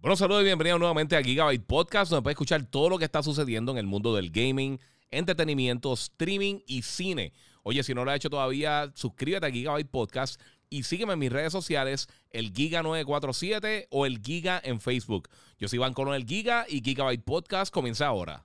Bueno, saludos y bienvenidos nuevamente a Gigabyte Podcast, donde puedes escuchar todo lo que está sucediendo en el mundo del gaming, entretenimiento, streaming y cine. Oye, si no lo has hecho todavía, suscríbete a Gigabyte Podcast y sígueme en mis redes sociales, el Giga947 o el Giga en Facebook. Yo soy Iván Colón, el Giga, y Gigabyte Podcast comienza ahora.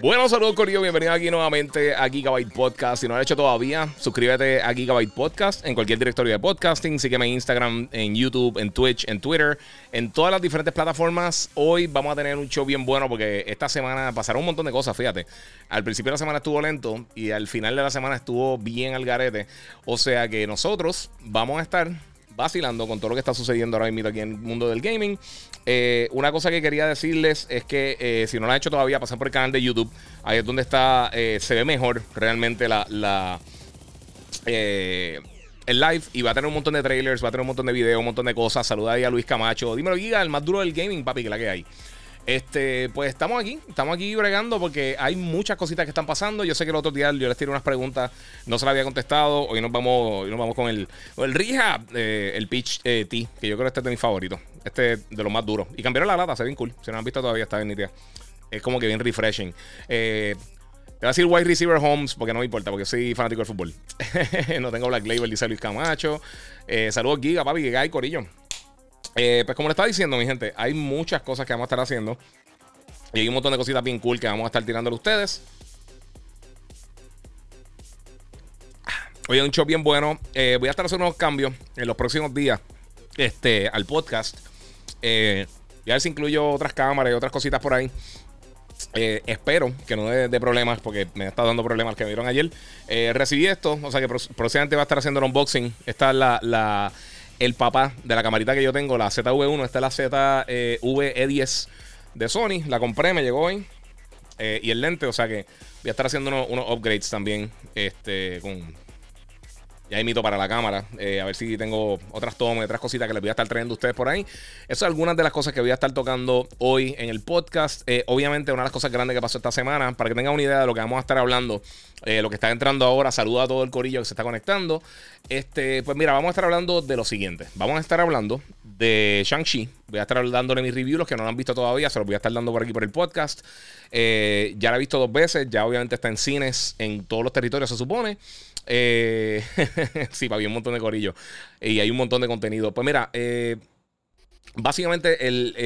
Bueno, saludos Corillo, bienvenidos aquí nuevamente a Gigabyte Podcast. Si no lo has hecho todavía, suscríbete a Gigabyte Podcast en cualquier directorio de podcasting. Sígueme en Instagram, en YouTube, en Twitch, en Twitter, en todas las diferentes plataformas. Hoy vamos a tener un show bien bueno porque esta semana pasaron un montón de cosas, fíjate. Al principio de la semana estuvo lento y al final de la semana estuvo bien al garete. O sea que nosotros vamos a estar vacilando con todo lo que está sucediendo ahora mismo aquí en el mundo del gaming. Una cosa que quería decirles es que si no lo han hecho todavía, pasen por el canal de YouTube. Ahí es donde está, se ve mejor realmente el live, y va a tener un montón de trailers, va a tener un montón de videos, un montón de cosas. Saluda ahí a Luis Camacho. Dímelo, Giga, el más duro del gaming, papi, que la que hay. Pues estamos aquí bregando porque hay muchas cositas que están pasando. Yo sé que el otro día yo les tiré unas preguntas, no se las había contestado. Hoy nos vamos con el Rehab, el Peach Tea, que yo creo que este es de mis favoritos. Este es de los más duros. Y cambiaron la lata, se ve bien cool. Si no lo han visto todavía, está bien nítida. Es como que bien refreshing. Te voy a decir wide receiver Holmes porque no me importa, porque soy fanático del fútbol. No tengo Black Label, dice Luis Camacho. Saludos, Giga, papi, Giga y Corillo. Pues como le estaba diciendo, mi gente, hay muchas cosas que vamos a estar haciendo y hay un montón de cositas bien cool que vamos a estar tirándole a ustedes. Hoy hay un show bien bueno. Voy a estar haciendo unos cambios en los próximos días al podcast. Voy a ver si incluyo otras cámaras y otras cositas por ahí. Espero que no dé problemas, porque me está dando problemas que me dieron ayer. Recibí esto, o sea que próximamente va a estar haciendo el unboxing. Esta es el papá de la camarita que yo tengo, la ZV1. Esta es la ZVE10 de Sony. La compré, me llegó hoy. Y el lente, o sea que voy a estar haciendo unos upgrades también. Ya imito para la cámara. A ver si tengo otras tomas, otras cositas que les voy a estar trayendo a ustedes por ahí. Esas son algunas de las cosas que voy a estar tocando hoy en el podcast. Obviamente, una de las cosas grandes que pasó esta semana, para que tengan una idea de lo que vamos a estar hablando, lo que está entrando ahora, saluda a todo el corillo que se está conectando. Pues mira, vamos a estar hablando de lo siguiente. Vamos a estar hablando de Shang-Chi. Voy a estar dándole mis reviews, los que no lo han visto todavía, se los voy a estar dando por aquí por el podcast. Ya la he visto dos veces, ya obviamente está en cines en todos los territorios, se supone. Sí, había un montón de corillo y hay un montón de contenido. Pues mira, básicamente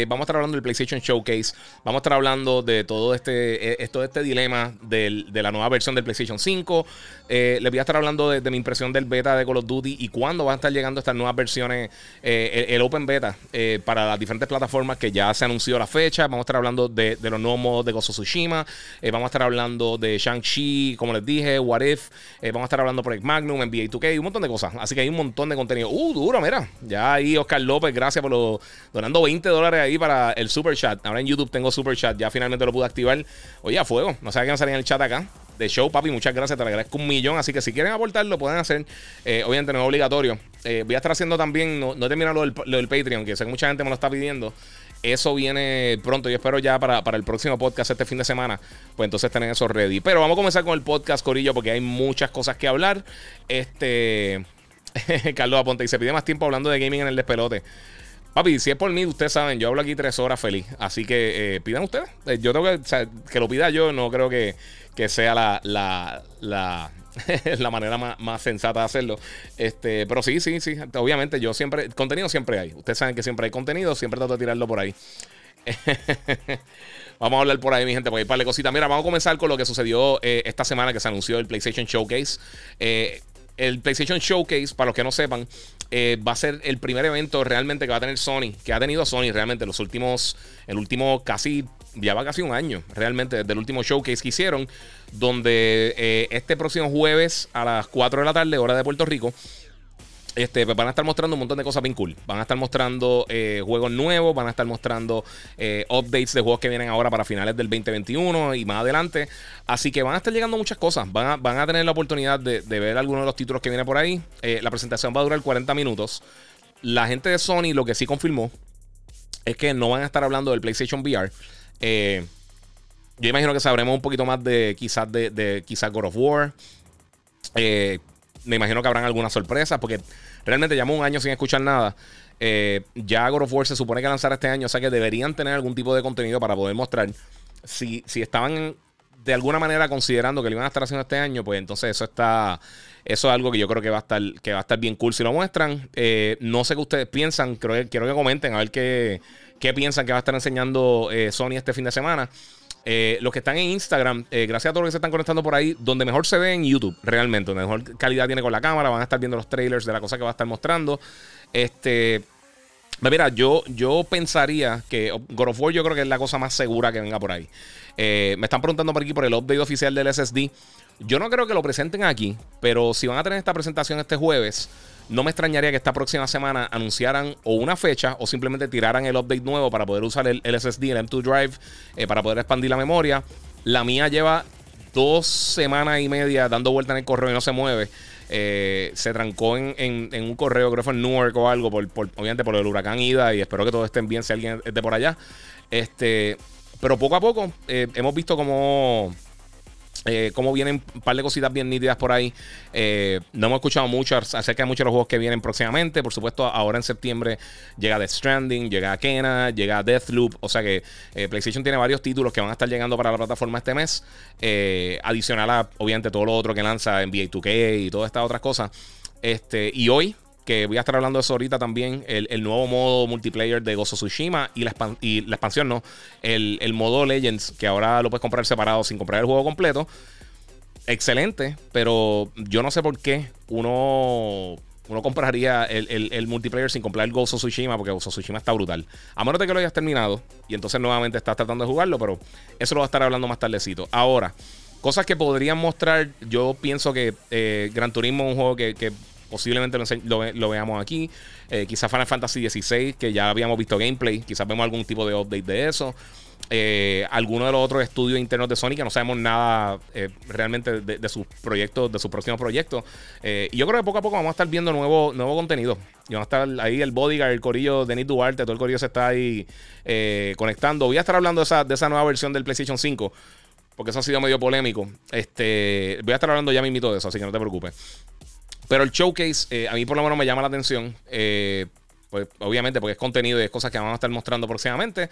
vamos a estar hablando del PlayStation Showcase. Vamos a estar hablando de todo este dilema de la nueva versión del PlayStation 5. Les voy a estar hablando de mi impresión del beta de Call of Duty y cuándo van a estar llegando estas nuevas versiones, el Open Beta, para las diferentes plataformas, que ya se anunció la fecha. Vamos a estar hablando de los nuevos modos de Ghost of Tsushima. Vamos a estar hablando de Shang-Chi, como les dije, What If. Vamos a estar hablando por el Magnum, NBA 2K, un montón de cosas. Así que hay un montón de contenido. Duro, mira. Ya ahí Oscar López, gracias por los... Donando $20 ahí para el Super Chat. Ahora en YouTube tengo Super Chat. Ya finalmente lo pude activar. Oye, a fuego. No sabía que me salía en el chat acá. De show, papi. Muchas gracias. Te lo agradezco 1,000,000. Así que si quieren aportarlo, pueden hacer. Obviamente no es obligatorio. Voy a estar haciendo también... No he terminado lo del Patreon, que sé que mucha gente me lo está pidiendo. Eso viene pronto. Yo espero ya para el próximo podcast este fin de semana, pues entonces tener eso ready. Pero vamos a comenzar con el podcast, corillo, porque hay muchas cosas que hablar. Carlos Aponte y se pide más tiempo hablando de gaming en el despelote. Papi, si es por mí, ustedes saben, yo hablo aquí 3 horas feliz. Así que pidan ustedes. Yo tengo que... O sea, que lo pida yo, no creo que sea la manera más sensata de hacerlo. Pero sí. Obviamente, yo siempre... Contenido siempre hay. Ustedes saben que siempre hay contenido. Siempre trato de tirarlo por ahí. Vamos a hablar por ahí, mi gente, porque hay un par de cositas. Mira, vamos a comenzar con lo que sucedió esta semana, que se anunció el PlayStation Showcase. El PlayStation Showcase, para los que no sepan, va a ser el primer evento realmente que va a tener Sony, que ha tenido Sony realmente el último casi, ya va casi un año realmente, desde el último showcase que hicieron, donde este próximo jueves a las 4 de la tarde, hora de Puerto Rico, pues van a estar mostrando un montón de cosas bien cool. Van a estar mostrando juegos nuevos, van a estar mostrando updates de juegos que vienen ahora para finales del 2021 y más adelante. Así que van a estar llegando muchas cosas. Van a tener la oportunidad de ver algunos de los títulos que vienen por ahí. La presentación va a durar 40 minutos. La gente de Sony lo que sí confirmó es que no van a estar hablando del PlayStation VR. Yo imagino que sabremos un poquito más de quizás God of War. me imagino que habrán algunas sorpresas, porque realmente llevamos un año sin escuchar nada. Ya God of War se supone que lanzará este año, o sea que deberían tener algún tipo de contenido para poder mostrar. Si estaban de alguna manera considerando que lo iban a estar haciendo este año, pues entonces eso es algo que yo creo que va a estar bien cool si lo muestran. No sé qué ustedes piensan, quiero que comenten a ver qué piensan que va a estar enseñando Sony este fin de semana. Los que están en Instagram, gracias a todos los que se están conectando por ahí, donde mejor se ve en YouTube, realmente, donde mejor calidad tiene con la cámara, van a estar viendo los trailers de la cosa que va a estar mostrando. Mira, yo pensaría que God of War yo creo que es la cosa más segura que venga por ahí. Me están preguntando por aquí por el update oficial del SSD. Yo no creo que lo presenten aquí, pero si van a tener esta presentación este jueves, no me extrañaría que esta próxima semana anunciaran o una fecha o simplemente tiraran el update nuevo para poder usar el SSD, el M2 Drive, para poder expandir la memoria. La mía lleva 2 semanas y media dando vuelta en el correo y no se mueve. Se trancó en un correo, creo que fue en Newark o algo, obviamente por el huracán Ida, y espero que todos estén bien si alguien es de por allá. Pero poco a poco hemos visto cómo vienen un par de cositas bien nítidas por ahí. No hemos escuchado mucho acerca de muchos de los juegos que vienen próximamente. Por supuesto, ahora en septiembre llega Death Stranding, llega Kena, llega Deathloop. O sea que PlayStation tiene varios títulos que van a estar llegando para la plataforma este mes. Adicional a, obviamente, todo lo otro que lanza NBA 2K y todas estas otras cosas. Y hoy, que voy a estar hablando de eso ahorita también, el nuevo modo multiplayer de Ghost of Tsushima y la expansión, ¿no? El modo Legends, que ahora lo puedes comprar separado sin comprar el juego completo. Excelente, pero yo no sé por qué uno compraría el multiplayer sin comprar el Ghost of Tsushima, porque Ghost of Tsushima está brutal. A menos de que lo hayas terminado y entonces nuevamente estás tratando de jugarlo, pero eso lo voy a estar hablando más tardecito. Ahora, cosas que podrían mostrar, yo pienso que Gran Turismo es un juego que posiblemente lo veamos aquí. Quizás Final Fantasy XVI, que ya habíamos visto gameplay. Quizás vemos algún tipo de update de eso. Alguno de los otros estudios internos de Sony, que no sabemos nada realmente de sus proyectos, de sus próximos proyectos. Y yo creo que poco a poco vamos a estar viendo nuevo contenido. Y vamos a estar ahí el bodyguard, el corillo de Denis Duarte, todo el corillo se está ahí conectando. Voy a estar hablando de esa nueva versión del PlayStation 5, porque eso ha sido medio polémico. Voy a estar hablando ya mismito de eso, así que no te preocupes. Pero el showcase, a mí por lo menos me llama la atención, pues obviamente porque es contenido y es cosas que van a estar mostrando próximamente.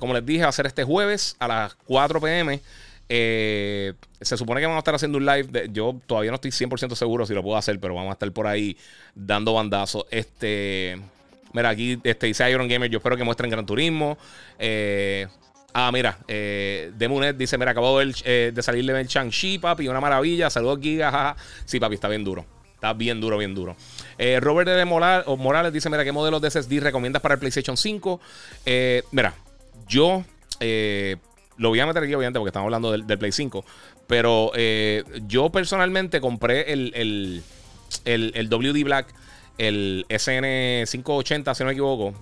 Como les dije, va a ser este jueves a las 4 p.m. Se supone que vamos a estar haciendo un live. Yo todavía no estoy 100% seguro si lo puedo hacer, pero vamos a estar por ahí dando bandazos. Mira, aquí dice Iron Gamer, yo espero que muestren Gran Turismo. Mira, Demunet dice, mira, acabo de salir de ver Shang-Chi, papi, una maravilla, saludos Giga, jaja. Sí, papi, está bien duro, bien duro. Robert de Morales dice, mira, ¿qué modelos de SSD recomiendas para el PlayStation 5? Mira, yo lo voy a meter aquí obviamente porque estamos hablando del Play 5, pero yo personalmente compré el WD Black, el SN580, si no me equivoco.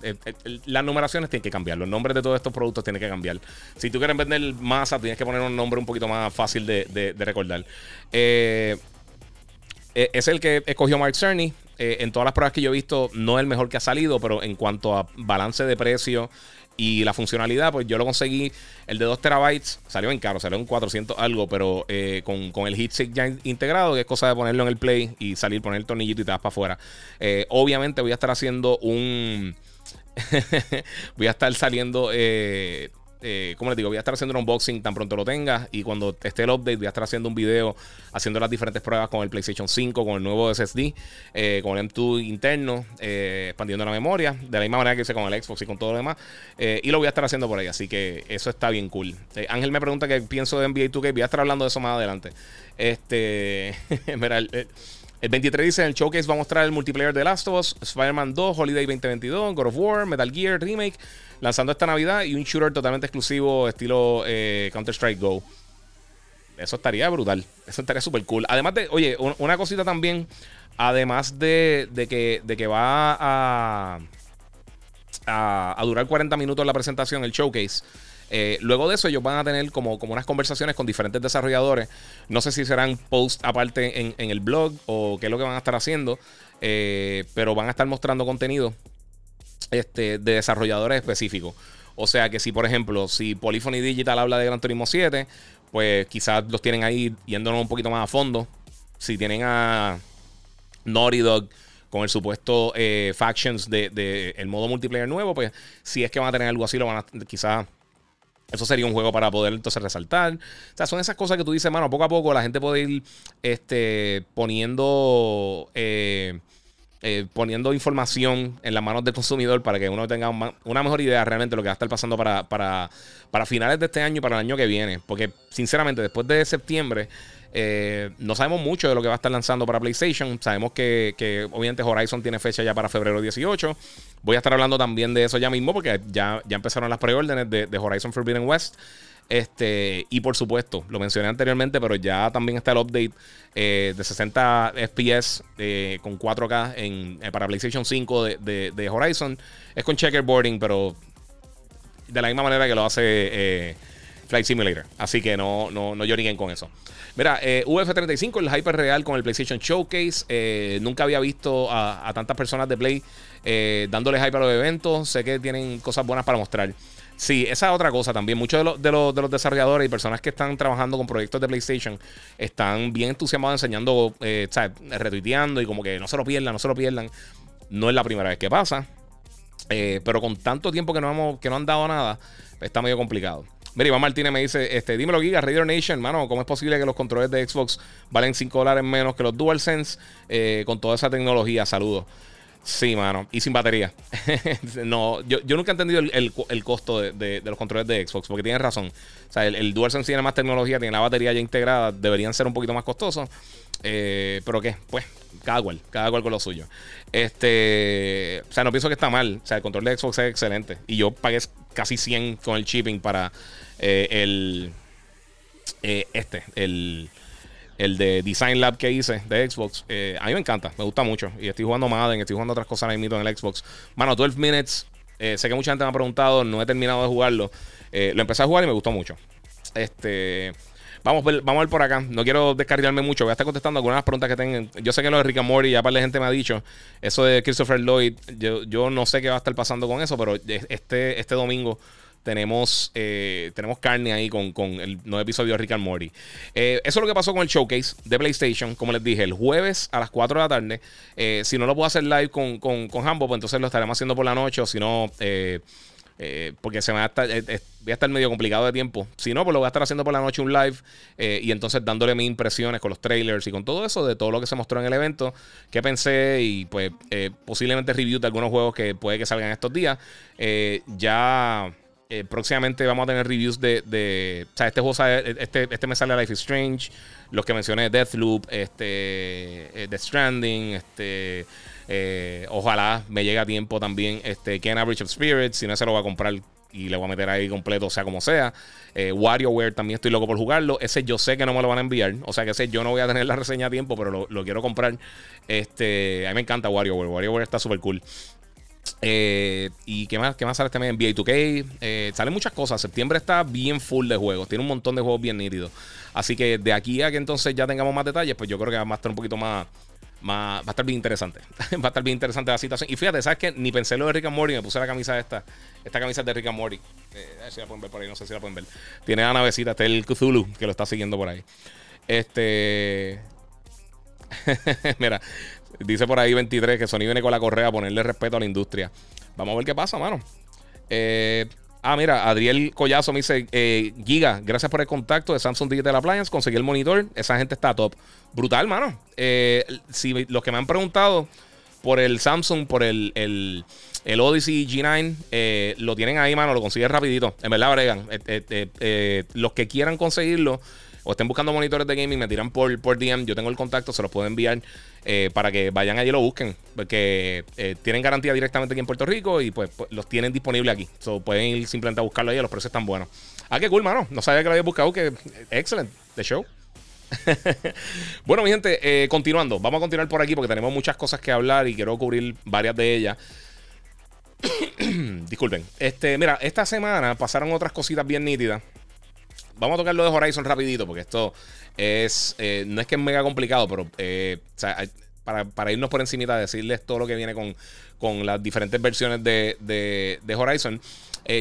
Las numeraciones tienen que cambiar, los nombres de todos estos productos tienen que cambiar. Si tú quieres vender masa, tienes que poner un nombre un poquito más fácil de recordar. Es el que escogió Mark Cerny. En todas las pruebas que yo he visto, no es el mejor que ha salido, pero en cuanto a balance de precio y la funcionalidad, pues yo lo conseguí. El de 2 terabytes salió en caro, salió en 400 algo, pero con el heatsink ya integrado, que es cosa de ponerlo en el Play y salir, poner el tornillito y te vas para afuera. Obviamente voy a estar haciendo voy a estar saliendo... ¿cómo les digo? Voy a estar haciendo un unboxing tan pronto lo tengas, y cuando esté el update voy a estar haciendo un video haciendo las diferentes pruebas con el PlayStation 5, con el nuevo SSD, con el M2 interno, expandiendo la memoria de la misma manera que hice con el Xbox y con todo lo demás, y lo voy a estar haciendo por ahí, así que eso está bien cool. Ángel me pregunta qué pienso de NBA 2K, voy a estar hablando de eso más adelante. Mira, el 23 dice, en el showcase va a mostrar el multiplayer de The Last of Us, Spider-Man 2, Holiday 2022, God of War, Metal Gear Remake, lanzando esta Navidad, y un shooter totalmente exclusivo estilo Counter-Strike GO. Eso estaría brutal. Eso estaría súper cool. Además de, oye, una cosita también, además de que va a durar 40 minutos la presentación, el showcase. Luego de eso ellos van a tener como unas conversaciones con diferentes desarrolladores. No sé si serán posts aparte en el blog o qué es lo que van a estar haciendo, pero van a estar mostrando contenido de desarrolladores específicos. O sea que si, por ejemplo, si Polyphony Digital habla de Gran Turismo 7, pues quizás los tienen ahí yéndonos un poquito más a fondo. si tienen a Naughty Dog con el supuesto factions de el modo multiplayer nuevo, pues si es que van a tener algo así, lo van a quizás... Eso sería un juego para poder entonces resaltar. O sea, son esas cosas que tú dices, mano, poco a poco la gente puede ir poniendo poniendo información en las manos del consumidor para que uno tenga una mejor idea realmente de lo que va a estar pasando para finales de este año y para el año que viene. Porque, sinceramente, después de septiembre no sabemos mucho de lo que va a estar lanzando para PlayStation. Sabemos que obviamente Horizon tiene fecha ya para febrero 18. Voy a estar hablando también de eso ya mismo, porque ya empezaron las preórdenes de Horizon Forbidden West. Y por supuesto, lo mencioné anteriormente, pero ya también está el update de 60 FPS con 4K para PlayStation 5 de Horizon. Es con checkerboarding, pero de la misma manera que lo hace Flight Simulator. Así que no lloriquen con eso. Mira, UF35, el hyper real con el PlayStation Showcase. Nunca había visto a tantas personas de Play dándole hype a los eventos. Sé que tienen cosas buenas para mostrar. Sí, esa es otra cosa también. Muchos de los desarrolladores y personas que están trabajando con proyectos de PlayStation están bien entusiasmados enseñando, retuiteando y como que no se lo pierdan. No es la primera vez que pasa. Pero con tanto tiempo que no han dado nada, está medio complicado. Mira, Iván Martínez me dice, dímelo Giga, Radio Nation, mano, ¿cómo es posible que los controles de Xbox valen $5 menos que los DualSense con toda esa tecnología? Saludos. Sí, mano, y sin batería. No, yo nunca he entendido el costo de los controles de Xbox, porque tienes razón. O sea, el DualSense tiene más tecnología, tiene la batería ya integrada, deberían ser un poquito más costosos. Pero ¿qué? Pues, cada cual con lo suyo. O sea, no pienso que está mal. O sea, el control de Xbox es excelente. Y yo pagué casi 100 con el shipping para... el de Design Lab que hice de Xbox, a mí me encanta, me gusta mucho y estoy jugando Madden, estoy jugando otras cosas en el Xbox, mano. 12 Minutes, sé que mucha gente me ha preguntado, no he terminado de jugarlo, lo empecé a jugar y me gustó mucho. Vamos a ver por acá. No quiero descarrilarme mucho. Voy a estar contestando algunas preguntas que tengan. Yo sé que lo de Rick and Morty, ya para la gente me ha dicho. Eso de Christopher Lloyd, yo no sé qué va a estar pasando con eso, pero este domingo tenemos carne ahí con el nuevo episodio de Rick and Morty. Eso es lo que pasó con el showcase de PlayStation. Como les dije, el jueves a las 4 de la tarde. Si no lo puedo hacer live con Hambo, pues entonces lo estaremos haciendo por la noche. O si no... porque se me voy a estar medio complicado de tiempo. Si no, pues lo voy a estar haciendo por la noche un live y entonces dándole mis impresiones con los trailers y con todo eso, de todo lo que se mostró en el evento, qué pensé y pues posiblemente review de algunos juegos que puede que salgan estos días. Próximamente vamos a tener reviews de o sea, este juego este me sale Life is Strange, los que mencioné, Deathloop, Death Stranding, ojalá me llegue a tiempo también Kena Bridge of Spirits. Si no, se lo voy a comprar y le voy a meter ahí completo, sea como sea. WarioWare también estoy loco por jugarlo. Ese yo sé que no me lo van a enviar, o sea que ese yo no voy a tener la reseña a tiempo, pero lo quiero comprar. A mí me encanta WarioWare está súper cool. ¿Y qué más sale este mes? NBA 2K. Salen muchas cosas. Septiembre está bien full de juegos. Tiene un montón de juegos bien nítidos. Así que de aquí a que entonces ya tengamos más detalles, pues yo creo que va a estar un poquito más, va a estar bien interesante. Va a estar bien interesante la situación. Y fíjate, ¿sabes qué? Ni pensé lo de Rick and Morty. Me puse la camisa esta camisa de Rick and Morty. A ver si la pueden ver por ahí. No sé si la pueden ver. Tiene la navecita. Está el Cthulhu que lo está siguiendo por ahí. Mira, dice por ahí 23 que Sony viene con la correa a ponerle respeto a la industria. Vamos a ver qué pasa, mano. Mira, Adriel Collazo me dice, Giga, gracias por el contacto de Samsung Digital Appliance, conseguí el monitor, esa gente está top. Brutal, mano. Si los que me han preguntado por el Samsung, por el Odyssey G9, lo tienen ahí, mano, lo consigues rapidito. En verdad, bregan. Los que quieran conseguirlo o estén buscando monitores de gaming, me tiran por DM. Yo tengo el contacto, se los puedo enviar para que vayan allí y lo busquen. Porque tienen garantía directamente aquí en Puerto Rico y pues los tienen disponibles aquí. So, pueden ir simplemente a buscarlo ahí, los precios están buenos. Ah, qué cool, mano. No sabía que lo había buscado. Que excelente. The show. Bueno, mi gente, continuando. Vamos a continuar por aquí porque tenemos muchas cosas que hablar y quiero cubrir varias de ellas. Disculpen. Mira, esta semana pasaron otras cositas bien nítidas. Vamos a tocar lo de Horizon rapidito, porque esto no es que es mega complicado, pero o sea, para irnos por encimita, decirles todo lo que viene con las diferentes versiones de Horizon.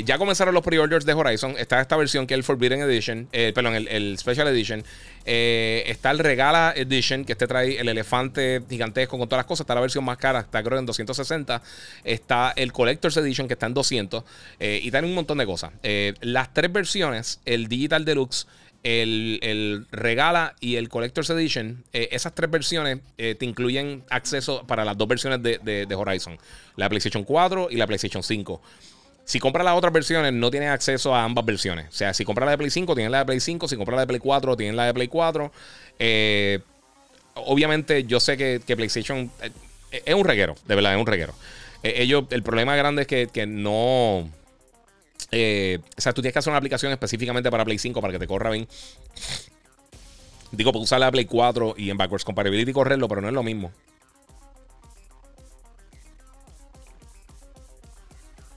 Ya comenzaron los pre-orders de Horizon. Está esta versión que es el Forbidden Edition, el Special Edition. Está el Regala Edition, que este trae el elefante gigantesco con todas las cosas. Está la versión más cara, está creo en 260. Está el Collector's Edition, que está en 200. Y tiene un montón de cosas. Las tres versiones, el Digital Deluxe, el Regala y el Collector's Edition, esas tres versiones te incluyen acceso para las dos versiones de Horizon, la PlayStation 4 y la PlayStation 5. Si compras las otras versiones, no tienes acceso a ambas versiones. O sea, si compras la de Play 5, tienes la de Play 5. Si compras la de Play 4, tienes la de Play 4. Obviamente, yo sé que PlayStation es un reguero. De verdad, es un reguero. El problema grande es que no... o sea, tú tienes que hacer una aplicación específicamente para Play 5 para que te corra bien. Digo, para usar la Play 4 y en backwards compatibility correrlo, pero no es lo mismo.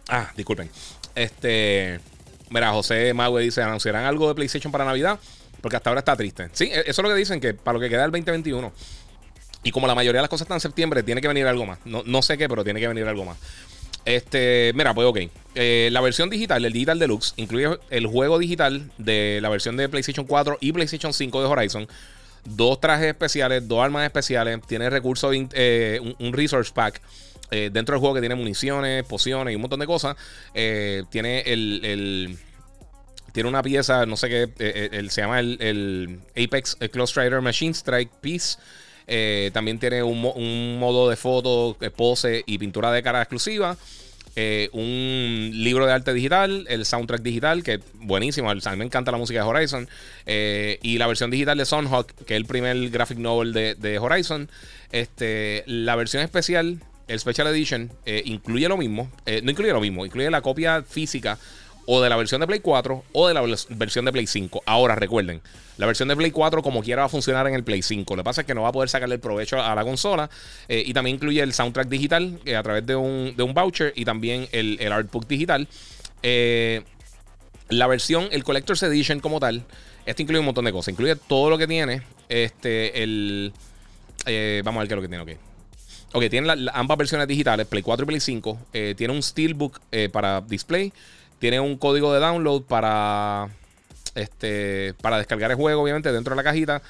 Ah, disculpen. Mira, José Mago dice: ¿anunciarán algo de PlayStation para Navidad? Porque hasta ahora está triste. Sí, eso es lo que dicen, que para lo que queda el 2021. Y como la mayoría de las cosas están en septiembre, tiene que venir algo más. No sé qué, pero tiene que venir algo más. Mira, pues ok. La versión digital, el Digital Deluxe, incluye el juego digital de la versión de PlayStation 4 y PlayStation 5 de Horizon. 2 trajes especiales, 2 armas especiales. Tiene recursos, un resource pack. Dentro del juego que tiene municiones, pociones y un montón de cosas. Tiene tiene una pieza, no sé qué, se llama el Apex Close Rider Machine Strike Piece. También tiene un modo de foto, pose y pintura de cara exclusiva. Un libro de arte digital, el soundtrack digital, que es buenísimo. A mí me encanta la música de Horizon. Y la versión digital de Sunhawk, que es el primer graphic novel de Horizon. La versión especial, el Special Edition, incluye lo mismo. No incluye lo mismo, incluye la copia física o de la versión de Play 4 o de la versión de Play 5. Ahora, recuerden, la versión de Play 4 como quiera va a funcionar en el Play 5. Lo que pasa es que no va a poder sacarle el provecho a la consola. Y también incluye el soundtrack digital a través de un voucher y también el artbook digital. La versión, el Collector's Edition como tal, incluye un montón de cosas. Incluye todo lo que tiene. Vamos a ver qué es lo que tiene, ok. Ok, tiene ambas versiones digitales, Play 4 y Play 5. Tiene un Steelbook para display. Tiene un código de download para descargar el juego, obviamente, dentro de la cajita.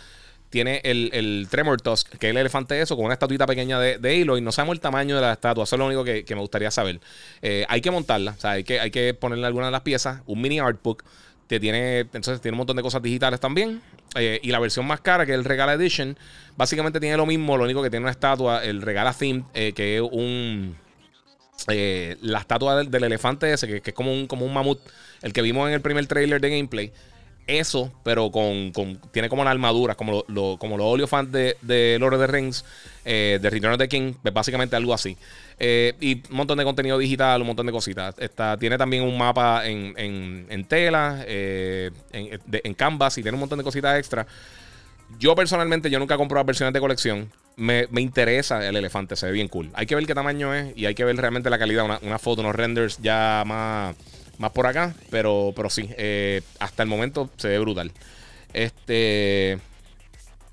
Tiene el Tremor Tusk, que es el elefante eso, con una estatuita pequeña de Halo. Y no sabemos el tamaño de la estatua. Eso es lo único que me gustaría saber. Hay que montarla. O sea, hay que ponerle alguna de las piezas. Un mini artbook. Entonces tiene un montón de cosas digitales también. Y la versión más cara, que es el Regala Edition, básicamente tiene lo mismo. Lo único que tiene una estatua, el Regala Theme, que es la estatua del elefante ese, que es como un mamut, el que vimos en el primer trailer de gameplay. Eso, pero tiene como la armadura, como los Oliphant de Lord of the Rings, de Return of the King, pues básicamente algo así. Y un montón de contenido digital, un montón de cositas. Tiene también un mapa en tela, en canvas, y tiene un montón de cositas extra. Yo personalmente, nunca compro las versiones de colección. Me interesa el elefante, se ve bien cool. Hay que ver qué tamaño es y hay que ver realmente la calidad. Una foto, unos renders ya más por acá, pero sí, hasta el momento se ve brutal.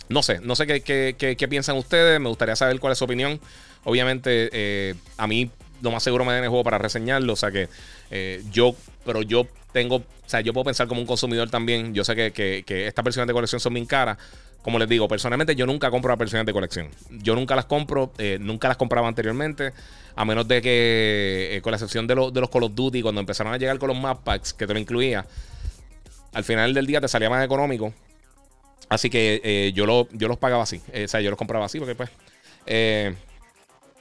No sé qué piensan ustedes. Me gustaría saber cuál es su opinión. Obviamente, a mí lo más seguro me den el juego para reseñarlo. O sea que yo puedo pensar como un consumidor también. Yo sé que estas versiones de colección son bien caras. Como les digo, personalmente yo nunca compro las versiones de colección. Yo nunca las compro, nunca las compraba anteriormente, a menos de que, con la excepción de los Call of Duty, cuando empezaron a llegar con los map packs, que te lo incluía, al final del día te salía más económico. Así que yo los pagaba así. Yo los compraba así porque pues...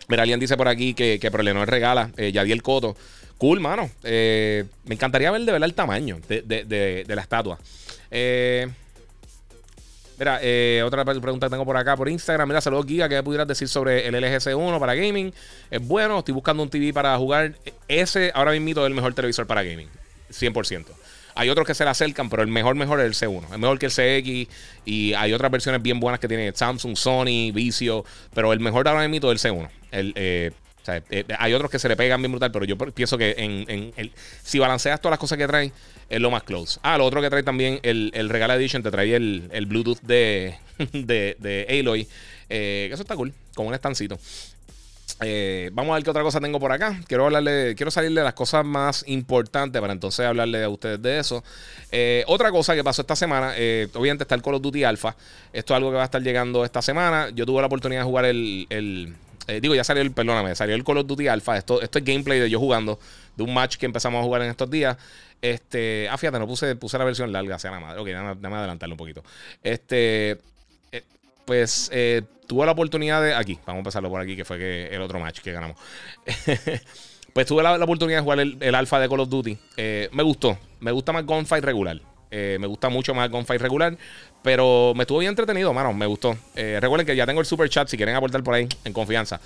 Mira, alguien dice por aquí que Prolenor regala, Yadiel Coto. Cool, mano. Me encantaría ver de verdad el tamaño de la estatua. Mira, otra pregunta que tengo por acá por Instagram. Mira, saludos Giga, ¿qué pudieras decir sobre el LGC1 para gaming? Es bueno, estoy buscando un TV para jugar. Ese ahora mismo es el mejor televisor para gaming, 100%. Hay otros que se le acercan, pero el mejor es el C1. Es mejor que el CX y hay otras versiones bien buenas que tiene Samsung, Sony, Vizio, pero el mejor ahora mismo es el C1. O sea, hay otros que se le pegan bien brutal, pero yo pienso que si balanceas todas las cosas que traen, es lo más close. Ah, lo otro que trae también el Regala Edition, te trae el Bluetooth de Aloy. Eso está cool, con un estancito. Vamos a ver qué otra cosa tengo por acá. Quiero salirle de las cosas más importantes para entonces hablarle a ustedes de eso. Otra cosa que pasó esta semana, obviamente está el Call of Duty Alpha. Esto es algo que va a estar llegando esta semana. Yo tuve la oportunidad de jugar salió el Call of Duty Alpha. Esto es gameplay de yo jugando, de un match que empezamos a jugar en estos días. Fíjate, no puse la versión larga, sea la madre. Ok, déjame adelantarlo un poquito. Tuve la oportunidad de... Aquí, vamos a empezarlo por aquí, que fue el otro match que ganamos. Pues tuve la oportunidad de jugar el alfa de Call of Duty. Me gustó. Me gusta más Gunfight regular. Me gusta mucho más Gunfight regular. Pero me estuvo bien entretenido, mano. Me gustó. Recuerden que ya tengo el super chat si quieren aportar por ahí, en confianza.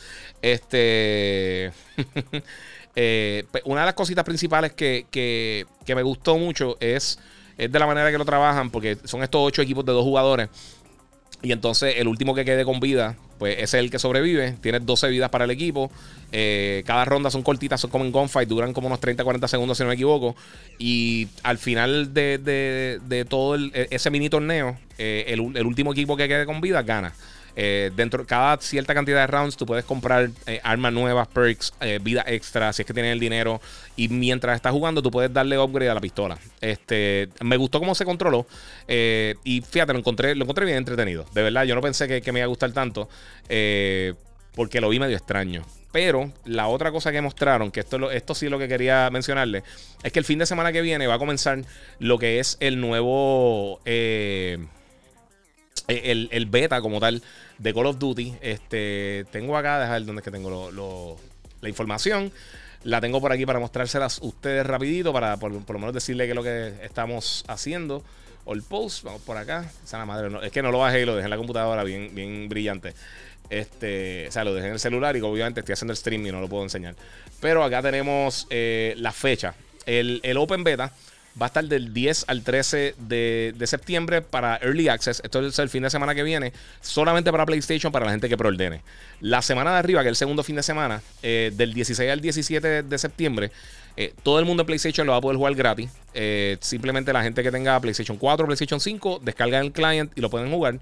Una de las cositas principales que me gustó mucho es de la manera que lo trabajan, porque son estos 8 equipos de 2 jugadores. Y entonces el último que quede con vida, pues ese es el que sobrevive. Tienes 12 vidas para el equipo. Cada ronda son cortitas, son como en gunfight, duran como unos 30-40 segundos si no me equivoco. Y al final de todo ese mini torneo, el último equipo que quede con vida gana. Cada cierta cantidad de rounds tú puedes comprar armas nuevas, perks, vida extra, si es que tienes el dinero. Y mientras estás jugando tú puedes darle upgrade a la pistola. Me gustó cómo se controló. Y fíjate, lo encontré bien entretenido. De verdad, yo no pensé que me iba a gustar tanto, porque lo vi medio extraño. Pero la otra cosa que mostraron, que esto sí es lo que quería mencionarle, es que el fin de semana que viene va a comenzar lo que es el nuevo... El beta como tal de Call of Duty. Tengo acá, dejar donde es que tengo la información. La tengo por aquí para mostrárselas ustedes rapidito, para por lo menos decirle qué es lo que estamos haciendo. All post, vamos por acá. Esa la madre, no, es que no lo bajé y lo dejé en la computadora bien, bien brillante. Lo dejé en el celular y obviamente estoy haciendo el stream y no lo puedo enseñar. Pero acá tenemos la fecha. El Open Beta va a estar del 10 al 13 de septiembre para Early Access. Esto es el fin de semana que viene. Solamente para PlayStation, para la gente que preordene. La semana de arriba, que es el segundo fin de semana, del 16 al 17 de septiembre, todo el mundo en PlayStation lo va a poder jugar gratis. Simplemente la gente que tenga PlayStation 4, PlayStation 5, descargan el client y lo pueden jugar.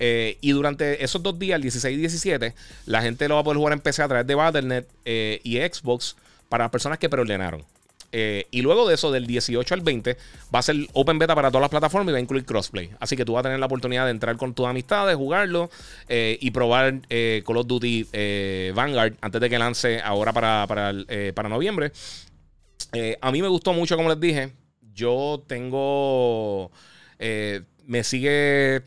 Y durante esos 2 días, el 16 y 17, la gente lo va a poder jugar en PC a través de Battle.net y Xbox para personas que preordenaron. Y luego de eso, del 18 al 20 va a ser open beta para todas las plataformas y va a incluir crossplay, así que tú vas a tener la oportunidad de entrar con tus amistades, jugarlo y probar Call of Duty Vanguard antes de que lance ahora para noviembre. A mí me gustó mucho, como les dije. Yo tengo me sigue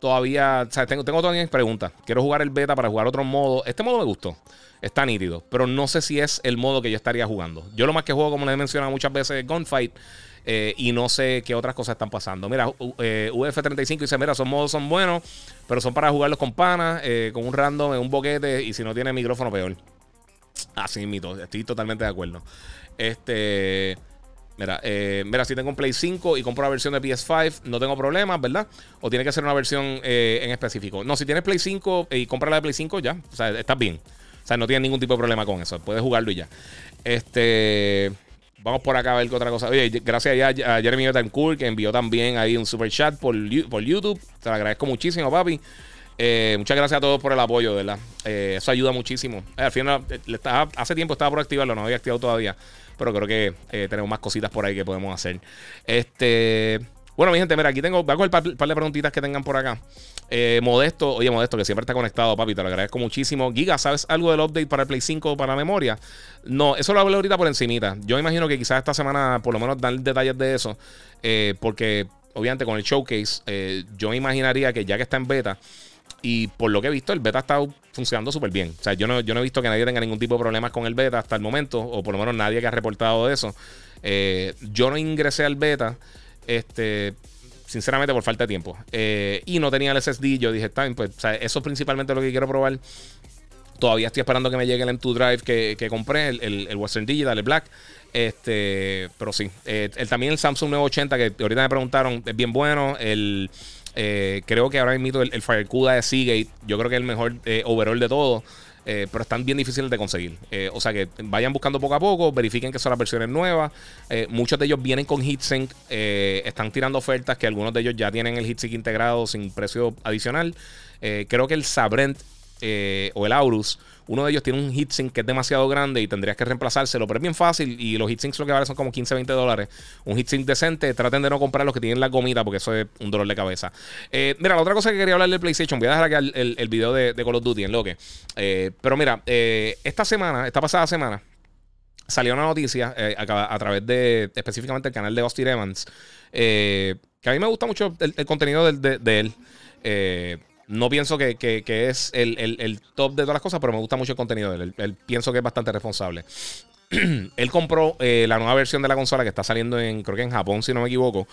todavía, o sea, tengo todavía mis preguntas. Quiero jugar el beta para jugar otro modo. Este modo me gustó, está nítido, pero no sé si es el modo que yo estaría jugando. Yo lo más que juego, como les he mencionado muchas veces, es Gunfight, y no sé qué otras cosas están pasando. Mira, UF35 dice, mira, esos modos son buenos, pero son para jugarlos con panas, con un random, en un boquete, y si no tiene micrófono, peor. Así mito, estoy totalmente de acuerdo. Mira, si tengo un Play 5 y compro la versión de PS5, no tengo problemas, ¿verdad? O tiene que ser una versión en específico. No, si tienes Play 5 y compras la de Play 5, ya, o sea, estás bien. O sea, no tiene ningún tipo de problema con eso. Puedes jugarlo y ya. Vamos por acá a ver qué otra cosa. Oye, gracias a Jeremy Betancourt, que envió también ahí un super chat por YouTube. Te lo agradezco muchísimo, papi. Muchas gracias a todos por el apoyo, ¿verdad? Eso ayuda muchísimo. Al final, hace tiempo estaba por activarlo, no había activado todavía. Pero creo que tenemos más cositas por ahí que podemos hacer. Bueno, mi gente, mira, aquí tengo, voy a coger un par de preguntitas que tengan por acá. Modesto, que siempre está conectado, papi, te lo agradezco muchísimo. Giga, ¿sabes algo del update para el Play 5 para la memoria? No, eso lo hablé ahorita por encimita. Yo imagino que quizás esta semana por lo menos dan detalles de eso, porque obviamente con el showcase, yo imaginaría que ya que está en beta, y por lo que he visto, el beta está funcionando súper bien. O sea, yo no he visto que nadie tenga ningún tipo de problemas con el beta hasta el momento, o por lo menos nadie que ha reportado de eso. Yo no ingresé al beta, sinceramente, por falta de tiempo. Y no tenía el SSD. Yo dije, pues, o sea, eso es principalmente lo que quiero probar. Todavía estoy esperando que me llegue el M2 Drive que compré, el Western Digital, el Black. Pero sí. También el Samsung 980, que ahorita me preguntaron, es bien bueno. Creo que ahora mismo el Firecuda de Seagate, yo creo que es el mejor overall de todo. pero están bien difíciles de conseguir. O sea que vayan buscando poco a poco, verifiquen que son las versiones nuevas. Muchos de ellos vienen con heatsink, están tirando ofertas que algunos de ellos ya tienen el heatsink integrado sin precio adicional. Creo que el Sabrent o el Aorus, uno de ellos tiene un heatsink que es demasiado grande y tendrías que reemplazárselo, pero es bien fácil y los heatsinks lo que valen son como $15-$20. Un heatsink decente, traten de no comprar los que tienen la gomita porque eso es un dolor de cabeza. Mira, la otra cosa que quería hablar del PlayStation, voy a dejar acá el video de Call of Duty en lo que pero mira, esta pasada semana salió una noticia a través de específicamente el canal de Austin Evans, que a mí me gusta mucho el contenido de él. No pienso que es el top de todas las cosas, pero me gusta mucho el contenido de él. Él pienso que es bastante responsable. Él compró la nueva versión de la consola que está saliendo creo que en Japón, si no me equivoco.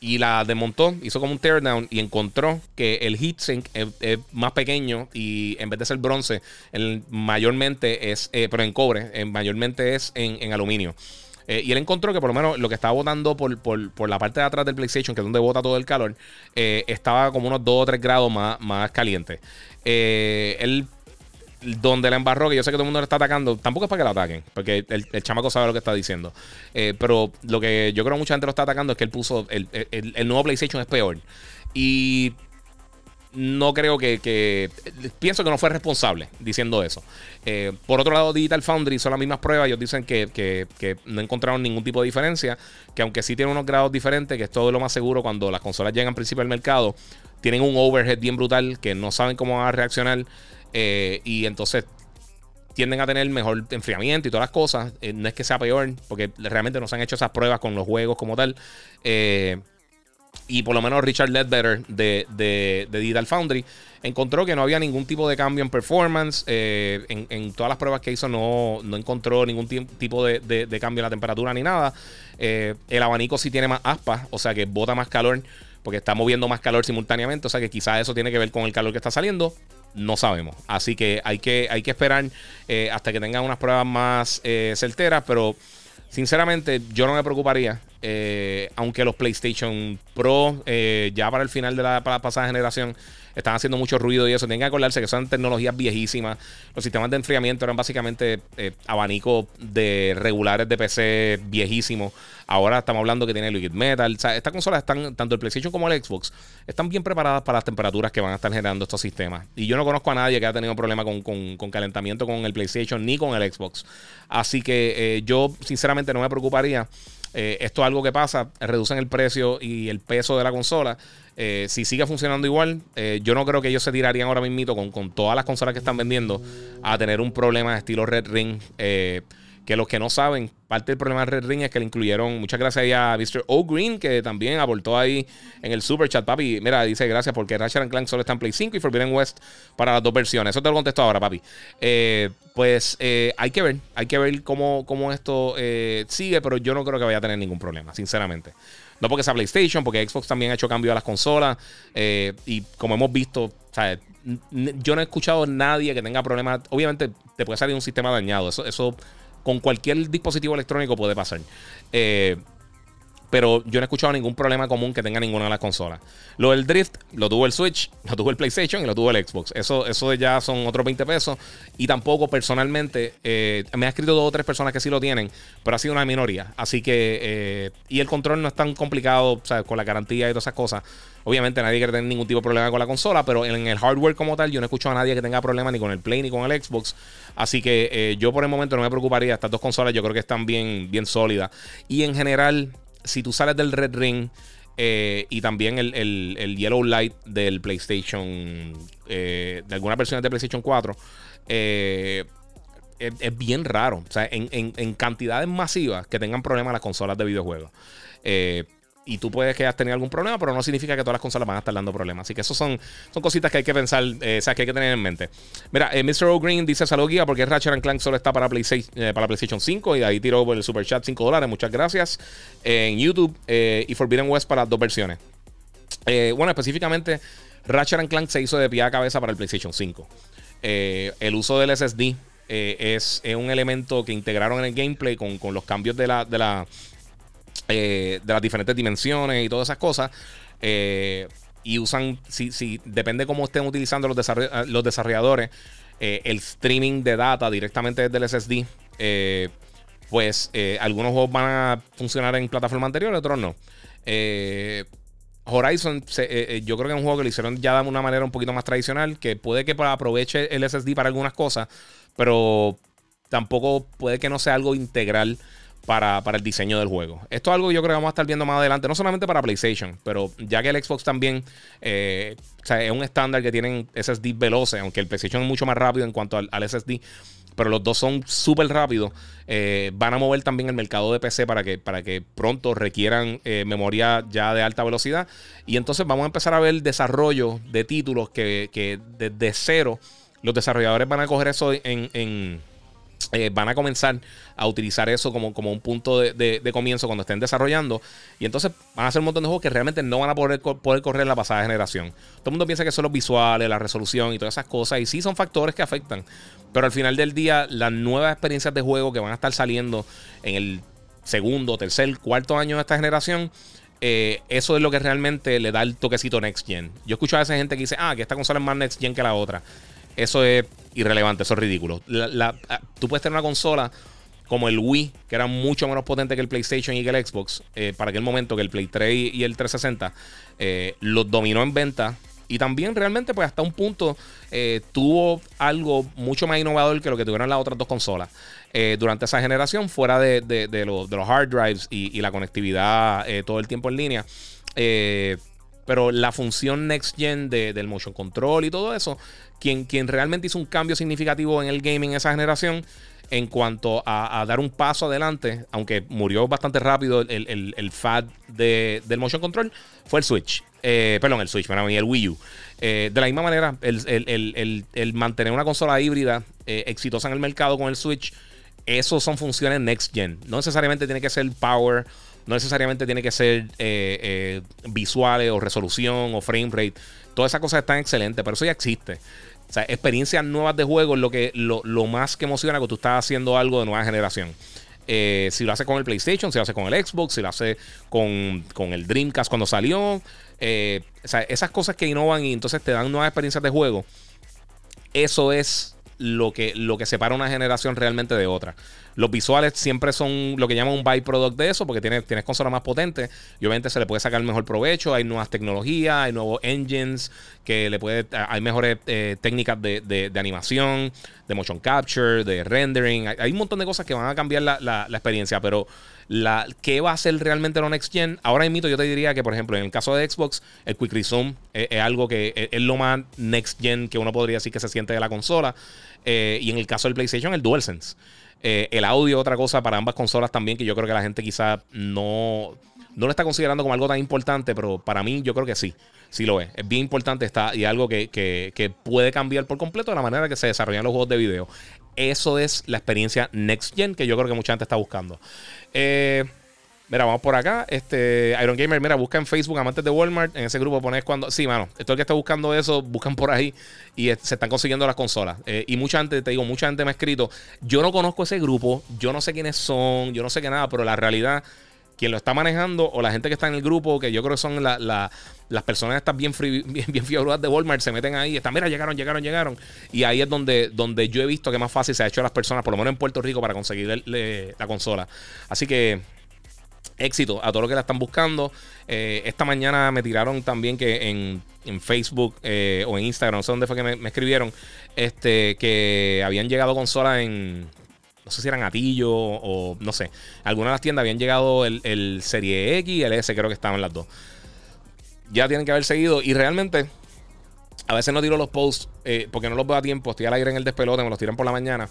Y la desmontó, hizo como un teardown y encontró que el heatsink es más pequeño y en vez de ser bronce, mayormente es, pero en cobre, mayormente es en aluminio. Y él encontró que por lo menos lo que estaba botando por la parte de atrás del PlayStation, que es donde bota todo el calor, estaba como unos 2 o 3 grados más caliente. Él, donde la embarró, que yo sé que todo el mundo le está atacando, tampoco es para que la ataquen, porque el chamaco sabe lo que está diciendo. Pero lo que yo creo que mucha gente lo está atacando es que él puso el nuevo PlayStation es peor. Y no creo que pienso que no fue responsable diciendo eso. Por otro lado, Digital Foundry hizo las mismas pruebas. Ellos dicen que no encontraron ningún tipo de diferencia, que aunque sí tienen unos grados diferentes, que es todo lo más seguro cuando las consolas llegan al principio del mercado, tienen un overhead bien brutal que no saben cómo van a reaccionar, y entonces tienden a tener mejor enfriamiento y todas las cosas. No es que sea peor, porque realmente no se han hecho esas pruebas con los juegos como tal. Y por lo menos Richard Ledbetter de Digital Foundry encontró que no había ningún tipo de cambio en performance. En todas las pruebas que hizo no encontró ningún tipo de cambio en la temperatura ni nada. El abanico sí tiene más aspas, o sea que bota más calor porque está moviendo más calor simultáneamente. O sea que quizás eso tiene que ver con el calor que está saliendo. No sabemos. Así que hay que esperar hasta que tengan unas pruebas más certeras, pero sinceramente, yo no me preocuparía, aunque los PlayStation Pro ya para el final de la pasada generación están haciendo mucho ruido y eso. Tienen que acordarse que son tecnologías viejísimas. Los sistemas de enfriamiento eran básicamente abanicos de regulares de PC viejísimos. Ahora estamos hablando que tiene liquid metal. O sea, estas consolas están, tanto el PlayStation como el Xbox, están bien preparadas para las temperaturas que van a estar generando estos sistemas. Y yo no conozco a nadie que haya tenido problema con calentamiento con el PlayStation ni con el Xbox. Así que yo sinceramente no me preocuparía. Esto es algo que pasa, reducen el precio y el peso de la consola. Si sigue funcionando igual, yo no creo que ellos se tirarían ahora mismito con todas las consolas que están vendiendo a tener un problema de estilo Red Ring. Que los que no saben, parte del problema de Red Ring es que le incluyeron, muchas gracias a Mr. O'Green, que también aportó ahí en el super chat, papi. Mira, dice gracias porque Ratchet & Clank solo está en Play 5 y Forbidden West para las dos versiones. Eso te lo contesto ahora, papi. Pues hay que ver cómo esto sigue, pero yo no creo que vaya a tener ningún problema, sinceramente. No porque sea PlayStation, porque Xbox también ha hecho cambio a las consolas, y como hemos visto, ¿sabes? Yo no he escuchado a nadie que tenga problemas. Obviamente te puede salir un sistema dañado, eso con cualquier dispositivo electrónico puede pasar. Pero yo no he escuchado ningún problema común que tenga ninguna de las consolas. Lo del Drift lo tuvo el Switch, lo tuvo el PlayStation y lo tuvo el Xbox. Eso ya son otros $20. Y tampoco personalmente, me ha escrito 2 o 3 personas que sí lo tienen, pero ha sido una minoría. Así que, y el control no es tan complicado, ¿sabes? Con la garantía y todas esas cosas. Obviamente nadie quiere tener ningún tipo de problema con la consola, pero en el hardware como tal yo no he escuchado a nadie que tenga problemas ni con el Play ni con el Xbox. Así que yo por el momento no me preocuparía. Estas dos consolas yo creo que están bien sólidas. Y en general, si tú sales del Red Ring y también el Yellow Light del PlayStation, de algunas versiones de PlayStation 4, es bien raro. O sea, en cantidades masivas que tengan problemas las consolas de videojuegos. Y tú puedes que hayas tenido algún problema, pero no significa que todas las consolas van a estar dando problemas. Así que eso son cositas que hay que pensar, o sea, que hay que tener en mente. Mira, Mr. O'Green dice, salud guía, porque Ratchet & Clank solo está para PlayStation 5. Y de ahí tiró por el Super Chat $5. Muchas gracias. En YouTube y Forbidden West para las dos versiones. Bueno, específicamente, Ratchet & Clank se hizo de pie a cabeza para el PlayStation 5. El uso del SSD es un elemento que integraron en el gameplay con los cambios de las diferentes dimensiones y todas esas cosas, y usan, si depende cómo estén utilizando los desarrolladores, el streaming de data directamente desde el SSD, pues algunos juegos van a funcionar en plataforma anterior, otros no. Horizon, yo creo que es un juego que lo hicieron ya de una manera un poquito más tradicional, que puede que aproveche el SSD para algunas cosas, pero tampoco puede que no sea algo integral para el diseño del juego. Esto es algo que yo creo que vamos a estar viendo más adelante, no solamente para PlayStation, pero ya que el Xbox también o sea, es un estándar que tienen SSD veloces, aunque el PlayStation es mucho más rápido en cuanto al SSD, pero los dos son súper rápidos. Van a mover también el mercado de PC para que pronto requieran memoria ya de alta velocidad. Y entonces vamos a empezar a ver desarrollo de títulos que desde cero los desarrolladores van a coger eso van a comenzar a utilizar eso como un punto de comienzo cuando estén desarrollando. Y entonces van a hacer un montón de juegos que realmente no van a poder correr en la pasada generación. Todo el mundo piensa que son los visuales, la resolución y todas esas cosas. Y sí, son factores que afectan. Pero al final del día, las nuevas experiencias de juego que van a estar saliendo en el segundo, tercer, cuarto año de esta generación, eso es lo que realmente le da el toquecito Next Gen. Yo escucho a esa gente que dice, que esta consola es más Next Gen que la otra. Eso es irrelevante, eso es ridículo. Tú puedes tener una consola como el Wii, que era mucho menos potente que el PlayStation y que el Xbox, para aquel momento que el Play 3 y el 360 los dominó en venta. Y también realmente pues hasta un punto tuvo algo mucho más innovador que lo que tuvieron las otras dos consolas durante esa generación, fuera de los hard drives y la conectividad todo el tiempo en línea. Pero la función Next Gen del motion control y todo eso, quien realmente hizo un cambio significativo en el gaming en esa generación en cuanto a dar un paso adelante, aunque murió bastante rápido el fad del motion control, fue el Switch. El Wii U. De la misma manera, el mantener una consola híbrida exitosa en el mercado con el Switch, eso son funciones Next Gen. No necesariamente tiene que ser power, no necesariamente tiene que ser visuales o resolución o frame rate. Todas esas cosas están excelentes, pero eso ya existe. O sea, experiencias nuevas de juego es lo más que emociona cuando tú estás haciendo algo de nueva generación. Si lo haces con el PlayStation, si lo haces con el Xbox, si lo haces con el Dreamcast cuando salió. O sea, esas cosas que innovan y entonces te dan nuevas experiencias de juego. Eso es lo que separa una generación realmente de otra. Los visuales siempre son lo que llaman un byproduct de eso, porque tienes consolas más potentes y obviamente se le puede sacar mejor provecho. Hay nuevas tecnologías, hay nuevos engines hay mejores técnicas de animación, de motion capture, de rendering. Hay un montón de cosas que van a cambiar la experiencia, pero ¿qué va a ser realmente lo Next Gen? Ahora mismo yo te diría que, por ejemplo, en el caso de Xbox, el Quick Resume es algo que es lo más Next Gen que uno podría decir que se siente de la consola. Y en el caso del PlayStation, el DualSense. El audio, otra cosa para ambas consolas también, que yo creo que la gente quizá no lo está considerando como algo tan importante, pero para mí yo creo que sí lo es. Es bien importante y algo que puede cambiar por completo la manera que se desarrollan los juegos de video. Eso es la experiencia Next Gen que yo creo que mucha gente está buscando. Mira, vamos por acá. Iron Gamer, mira, busca en Facebook Amantes de Walmart. En ese grupo pones cuando. Sí, mano. Todo el que está buscando eso, buscan por ahí y se están consiguiendo las consolas. Y mucha gente, te digo, mucha gente me ha escrito. Yo no conozco ese grupo, yo no sé quiénes son, yo no sé qué nada, pero la realidad, quien lo está manejando o la gente que está en el grupo, que yo creo que son las personas estas bien fiebrudas de Walmart, se meten ahí, están, mira, llegaron. Y ahí es donde yo he visto que más fácil se ha hecho a las personas, por lo menos en Puerto Rico, para conseguir la consola. Así que éxito a todos los que la están buscando. Esta mañana me tiraron también que en Facebook o en Instagram, no sé dónde fue que me escribieron, que habían llegado consolas no sé si eran Atillo o no sé. Algunas de las tiendas habían llegado el Serie X y el S, creo que estaban las dos. Ya tienen que haber seguido y realmente a veces no tiro los posts porque no los veo a tiempo. Estoy al aire en el despelote, me los tiran por la mañana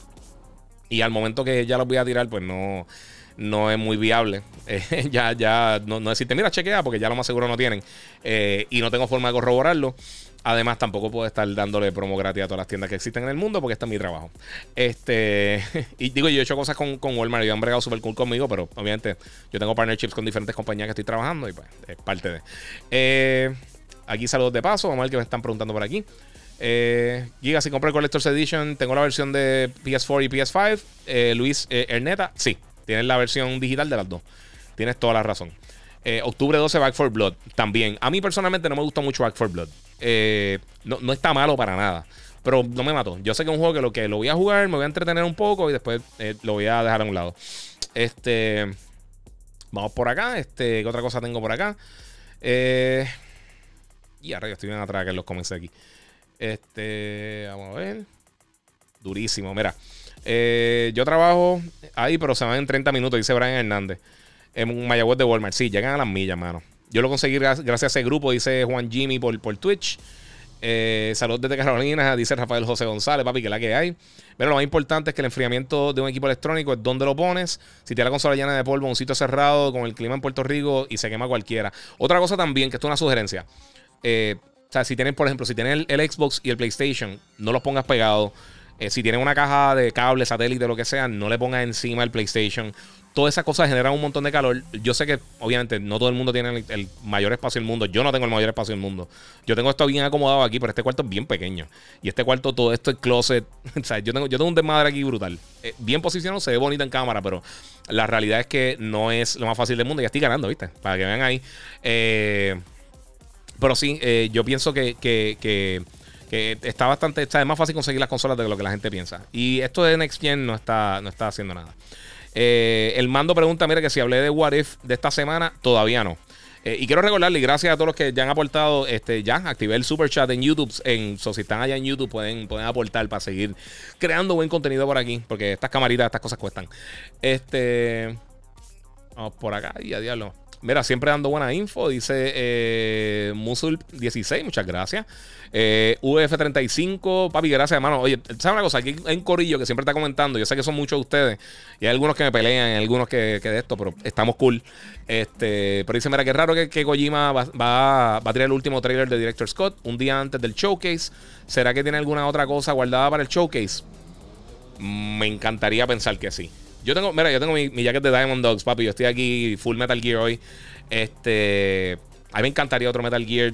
y al momento que ya los voy a tirar pues no es muy viable. Ya no decirte, mira, chequea, porque ya lo más seguro no tienen. Y no tengo forma de corroborarlo. Además, tampoco puedo estar dándole promo gratis a todas las tiendas que existen en el mundo, porque este es mi trabajo. Y digo, yo he hecho cosas con Walmart y han bregado súper cool conmigo, pero obviamente yo tengo partnerships con diferentes compañías que estoy trabajando y pues es parte de. Aquí saludos de paso, vamos a ver qué me están preguntando por aquí. Giga, si compré el Collector's Edition, tengo la versión de PS4 y PS5. Luis Erneta, sí. Tienes la versión digital de las dos. Tienes toda la razón. Octubre 12, Back 4 Blood. También. A mí personalmente no me gusta mucho Back 4 Blood. No está malo para nada. Pero no me mató. Yo sé que es un juego que lo voy a jugar, me voy a entretener un poco y después lo voy a dejar a un lado. Vamos por acá. ¿Qué otra cosa tengo por acá? Y ahora yo estoy bien atrás que los comencé aquí. Vamos a ver. Durísimo, mira. Yo trabajo ahí, pero se van en 30 minutos, dice Brian Hernández. En Mayagüez de Walmart. Sí, llegan a las millas, mano. Yo lo conseguí gracias a ese grupo, dice Juan Jimmy por Twitch. Saludos desde Carolina, dice Rafael José González. Papi, que la que hay. Pero lo más importante es que el enfriamiento de un equipo electrónico es dónde lo pones. Si tienes la consola llena de polvo, un sitio cerrado, con el clima en Puerto Rico, y se quema cualquiera. Otra cosa también, que esto es una sugerencia. O sea, si tienen, por ejemplo, si tienen el Xbox y el PlayStation, no los pongas pegados. Si tienen una caja de cable, satélite, lo que sea, no le pongas encima el PlayStation. Todas esas cosas generan un montón de calor. Yo sé que, obviamente, no todo el mundo tiene el mayor espacio del mundo. Yo no tengo el mayor espacio del mundo. Yo tengo esto bien acomodado aquí, pero este cuarto es bien pequeño. Y este cuarto, todo esto es closet. O sea, yo tengo un desmadre aquí brutal. Bien posicionado, se ve bonito en cámara, pero la realidad es que no es lo más fácil del mundo. Ya estoy ganando, ¿viste? Para que vean ahí. Pero sí, yo pienso que está bastante... Está, es más fácil conseguir las consolas de lo que la gente piensa. Y esto de Next Gen no está haciendo nada. El mando pregunta, mira, que si hablé de What If de esta semana, todavía no. Y quiero recordarle, gracias a todos los que ya han aportado, ya activé el super chat en YouTube. Si están allá en YouTube, pueden aportar para seguir creando buen contenido por aquí, porque estas camaritas, estas cosas cuestan. Vamos por acá y a diablo. Mira, siempre dando buena info, dice Musul16, muchas gracias. UF35, papi, gracias, hermano. Oye, ¿sabes una cosa? Aquí hay un corillo que siempre está comentando. Yo sé que son muchos de ustedes. Y hay algunos que me pelean, hay algunos que de esto, pero estamos cool. Pero dice, mira, qué raro que Kojima va a tirar el último trailer de Director Scott un día antes del showcase. ¿Será que tiene alguna otra cosa guardada para el showcase? Me encantaría pensar que sí. Yo tengo mi jacket de Diamond Dogs, papi. Yo estoy aquí full Metal Gear hoy. A mí me encantaría otro Metal Gear.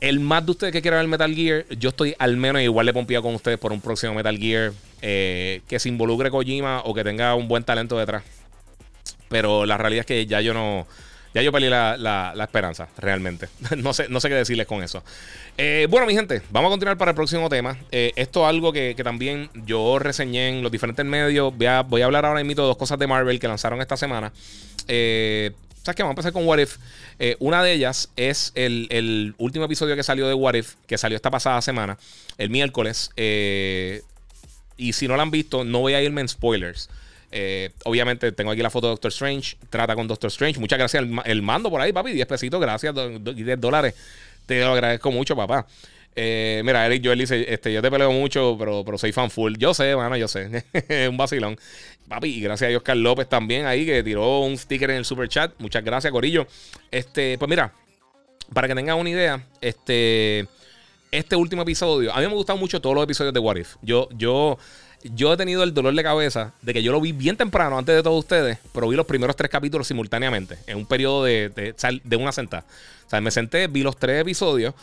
El más de ustedes que quiera ver Metal Gear, yo estoy al menos igual de pompeado con ustedes por un próximo Metal Gear que se involucre Kojima o que tenga un buen talento detrás. Pero la realidad es que ya yo perdí la esperanza, realmente. No sé qué decirles con eso. Bueno, mi gente, vamos a continuar para el próximo tema. Esto es algo que también yo reseñé en los diferentes medios. Voy a hablar ahora mismo de dos cosas de Marvel que lanzaron esta semana. ¿Sabes qué? Vamos a empezar con What If. Una de ellas es el último episodio que salió de What If, que salió esta pasada semana, el miércoles. Y si no lo han visto, no voy a irme en spoilers. Obviamente tengo aquí la foto de Doctor Strange. Trata con Doctor Strange. Muchas gracias el mando por ahí, papi. 10 pesitos, gracias. $10. Te lo agradezco mucho, papá. Mira, Eric Joel dice, yo te peleo mucho, pero soy fan full. Yo sé, mano, yo sé. Un vacilón. Papi, y gracias a Oscar López también ahí, que tiró un sticker en el super chat. Muchas gracias, corillo. Pues mira, para que tengan una idea, este último episodio, a mí me han gustado mucho todos los episodios de What If. Yo he tenido el dolor de cabeza de que yo lo vi bien temprano, antes de todos ustedes, pero vi los primeros 3 capítulos simultáneamente, en un periodo de una sentada. O sea, me senté, vi los 3 episodios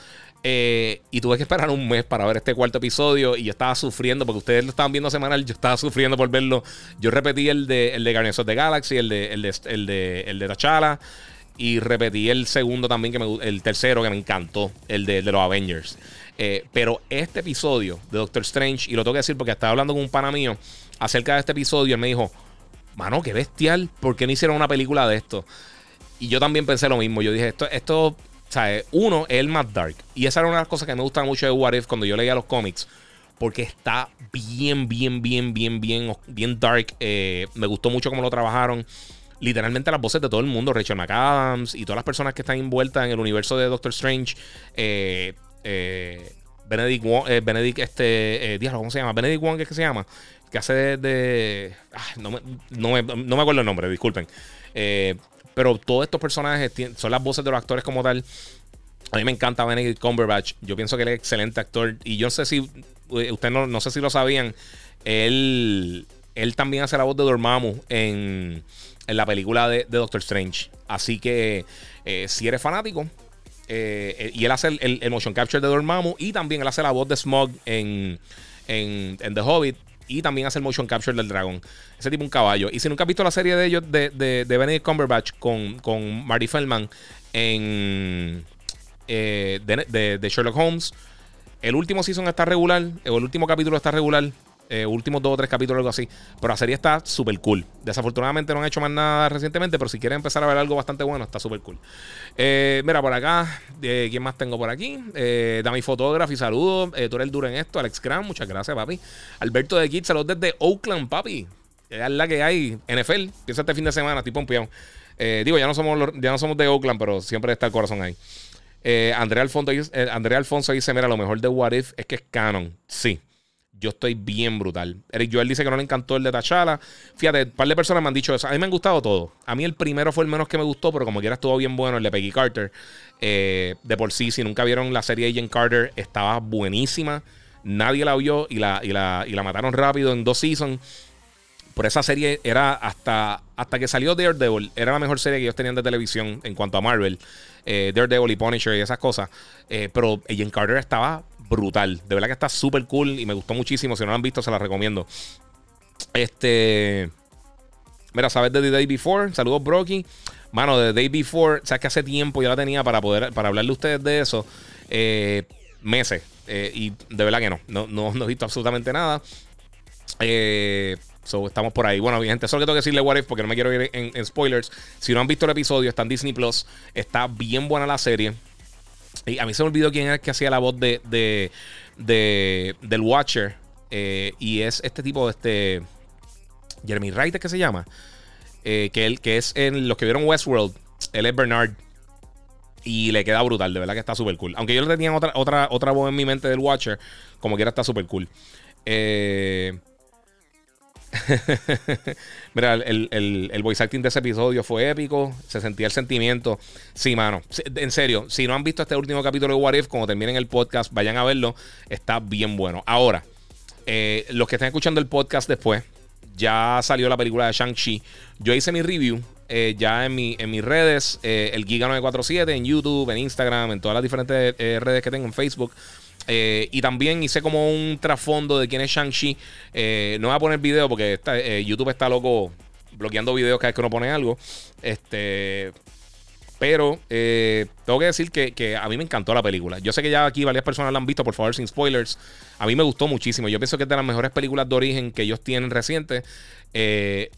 y tuve que esperar un mes para ver este cuarto episodio y yo estaba sufriendo, porque ustedes lo estaban viendo semanal, yo estaba sufriendo por verlo. Yo repetí el de Guardians of the Galaxy, el de T'Challa, y repetí el segundo también, el tercero que me encantó, el de los Avengers. Pero este episodio de Doctor Strange, y lo tengo que decir porque estaba hablando con un pana mío acerca de este episodio, él me dijo, mano, qué bestial, ¿por qué no hicieron una película de esto? Y yo también pensé lo mismo. Yo dije, esto ¿sabes? Uno es el más dark, y esa era una de las cosas que me gustaba mucho de What If cuando yo leía los cómics, porque está bien dark. Me gustó mucho cómo lo trabajaron. Literalmente las voces de todo el mundo, Rachel McAdams y todas las personas que están envueltas en el universo de Doctor Strange, Benedict Wong, que se llama, que hace no me acuerdo el nombre, disculpen, pero todos estos personajes son las voces de los actores como tal. A mí me encanta Benedict Cumberbatch, yo pienso que él es excelente actor, y yo sé si ustedes no sé si lo sabían, él también hace la voz de Dormammu en la película de Doctor Strange, así que si eres fanático. Y él hace el motion capture de Dormammu, y también él hace la voz de Smaug en The Hobbit, y también hace el motion capture del dragón. Ese tipo un caballo. Y si nunca has visto la serie de ellos de Benedict Cumberbatch con Marty Feldman en de Sherlock Holmes, El último season está regular, el último capítulo está regular, últimos 2 o 3 capítulos, algo así. Pero la serie está súper cool. Desafortunadamente no han hecho más nada recientemente, pero si quieren empezar a ver algo bastante bueno, está súper cool. Mira, por acá, ¿quién más tengo por aquí? Dami Photography, saludos. Tú eres el duro en esto. Alex Cram, muchas gracias, papi. Alberto de Kid, saludos desde Oakland, papi. Es la que hay. NFL, piensa este fin de semana, tipo un peón. Digo, ya no somos de Oakland, pero siempre está el corazón ahí. Andrea Alfonso dice, mira, lo mejor de What If es que es canon. Sí, yo estoy bien brutal. Eric Joel dice que no le encantó el de T'Challa. Fíjate, un par de personas me han dicho eso. A mí me han gustado todos. A mí el primero fue el menos que me gustó, pero como quiera estuvo bien bueno, el de Peggy Carter. De por sí, si nunca vieron la serie Agent Carter, estaba buenísima. Nadie la vio y la mataron rápido en 2 seasons. Por esa serie era hasta que salió Daredevil, era la mejor serie que ellos tenían de televisión en cuanto a Marvel. Daredevil y Punisher y esas cosas. Pero Agent Carter estaba brutal. De verdad que está súper cool y me gustó muchísimo. Si no la han visto, se la recomiendo. Mira, sabes de The Day Before. Saludos, Brocky. Mano, de The Day Before, sabes que hace tiempo yo la tenía para hablarle a ustedes de eso. Meses. Y de verdad que no he visto absolutamente nada. So, estamos por ahí. Bueno, mi gente, solo que tengo que decirle What If porque no me quiero ir en spoilers. Si no han visto el episodio, está en Disney Plus. Está bien buena la serie. Y a mí se me olvidó quién era el que hacía la voz del Watcher. Y es este tipo, Jeremy Wright, ¿es que se llama? Que es en los que vieron Westworld. Él es Bernard. Y le queda brutal, de verdad que está súper cool. Aunque yo le tenía otra voz en mi mente del Watcher, como quiera está súper cool. Mira, el voice acting de ese episodio fue épico. Se sentía el sentimiento. Sí, mano, en serio, si no han visto este último capítulo de What If, cuando terminen el podcast, vayan a verlo. Está bien bueno. Ahora, los que estén escuchando el podcast después, ya salió la película de Shang-Chi. Yo hice mi review ya en mis redes, el Giga947, en YouTube, en Instagram, en todas las diferentes redes que tengo, en Facebook. Y también hice como un trasfondo de quién es Shang-Chi. No voy a poner video porque YouTube está loco bloqueando videos cada vez que uno pone algo. Pero tengo que decir que a mí me encantó la película. Yo sé que ya aquí varias personas la han visto, por favor, sin spoilers. A mí me gustó muchísimo. Yo pienso que es de las mejores películas de origen que ellos tienen recientes.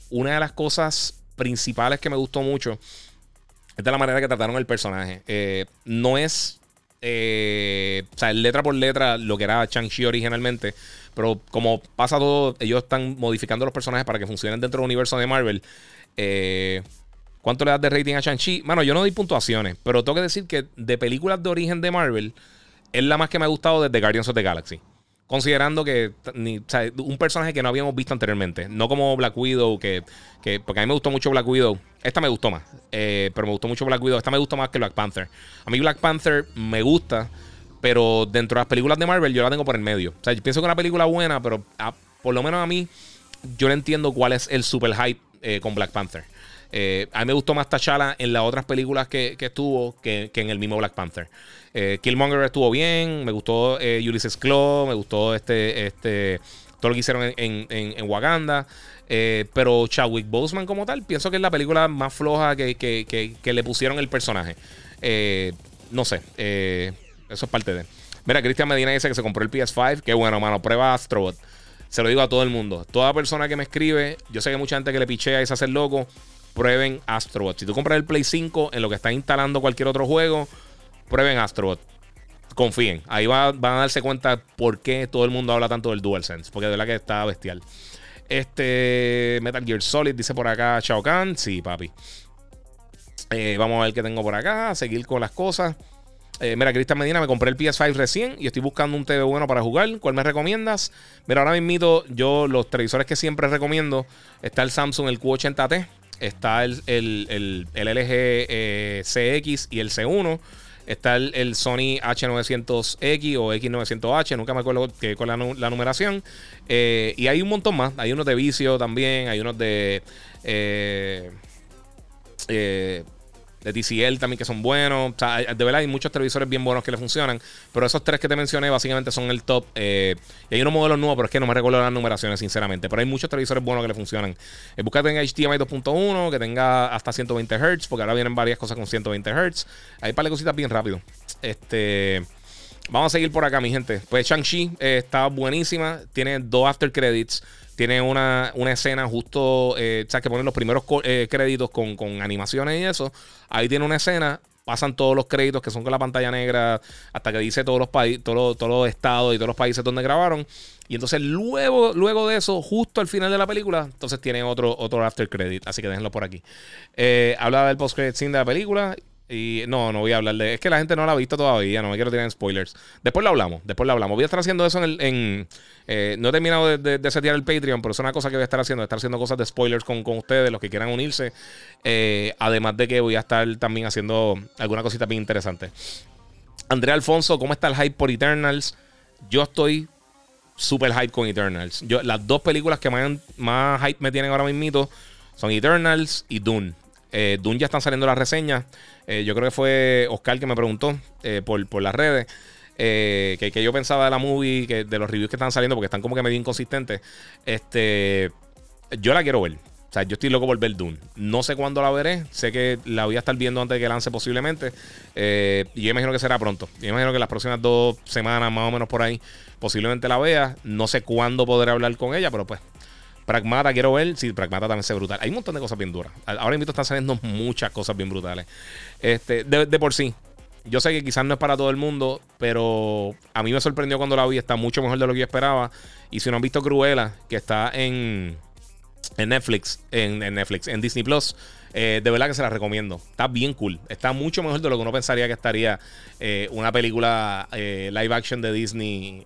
Una de las cosas principales que me gustó mucho es de la manera que trataron el personaje. No es... o sea, letra por letra lo que era Shang-Chi originalmente, pero como pasa todo, ellos están modificando los personajes para que funcionen dentro del universo de Marvel. ¿Cuánto le das de rating a Shang-Chi? Mano, yo no doy puntuaciones, pero tengo que decir que de películas de origen de Marvel es la más que me ha gustado desde Guardians of the Galaxy, considerando que o sea, un personaje que no habíamos visto anteriormente, no como Black Widow, que porque a mí me gustó mucho Black Widow. Esta me gustó más, pero me gustó mucho Black Widow. Esta me gustó más que Black Panther. A mí Black Panther me gusta, pero dentro de las películas de Marvel yo la tengo por el medio. O sea, yo pienso que es una película buena, pero por lo menos a mí, yo no entiendo cuál es el super hype con Black Panther. A mí me gustó más T'Challa en las otras películas que estuvo que en el mismo Black Panther. Killmonger estuvo bien, me gustó Ulysses Claw, me gustó todo lo que hicieron en Wakanda. Pero Chadwick Boseman como tal, pienso que es la película más floja que le pusieron el personaje. No sé, eso es parte de... Mira, Cristian Medina dice que se compró el PS5. Qué bueno, mano, prueba Astro Bot. Se lo digo a todo el mundo. Toda persona que me escribe, yo sé que hay mucha gente que le pichea y se hace el loco, prueben Astro Bot. Si tú compras el Play 5, en lo que está instalando cualquier otro juego, prueben Astro Bot. Confíen, ahí van a darse cuenta por qué todo el mundo habla tanto del DualSense, porque de verdad que está bestial. Metal Gear Solid dice por acá Shao Kahn. Sí, papi. Vamos a ver qué tengo por acá, a seguir con las cosas. Mira, Cristian Medina, me compré el PS5 recién y estoy buscando un TV bueno para jugar. ¿Cuál me recomiendas? Mira, ahora mismo yo los televisores que siempre recomiendo, está el Samsung, el Q80T, está el LG CX y el C1. Está el Sony H900X o X900H, nunca me acuerdo con la numeración. Y hay un montón más. Hay unos de Vizio también, hay unos de TCL también que son buenos. O sea, de verdad hay muchos televisores bien buenos que le funcionan. Pero esos 3 que te mencioné básicamente son el top. Y hay unos modelos nuevos, pero es que no me recuerdo las numeraciones, sinceramente. Pero hay muchos televisores buenos que le funcionan. Búscate en HDMI 2.1, que tenga hasta 120 Hz, porque ahora vienen varias cosas con 120 Hz. Hay un par de cositas bien rápido. Vamos a seguir por acá, mi gente. Pues Shang-Chi está buenísima. Tiene 2 after credits. Tiene una escena justo, que ponen los primeros créditos con animaciones y eso. Ahí tiene una escena. Pasan todos los créditos que son con la pantalla negra hasta que dice todos los países, todos los estados y todos los países donde grabaron. Y entonces luego de eso, justo al final de la película, entonces tienen otro after credit. Así que déjenlo por aquí. Hablaba del post credit scene de la película. Y no voy a hablar de... Es que la gente no la ha visto todavía. No me quiero tirar en spoilers. Después lo hablamos. Voy a estar haciendo eso no he terminado de setear el Patreon, pero es una cosa que voy a estar haciendo. Estar haciendo cosas de spoilers con ustedes, los que quieran unirse. Además de que voy a estar también haciendo alguna cosita bien interesante. Andrea Alfonso, ¿cómo está el hype por Eternals? Yo estoy súper hype con Eternals. Las 2 películas que más hype me tienen ahora mismito son Eternals y Dune. Dune ya están saliendo las reseñas. Yo creo que fue Oscar que me preguntó por las redes que yo pensaba de la movie, de los reviews que están saliendo, porque están como que medio inconsistentes. Yo la quiero ver. O sea, yo estoy loco por ver Dune. No sé cuándo la veré. Sé que la voy a estar viendo antes de que lance posiblemente. Y yo imagino que será pronto. Yo imagino que las próximas 2 semanas, más o menos por ahí, posiblemente la vea. No sé cuándo podré hablar con ella, pero pues... Pragmata quiero ver. Sí, Pragmata también se ve brutal. Hay un montón de cosas bien duras. Ahora mismo están saliendo muchas cosas bien brutales. De por sí. Yo sé que quizás no es para todo el mundo, pero a mí me sorprendió cuando la vi. Está mucho mejor de lo que yo esperaba. Y si no han visto Cruella, que está en Netflix, en Disney Plus, de verdad que se la recomiendo. Está bien cool. Está mucho mejor de lo que uno pensaría que estaría una película live action de Disney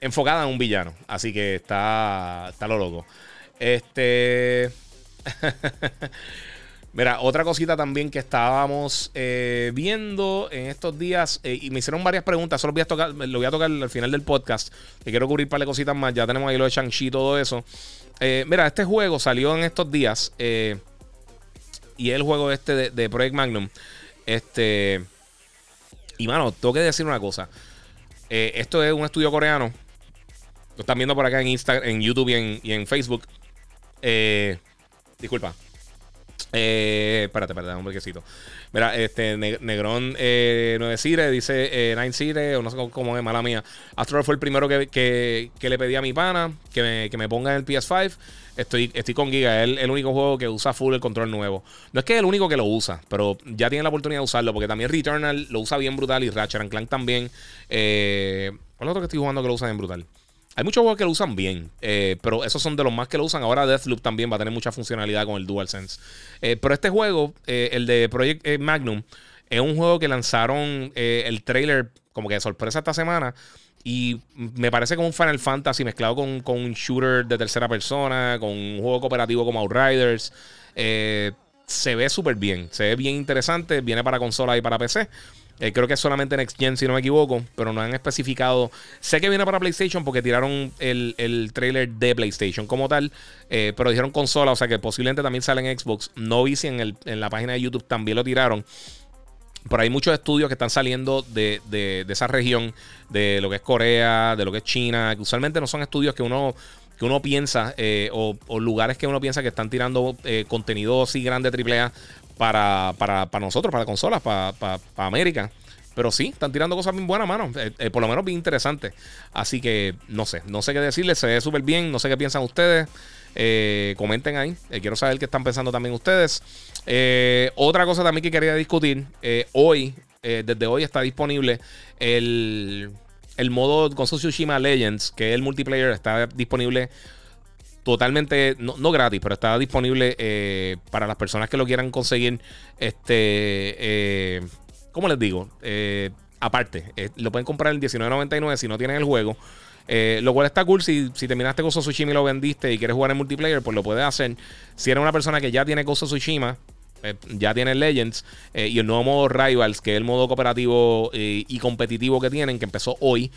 enfocada en un villano. Así que está lo loco. Mira, otra cosita también que estábamos viendo en estos días. Y me hicieron varias preguntas. Eso lo voy a tocar al final del podcast. Que quiero cubrir un par de cositas más. Ya tenemos ahí lo de Shang-Chi y todo eso. Mira, este juego salió en estos días. Y el juego de Project Magnum. Y mano, tengo que decir una cosa. Esto es un estudio coreano. Lo están viendo por acá en Instagram, en YouTube y en Facebook. Disculpa. Espérate, un brequecito. Mira, Negrón 9 Cire dice 9 Cire, o no sé cómo es, mala mía. Astro fue el primero que le pedí a mi pana que me ponga en el PS5. Estoy con Giga, es el único juego que usa full el control nuevo. No es que es el único que lo usa, pero ya tiene la oportunidad de usarlo, porque también Returnal lo usa bien brutal y Ratchet & Clank también. ¿Cuál otro que estoy jugando que lo usa bien brutal? Hay muchos juegos que lo usan bien, pero esos son de los más que lo usan. Ahora Deathloop también va a tener mucha funcionalidad con el DualSense. Pero este juego, el de Project Magnum, es un juego que lanzaron el trailer como que de sorpresa esta semana. Y me parece como un Final Fantasy mezclado con un shooter de tercera persona, con un juego cooperativo como Outriders. Se ve súper bien, se ve bien interesante. Viene para consola y para PC. Creo que es solamente Next Gen, si no me equivoco, pero no han especificado. Sé que viene para PlayStation porque tiraron el trailer de PlayStation como tal, pero dijeron consola, o sea que posiblemente también sale en Xbox. No vi si en la página de YouTube también lo tiraron. Pero hay muchos estudios que están saliendo de esa región, de lo que es Corea, de lo que es China, que usualmente no son estudios que uno piensa, o lugares que uno piensa que están tirando contenido así grande AAA para nosotros, para consolas, para América. Pero sí, están tirando cosas bien buenas, mano. Por lo menos bien interesantes. Así que no sé qué decirles. Se ve súper bien, no sé qué piensan ustedes. Comenten ahí. Quiero saber qué están pensando también ustedes. Otra cosa también que quería discutir. Desde hoy está disponible el modo Ghost of Tsushima Legends, que es el multiplayer, está disponible totalmente, no gratis, pero está disponible para las personas que lo quieran conseguir. ¿Cómo les digo? Aparte, lo pueden comprar en $19.99 si no tienen el juego. Lo cual está cool. Si terminaste Ghost of Tsushima y lo vendiste y quieres jugar en multiplayer, pues lo puedes hacer. Si eres una persona que ya tiene Ghost of Tsushima, ya tiene Legends, y el nuevo modo Rivals, que es el modo cooperativo y competitivo que tienen, que empezó hoy.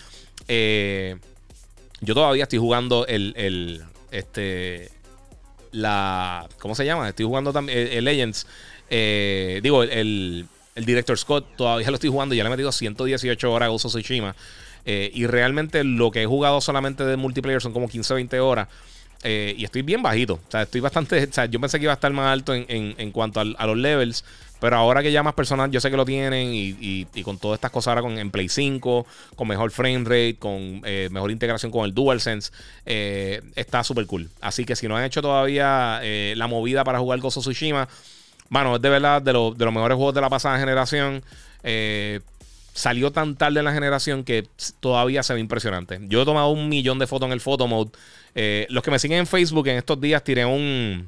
Yo todavía estoy jugando ¿cómo se llama? Estoy jugando también el Legends. El Director Scott todavía lo estoy jugando. Ya le he metido 118 horas a Ghost of Tsushima. Y realmente lo que he jugado solamente de multiplayer son como 15-20 horas. Y estoy bien bajito. O sea, yo pensé que iba a estar más alto en cuanto a los levels. Pero ahora que ya más personas, yo sé que lo tienen, y con todas estas cosas ahora en Play 5, con mejor frame rate, con mejor integración con el DualSense, está súper cool. Así que si no han hecho todavía la movida para jugar Ghost of Tsushima, mano, es de verdad de los mejores juegos de la pasada generación. Salió tan tarde en la generación que todavía se ve impresionante. Yo he tomado 1,000,000 de fotos en el photo mode. Los que me siguen en Facebook, en estos días tiré una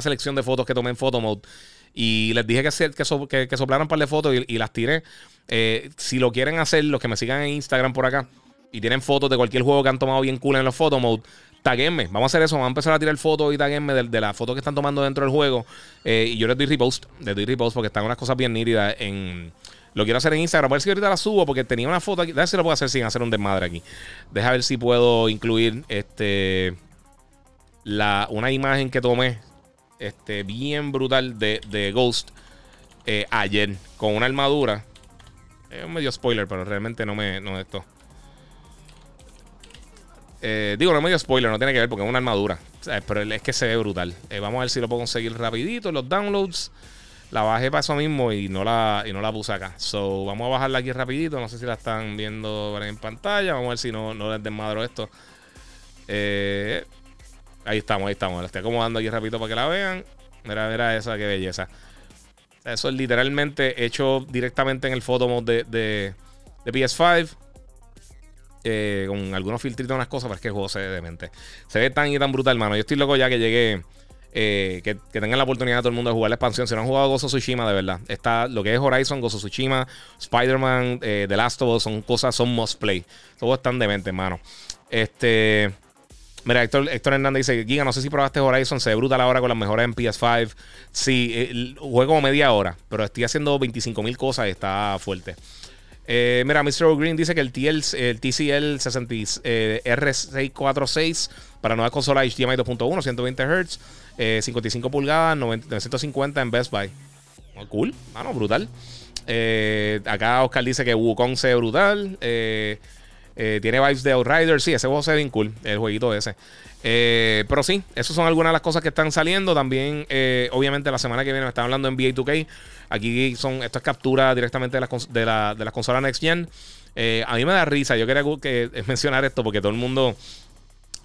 selección de fotos que tomé en photo mode. Y les dije que soplaran un par de fotos y las tiré. Si lo quieren hacer, los que me sigan en Instagram por acá y tienen fotos de cualquier juego que han tomado bien cool en los photo mode, taguenme. Vamos a hacer eso. Vamos a empezar a tirar fotos y taguenme de las fotos que están tomando dentro del juego. Y yo les doy repost. Les doy repost porque están unas cosas bien nítidas en... Lo quiero hacer en Instagram. A ver si ahorita la subo porque tenía una foto aquí. A ver si lo puedo hacer sin hacer un desmadre aquí. Deja ver si puedo incluir una imagen que tomé bien brutal de Ghost ayer con una armadura. Es medio spoiler, pero realmente no medio spoiler, no tiene que ver porque es una armadura. O sea, pero es que se ve brutal. Vamos a ver si lo puedo conseguir rapidito. Los downloads. La bajé para eso mismo y no la puse acá. So, vamos a bajarla aquí rapidito. No sé si la están viendo en pantalla. Vamos a ver si no les desmadro esto. Ahí estamos. La estoy acomodando aquí rapidito para que la vean. Mira esa, qué belleza. Eso es literalmente hecho directamente en el photo mode de PS5. Con algunos filtritos, unas cosas, pero es que el juego se ve demente. Se ve tan y tan brutal, hermano. Yo estoy loco ya que llegué... que tengan la oportunidad todo el mundo de jugar la expansión. Si no han jugado Ghost of Tsushima, de verdad está lo que es Horizon, Ghost of Tsushima, Spider-Man, The Last of Us, son must play. Todos están demente, hermano. Mira, Héctor Hernández dice: Giga, no sé si probaste Horizon, se ve brutal ahora con las mejoras en PS5. Sí, juego como media hora, pero estoy haciendo 25,000 cosas y está fuerte. Mira, Mr. O'Green dice que el TCL R646 para nueva consola HDMI 2.1, 120 Hz, 55 pulgadas, 950 en Best Buy. Oh, cool, mano, brutal. Acá Oscar dice que Wukong se ve brutal. Tiene vibes de Outriders. Sí, ese juego se ve bien cool, el jueguito ese. Pero sí, esas son algunas de las cosas que están saliendo. También, obviamente, la semana que viene me están hablando de NBA 2K. Aquí esto es captura directamente de las consolas Next Gen. A mí me da risa. Yo quería mencionar esto porque todo el mundo,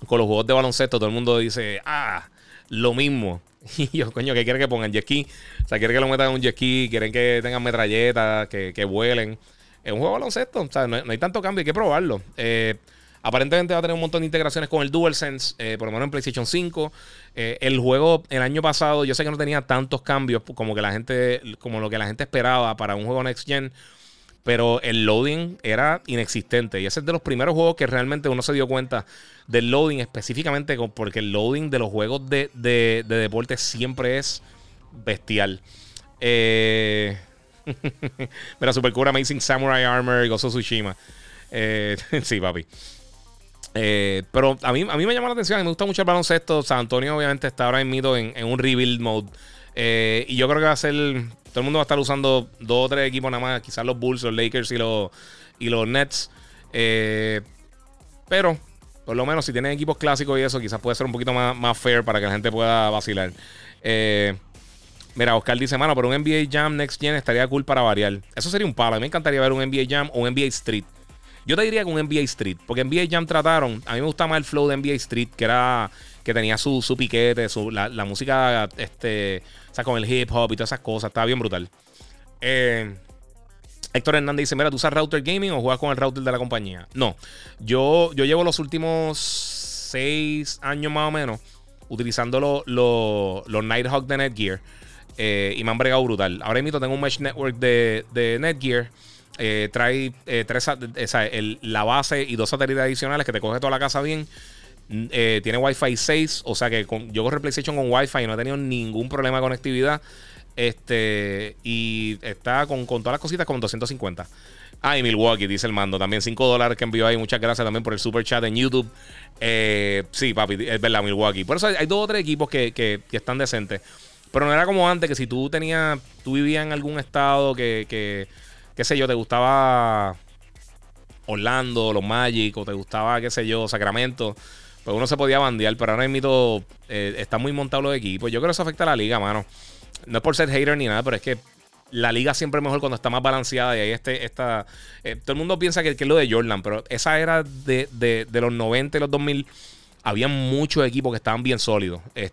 con los juegos de baloncesto, todo el mundo dice, lo mismo. Y yo, coño, ¿qué quieren que pongan? Jet ski. O sea, quieren que lo metan en un jet ski, quieren que tengan metralletas, que vuelen. Es un juego de baloncesto, o sea, no hay tanto cambio, hay que probarlo. Aparentemente va a tener un montón de integraciones con el DualSense, por lo menos en PlayStation 5. El juego el año pasado, yo sé que no tenía tantos cambios como lo que la gente esperaba para un juego Next Gen, pero el loading era inexistente. Y ese es de los primeros juegos que realmente uno se dio cuenta del loading, específicamente porque el loading de los juegos de deporte siempre es bestial. Mira, super cool, Amazing Samurai Armor, Ghost of Tsushima. Sí, papi. Pero a mí me llama la atención. Me gusta mucho el baloncesto. San Antonio obviamente está ahora mismo en un rebuild mode. Y yo creo que va a ser... Todo el mundo va a estar usando 2 o 3 equipos nada más. Quizás los Bulls, los Lakers y los Nets. Pero, por lo menos, si tienen equipos clásicos y eso, quizás puede ser un poquito más fair para que la gente pueda vacilar. Mira, Oscar dice, mano, pero un NBA Jam Next Gen estaría cool para variar. Eso sería un palo. A mí me encantaría ver un NBA Jam o un NBA Street. Yo te diría que un NBA Street, porque NBA Jam trataron... A mí me gustaba más el flow de NBA Street, que tenía su piquete, la música, o sea, con el hip hop y todas esas cosas. Estaba bien brutal. Héctor Hernández dice, mira, ¿tú usas router gaming o juegas con el router de la compañía? No, yo llevo los últimos 6 años más o menos utilizando los Nighthawk de Netgear. Y me han bregado brutal. Ahora mismo tengo un mesh network de Netgear. Trae 3, o sea, la base y 2 satélites adicionales que te coge toda la casa bien. Tiene Wi-Fi 6. O sea que yo corro PlayStation con Wi-Fi y no he tenido ningún problema de conectividad. Y está con todas las cositas con 250. Y Milwaukee, dice el mando. También $5 que envió ahí. Muchas gracias también por el super chat en YouTube. Sí, papi, es verdad, Milwaukee. Por eso hay 2 o 3 equipos que están decentes. Pero no era como antes, que si tú vivías en algún estado que qué sé yo, te gustaba Orlando, los Magic, o te gustaba, qué sé yo, Sacramento, pues uno se podía bandear. Pero ahora mismo está muy montado los equipos. Yo creo que eso afecta a la liga, mano. no es por ser hater ni nada, pero es que la liga siempre es mejor cuando está más balanceada. Y ahí todo el mundo piensa que es lo de Jordan, pero esa era de los 90 y los 2000. Había muchos equipos que estaban bien sólidos. O sea,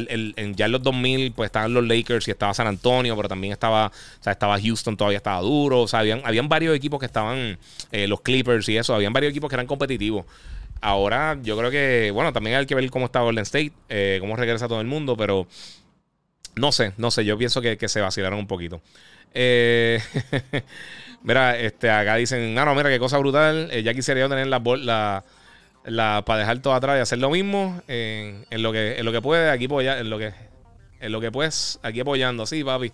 ya en los 2000 pues estaban los Lakers y estaba San Antonio, pero también estaba Houston, todavía estaba duro. O sea, habían varios equipos que estaban, los Clippers y eso. Habían varios equipos que eran competitivos. Ahora yo creo que, bueno, también hay que ver cómo está Golden State, cómo regresa todo el mundo, pero no sé, yo pienso que se vacilaron un poquito. Mira, acá dicen, no, mira, qué cosa brutal, ya quisiera yo tener la para dejar todo atrás y hacer lo mismo en lo que puede, aquí apoyar, en lo que puedes, aquí apoyando, sí, papi.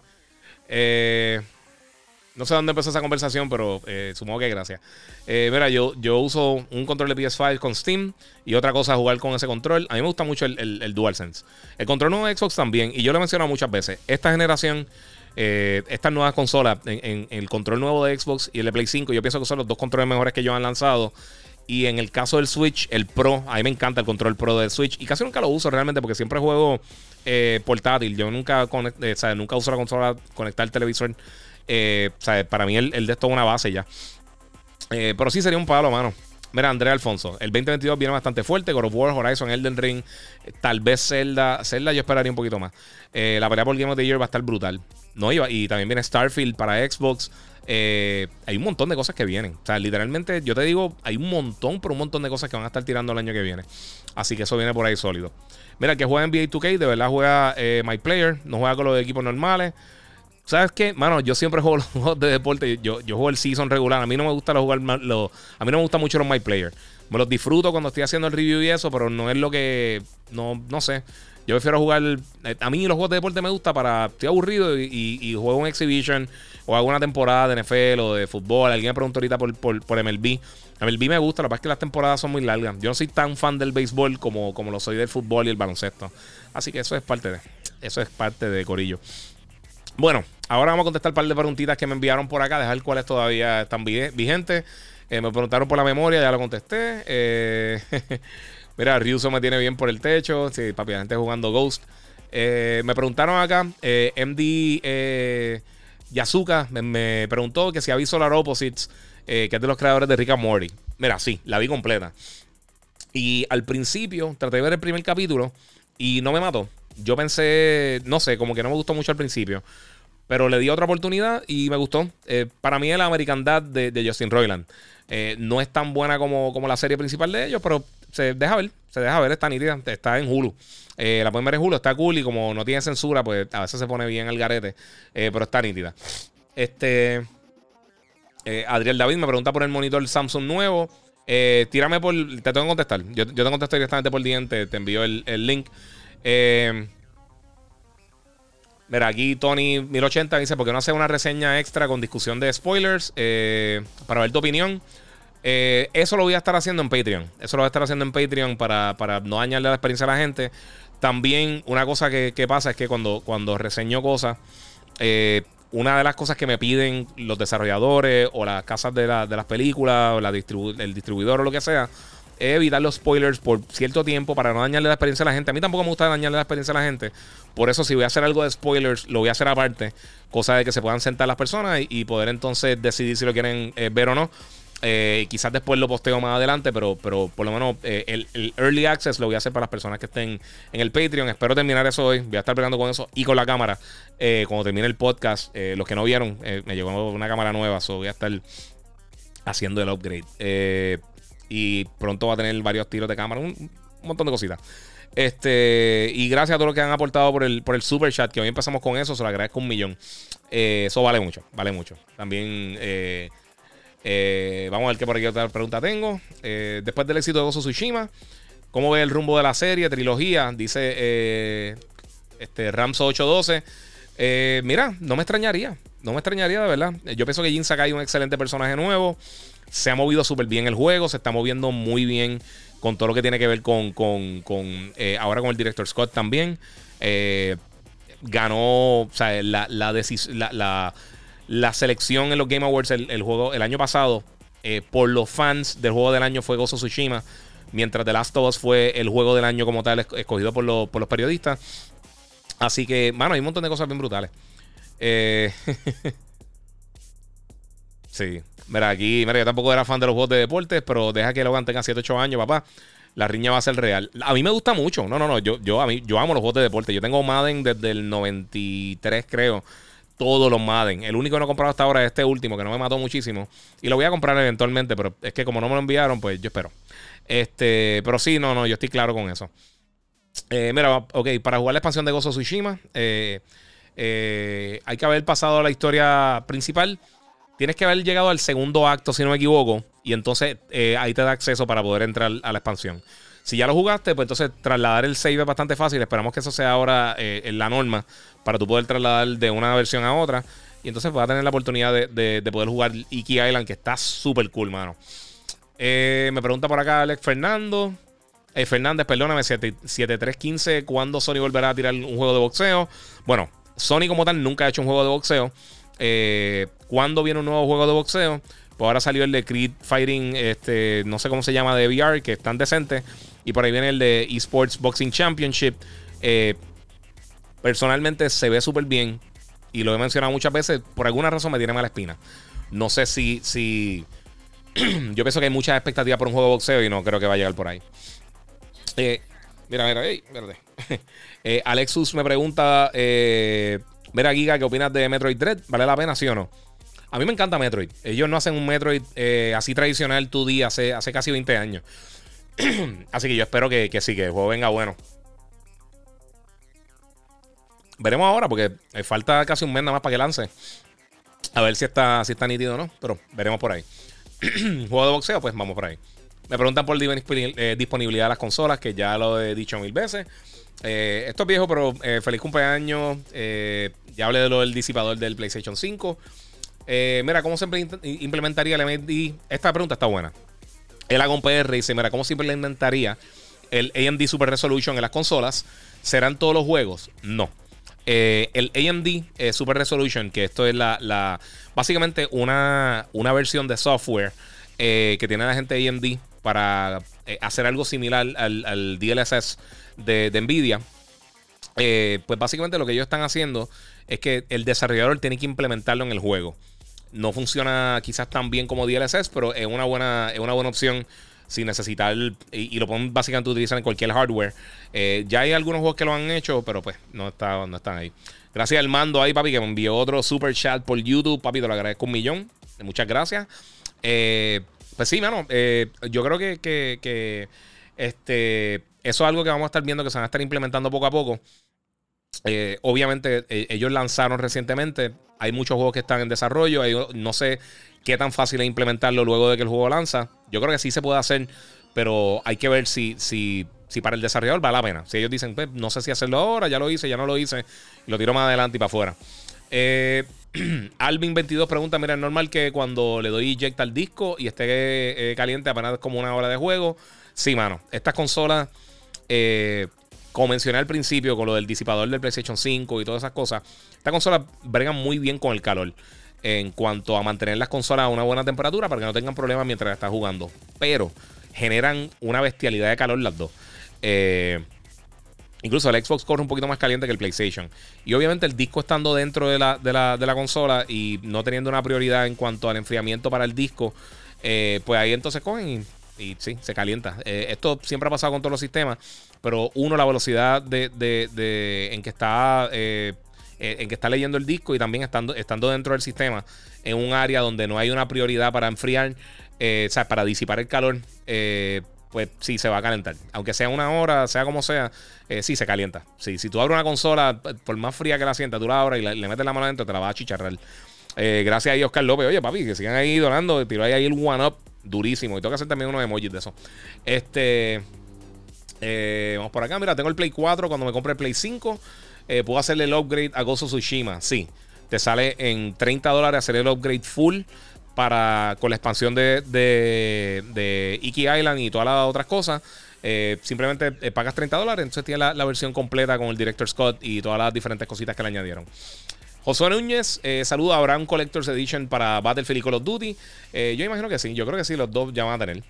No sé dónde empezó esa conversación, pero supongo que gracias. Mira, yo uso un control de PS5 con Steam y otra cosa jugar con ese control. A mí me gusta mucho el DualSense. El control nuevo de Xbox también, y yo lo he mencionado muchas veces. Esta generación, estas nuevas consolas, en el control nuevo de Xbox y el de Play 5, yo pienso que son los dos controles mejores que ellos han lanzado. Y en el caso del Switch, el Pro, a mí me encanta el control Pro del Switch. Y casi nunca lo uso realmente porque siempre juego portátil. Yo nunca uso la consola conectar al televisor. Para mí el de esto es una base ya, pero sí sería un palo, mano. Mira, Andrea Alfonso, el 2022 viene bastante fuerte. God of War, Horizon, Elden Ring, tal vez Zelda yo esperaría un poquito más. La pelea por Game of the Year va a estar brutal, ¿no? Y también viene Starfield para Xbox. Hay un montón de cosas que vienen. O sea, literalmente, yo te digo, hay un montón, pero un montón de cosas que van a estar tirando el año que viene. Así que eso viene por ahí sólido. Mira, el que juega NBA 2K, de verdad juega My Player, no juega con los equipos normales. ¿Sabes qué? Mano, yo siempre juego los juegos de deporte. Yo juego el season regular. A mí no me gusta a mí no me gustan mucho los My Player. Me los disfruto cuando estoy haciendo el review y eso, pero no es lo que... No sé. Yo prefiero jugar... A mí los juegos de deporte me gusta para... Estoy aburrido y juego un exhibition o hago una temporada de NFL o de fútbol. Alguien me preguntó ahorita por MLB. MLB me gusta, lo que pasa es que las temporadas son muy largas. Yo no soy tan fan del béisbol como lo soy del fútbol y el baloncesto. Así que eso es parte de corillo. Bueno, ahora vamos a contestar un par de preguntitas que me enviaron por acá, dejar cuáles todavía están vigentes. Me preguntaron por la memoria, ya lo contesté. Mira, Ryuso me tiene bien por el techo. Sí, papi, la gente jugando Ghost. Me preguntaron acá, MD Yasuka me preguntó que si ha visto Solar Opposites, que es de los creadores de Rick and Morty. Mira, sí, la vi completa. Y al principio traté de ver el primer capítulo y no me mató. Yo pensé, no sé, como que no me gustó mucho al principio, pero le di otra oportunidad y me gustó. Para mí es la americandad de Justin Roiland. No es tan buena como la serie principal de ellos, pero se deja ver, está nítida, está en Hulu. La pueden ver en Hulu, está cool y como no tiene censura, pues a veces se pone bien al garete, pero está nítida. Adriel David me pregunta por el monitor Samsung nuevo. Tírame por... Te tengo que contestar. Yo te contesto directamente por DM, te envío el link. Mira, aquí Tony 1080 dice: ¿por qué no hace una reseña extra con discusión de spoilers? Para ver tu opinión. Eso lo voy a estar haciendo en Patreon. Para no dañarle la experiencia a la gente. También una cosa que pasa es que cuando reseño cosas, una de las cosas que me piden los desarrolladores o las casas de las películas o el distribuidor o lo que sea, evitar los spoilers por cierto tiempo para no dañarle la experiencia a la gente. A mí tampoco me gusta dañarle la experiencia a la gente. Por eso, si voy a hacer algo de spoilers, lo voy a hacer aparte, cosa de que se puedan sentar las personas y poder entonces decidir si lo quieren ver o no. Quizás después lo posteo más adelante, pero por lo menos el early access lo voy a hacer para las personas que estén en el Patreon. Espero terminar eso hoy. Voy a estar peleando con eso y con la cámara cuando termine el podcast. Los que no vieron, me llegó una cámara nueva, so voy a estar haciendo el upgrade. Y pronto va a tener varios tiros de cámara, un montón de cositas. Y gracias a todos los que han aportado por el super chat, que hoy empezamos con eso. Se lo agradezco 1,000,000. Eso vale mucho. También vamos a ver qué por aquí otra pregunta tengo. Después del éxito de Ghost of Tsushima, ¿cómo ve el rumbo de la serie, trilogía? Dice Ramso812. Mira, no me extrañaría de verdad. Yo pienso que Jin Sakai es un excelente personaje nuevo. Se ha movido súper bien el juego, se está moviendo muy bien con todo lo que tiene que ver con ahora con el director Scott también. Ganó, o sea, la selección en los Game Awards el juego el año pasado. Por los fans del juego del año fue Ghost of Tsushima, mientras The Last of Us fue el juego del año como tal escogido por los periodistas. Así que, mano, hay un montón de cosas bien brutales. Sí. Mira, aquí, mira, yo tampoco era fan de los juegos de deportes, pero deja que Logan tenga 7, 8 años, papá. La riña va a ser real. A mí me gusta mucho. No. Yo amo los juegos de deporte. Yo tengo Madden desde el 93, creo. Todos los Madden. El único que no he comprado hasta ahora es este último, que no me mató muchísimo. Y lo voy a comprar eventualmente, pero es que como no me lo enviaron, pues yo espero. Pero sí, no, yo estoy claro con eso. Mira, ok, para jugar la expansión de Ghost of Tsushima, hay que haber pasado a la historia principal. Tienes que haber llegado al segundo acto, si no me equivoco. Y entonces ahí te da acceso para poder entrar a la expansión. Si ya lo jugaste, pues entonces trasladar el save es bastante fácil. Esperamos que eso sea ahora la norma para tú poder trasladar de una versión a otra. Y entonces vas a tener la oportunidad de poder jugar Iki Island, que está súper cool, mano. Me pregunta por acá Alex Fernández, perdóname, 7315, ¿cuándo Sony volverá a tirar un juego de boxeo? Bueno, Sony como tal nunca ha hecho un juego de boxeo. ¿Cuándo viene un nuevo juego de boxeo? Pues ahora salió el de Creed Fighting, no sé cómo se llama, de VR, que es tan decente. Y por ahí viene el de Esports Boxing Championship. Personalmente se ve súper bien. Y lo he mencionado muchas veces. Por alguna razón me tiene mala espina. No sé si... Yo pienso que hay muchas expectativas por un juego de boxeo y no creo que va a llegar por ahí. Mira, espérate. Alexus me pregunta... Mira, Giga, ¿qué opinas de Metroid Dread? ¿Vale la pena, sí o no? A mí me encanta Metroid. Ellos no hacen un Metroid así tradicional 2D hace casi 20 años. Así que yo espero que sí, que el juego venga bueno. Veremos ahora, porque falta casi un mes nada más para que lance. A ver si está nítido o no, pero veremos por ahí. Juego de boxeo, pues vamos por ahí. Me preguntan por disponibilidad de las consolas, que ya lo he dicho 1000 veces. Esto es viejo, pero feliz cumpleaños. Ya hablé de lo del disipador del PlayStation 5. Mira, ¿cómo se implementaría el AMD? Esta pregunta está buena. El Agon PR dice, mira, ¿cómo se implementaría el AMD Super Resolution en las consolas? ¿Serán todos los juegos? No. El AMD Super Resolution, que esto es básicamente una versión de software que tiene la gente de AMD para hacer algo similar al DLSS de NVIDIA. Pues básicamente lo que ellos están haciendo es que el desarrollador tiene que implementarlo en el juego. No funciona quizás tan bien como DLSS, pero es una buena opción sin necesitar, y lo pueden básicamente utilizar en cualquier hardware. Ya hay algunos juegos que lo han hecho, pero pues no están ahí. Gracias al mando ahí, papi, que me envió otro super chat por YouTube. Papi, te lo agradezco 1,000,000. Muchas gracias. Pues sí, mano, yo creo que eso es algo que vamos a estar viendo, que se van a estar implementando poco a poco. Obviamente ellos lanzaron recientemente. Hay muchos juegos que están en desarrollo. No sé qué tan fácil es implementarlo luego de que el juego lanza. Yo creo que sí se puede hacer, pero hay que ver si para el desarrollador vale la pena. Si ellos dicen, pues, no sé si hacerlo ahora, ya lo hice, ya no lo hice, y lo tiro más adelante y para afuera. Alvin22 pregunta, mira, ¿es normal que cuando le doy eject al disco y esté caliente apenas como una hora de juego? Sí, mano. Estas consolas... Como mencioné al principio con lo del disipador del PlayStation 5 y todas esas cosas, estas consolas bregan muy bien con el calor en cuanto a mantener las consolas a una buena temperatura para que no tengan problemas mientras estás jugando. Pero generan una bestialidad de calor las dos. Incluso el Xbox corre un poquito más caliente que el PlayStation. Y obviamente el disco estando dentro de la consola y no teniendo una prioridad en cuanto al enfriamiento para el disco, pues ahí entonces cogen y sí, se calienta. Esto siempre ha pasado con todos los sistemas, pero uno, la velocidad en que está leyendo el disco y también estando dentro del sistema en un área donde no hay una prioridad para enfriar, o sea, para disipar el calor, pues sí, se va a calentar. Aunque sea una hora, sea como sea, sí se calienta. Sí, si tú abres una consola, por más fría que la sientas, tú la abres y le metes la mano adentro, te la vas a chicharrar. Gracias ahí, Oscar López. Oye, papi, que sigan ahí donando. Tiró ahí el one up durísimo. Y tengo que hacer también unos emojis de eso. Vamos por acá. Mira, tengo el Play 4. Cuando me compre el Play 5, puedo hacerle el upgrade a Ghost of Tsushima. Sí, te sale en $30 hacer el upgrade full con la expansión de Iki Island y todas las otras cosas. Simplemente pagas $30. Entonces tienes la versión completa con el Director's Cut y todas las diferentes cositas que le añadieron. Josué Núñez, saluda, ¿habrá un Collector's Edition para Battlefield y Call of Duty? Yo imagino que sí, yo creo que sí, los dos ya van a tener.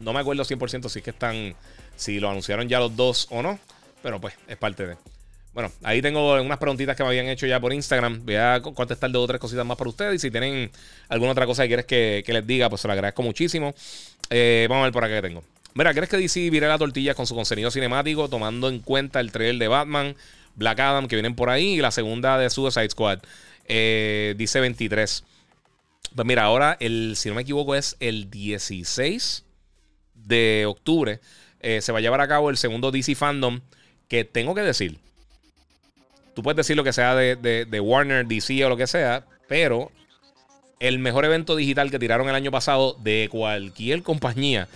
No me acuerdo 100% si lo anunciaron ya los dos o no, pero pues es parte de. Bueno, ahí tengo unas preguntitas que me habían hecho ya por Instagram. Voy a contestar 2 o 3 cositas más para ustedes. Y si tienen alguna otra cosa que quieres que les diga, pues se la agradezco muchísimo. Vamos a ver por acá que tengo. Mira, ¿crees que DC vire la tortilla con su contenido cinemático, tomando en cuenta el trailer de Batman, Black Adam, que vienen por ahí, y la segunda de Suicide Squad? Dice 23. Pues mira, ahora, si no me equivoco, es el 16 de octubre. Se va a llevar a cabo el segundo DC Fandom, que tengo que decir. Tú puedes decir lo que sea de Warner, DC o lo que sea, pero el mejor evento digital que tiraron el año pasado de cualquier compañía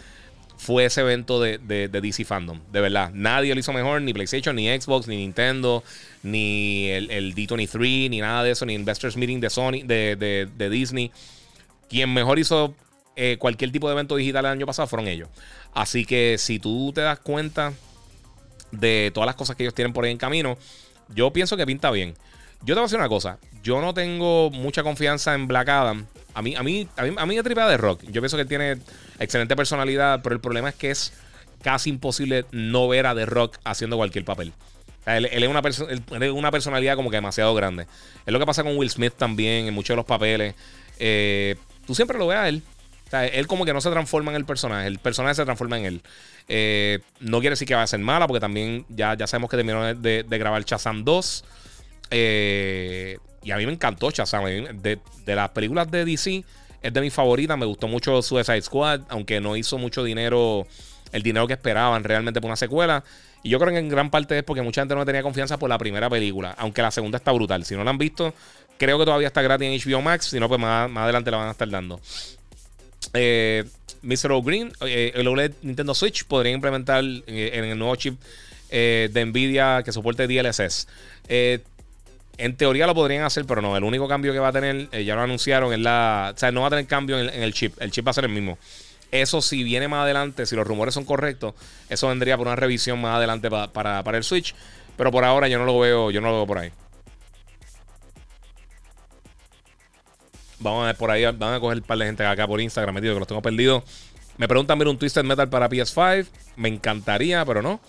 fue ese evento de DC Fandom. De verdad, nadie lo hizo mejor, ni PlayStation, ni Xbox, ni Nintendo, ni el D23, ni nada de eso, ni Investors Meeting de Sony, de Disney. Quien mejor hizo cualquier tipo de evento digital el año pasado fueron ellos. Así que si tú te das cuenta de todas las cosas que ellos tienen por ahí en camino, yo pienso que pinta bien. Yo te voy a decir una cosa. Yo no tengo mucha confianza en Black Adam. A mí me tripea de Rock. Yo pienso que él tiene excelente personalidad, pero el problema es que es casi imposible no ver a The Rock haciendo cualquier papel. O sea, él es una personalidad como que demasiado grande. Es lo que pasa con Will Smith también en muchos de los papeles. Tú siempre lo ves a él. O sea, él como que no se transforma en el personaje. El personaje se transforma en él. No quiere decir que va a ser mala, porque también ya sabemos que terminó de grabar Shazam 2. Y a mí me encantó Shazam. De las películas de DC, es de mis favoritas. Me gustó mucho Suicide Squad, aunque no hizo mucho dinero, el dinero que esperaban realmente por una secuela. Y yo creo que en gran parte es porque mucha gente no tenía confianza por la primera película, aunque la segunda está brutal. Si no la han visto, creo que todavía está gratis en HBO Max. Si no, pues más adelante la van a estar dando. Mr. O'Green, el OLED Nintendo Switch podría implementar en el nuevo chip de Nvidia que soporte DLSS. En teoría lo podrían hacer, pero no. El único cambio que va a tener, ya lo anunciaron, es o sea, no va a tener cambio en el chip. El chip va a ser el mismo. Eso, si viene más adelante, si los rumores son correctos, eso vendría por una revisión más adelante para el Switch. Pero por ahora yo no lo veo por ahí. Vamos a ver por ahí, van a coger un par de gente acá por Instagram, metido que los tengo perdidos. Me preguntan, mira, un Twisted Metal para PS5. Me encantaría, pero no.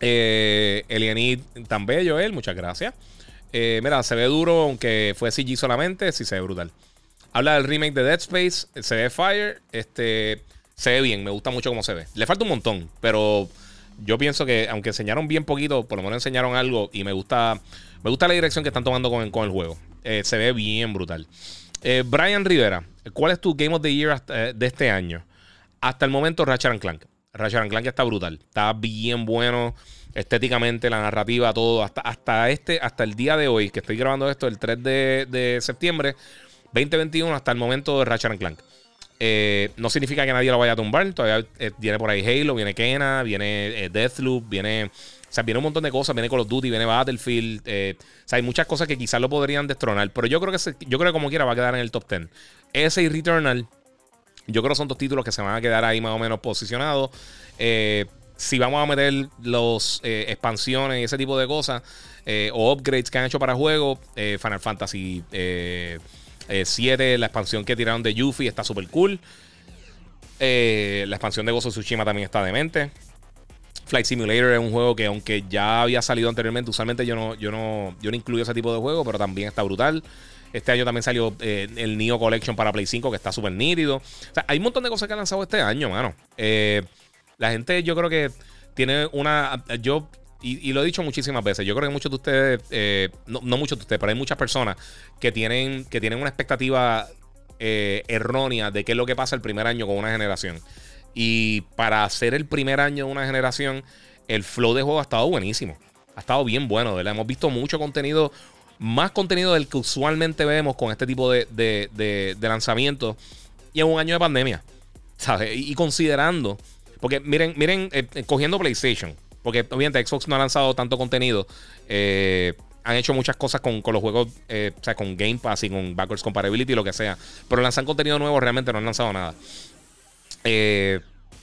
Elianid, tan bello él, muchas gracias. Mira, se ve duro, aunque fue CG solamente, sí se ve brutal. Habla del remake de Dead Space, se ve fire, se ve bien, me gusta mucho cómo se ve. Le falta un montón, pero yo pienso que aunque enseñaron bien poquito, por lo menos enseñaron algo y me gusta la dirección que están tomando con el juego. Se ve bien brutal. Brian Rivera, ¿cuál es tu Game of the Year de este año? Hasta el momento, Ratchet & Clank. Ratchet & Clank está brutal, está bien bueno estéticamente, la narrativa, todo. Hasta el día de hoy, que estoy grabando esto, el 3 de septiembre 2021, hasta el momento de Ratchet & Clank. No significa que nadie lo vaya a tumbar. Todavía viene por ahí Halo, viene Kena, viene Deathloop, viene... O sea, viene un montón de cosas. Viene Call of Duty, viene Battlefield. O sea, hay muchas cosas que quizás lo podrían destronar. Pero yo creo que como quiera va a quedar en el top 10. Ese y Returnal, yo creo que son 2 títulos que se van a quedar ahí más o menos posicionados. Si vamos a meter las expansiones y ese tipo de cosas, o upgrades que han hecho para juegos, Final Fantasy 7, la expansión que tiraron de Yuffie está súper cool. La expansión de Ghost of Tsushima también está demente. Flight Simulator es un juego que, aunque ya había salido anteriormente, usualmente yo no incluyo ese tipo de juego, pero también está brutal. Este año también salió el Neo Collection para Play 5, que está súper nítido. O sea, hay un montón de cosas que han lanzado este año, mano. La gente, yo creo que tiene una... Y lo he dicho muchísimas veces. Yo creo que muchos de ustedes... no muchos de ustedes, pero hay muchas personas que tienen una expectativa errónea de qué es lo que pasa el primer año con una generación. Y para hacer el primer año de una generación, el flow de juego ha estado buenísimo. Ha estado bien bueno, ¿verdad? Hemos visto mucho contenido, más contenido del que usualmente vemos con este tipo de lanzamientos. Y en un año de pandemia, ¿sabes? Y considerando... Porque miren, cogiendo PlayStation, porque obviamente Xbox no ha lanzado tanto contenido. Han hecho muchas cosas con los juegos, o sea, con Game Pass y con Backwards Compatibility y lo que sea. Pero lanzan contenido nuevo, realmente no han lanzado nada. O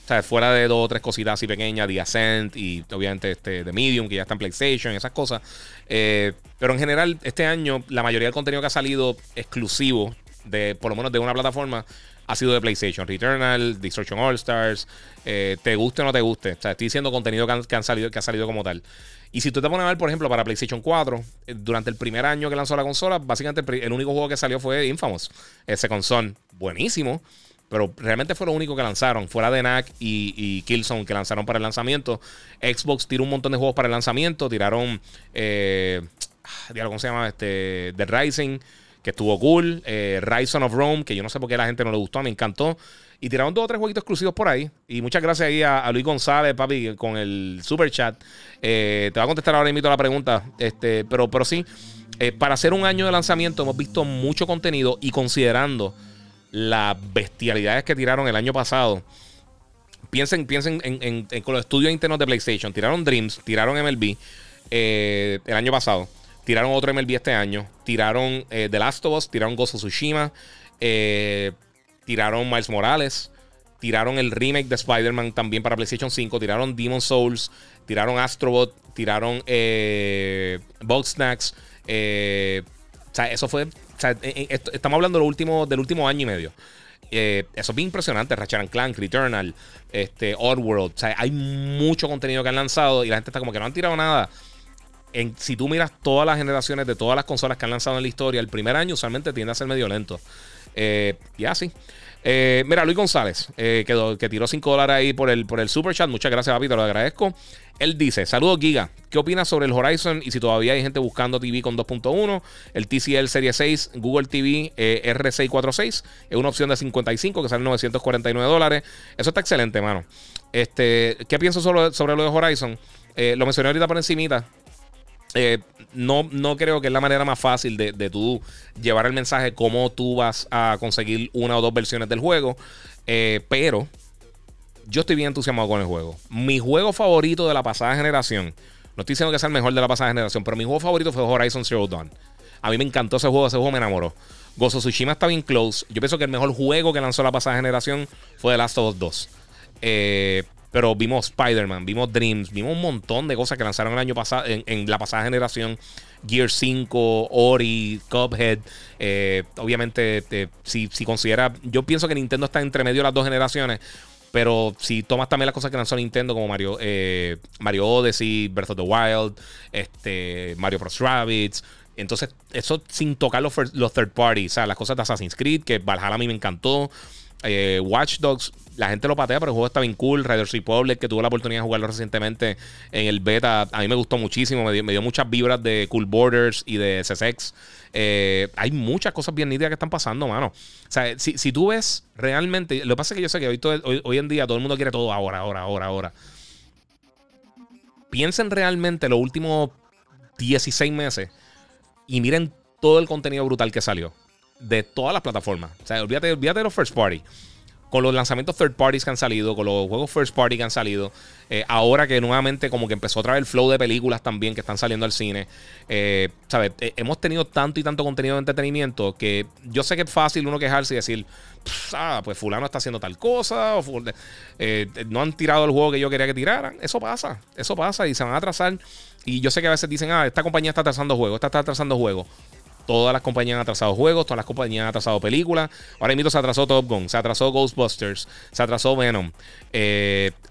sea, fuera de 2 o 3 cositas así pequeñas, The Ascent y obviamente The Medium, que ya está en PlayStation, esas cosas. Pero en general, este año, la mayoría del contenido que ha salido exclusivo de por lo menos de una plataforma ha sido de PlayStation. Returnal, Destruction All Stars, te guste o no te guste. O sea, estoy diciendo contenido que ha salido como tal. Y si tú te pones a ver, por ejemplo, para PlayStation 4, durante el primer año que lanzó la consola, básicamente el único juego que salió fue Infamous. Ese console, buenísimo, pero realmente fue lo único que lanzaron. Fuera de NAC y Killzone, que lanzaron para el lanzamiento. Xbox tiró un montón de juegos para el lanzamiento. Tiraron, ¿cómo se llama? The Rising, que estuvo cool. Rise of Rome, que yo no sé por qué a la gente no le gustó, me encantó. Y tiraron 2 o 3 jueguitos exclusivos por ahí. Y muchas gracias ahí a Luis González, papi, con el super chat. Te va a contestar ahora mismo la pregunta. Pero sí, para hacer un año de lanzamiento hemos visto mucho contenido, y considerando las bestialidades que tiraron el año pasado. Piensen en los estudios internos de PlayStation. Tiraron Dreams, tiraron MLB el año pasado. Tiraron otro MLB este año. Tiraron The Last of Us. Tiraron Ghost of Tsushima. Tiraron Miles Morales. Tiraron el remake de Spider-Man también para PlayStation 5. Tiraron Demon's Souls. Tiraron Astro Bot. Tiraron Box Snacks. O sea, eso fue... O sea, estamos hablando del último año y medio. Eso es bien impresionante. Ratchet & Clank, Returnal, Oddworld. O sea, hay mucho contenido que han lanzado y la gente está como que no han tirado nada. Si tú miras todas las generaciones de todas las consolas que han lanzado en la historia, el primer año usualmente tiende a ser medio lento. Y así. Mira, Luis González, que tiró $5 ahí por el super chat. Muchas gracias, papito, lo agradezco. Él dice: saludos, Giga. ¿Qué opinas sobre el Horizon y si todavía hay gente buscando TV con 2.1? El TCL Series 6, Google TV R646, es una opción de 55 que sale $949. Eso está excelente, mano. ¿Qué pienso sobre lo de Horizon? Lo mencioné ahorita por encimita. No creo que es la manera más fácil de tú llevar el mensaje, cómo tú vas a conseguir una o dos versiones del juego, pero yo estoy bien entusiasmado con el juego. Mi juego favorito de la pasada generación, no estoy diciendo que sea el mejor de la pasada generación, pero mi juego favorito fue Horizon Zero Dawn. A mí me encantó ese juego me enamoró. Ghost of Tsushima está bien close. Yo pienso que el mejor juego que lanzó la pasada generación fue The Last of Us 2. Pero vimos Spider-Man, vimos Dreams, vimos un montón de cosas que lanzaron el año pasado, en la pasada generación. Gear 5, Ori, Cuphead. Obviamente, si considera... Yo pienso que Nintendo está entre medio de las dos generaciones, pero si tomas también las cosas que lanzó Nintendo, como Mario Odyssey, Breath of the Wild, Mario Bros. Rabbids. Entonces, eso sin tocar los third parties. O sea, las cosas de Assassin's Creed, que Valhalla a mí me encantó. Watch Dogs, la gente lo patea, pero el juego está bien cool. Riders Republic, que tuve la oportunidad de jugarlo recientemente en el beta, a mí me gustó muchísimo. Me dio muchas vibras de Cool Borders y de SSX. Hay muchas cosas bien nítidas que están pasando, mano. O sea, si tú ves realmente... Lo que pasa es que yo sé que hoy en día todo el mundo quiere todo ahora. Piensen realmente los últimos 16 meses y miren todo el contenido brutal que salió de todas las plataformas. O sea, olvídate de los first party. Con los lanzamientos third parties que han salido, con los juegos first party que han salido, ahora que nuevamente como que empezó otra vez el flow de películas también que están saliendo al cine. ¿Sabes? Hemos tenido tanto y tanto contenido de entretenimiento que yo sé que es fácil uno quejarse y decir, pues fulano está haciendo tal cosa, o no han tirado el juego que yo quería que tiraran. Eso pasa y se van a atrasar. Y yo sé que a veces dicen, esta compañía está atrasando juegos, esta está atrasando juegos. Todas las compañías han atrasado juegos, todas las compañías han atrasado películas. Ahora mismo se atrasó Top Gun, se atrasó Ghostbusters, se atrasó Venom.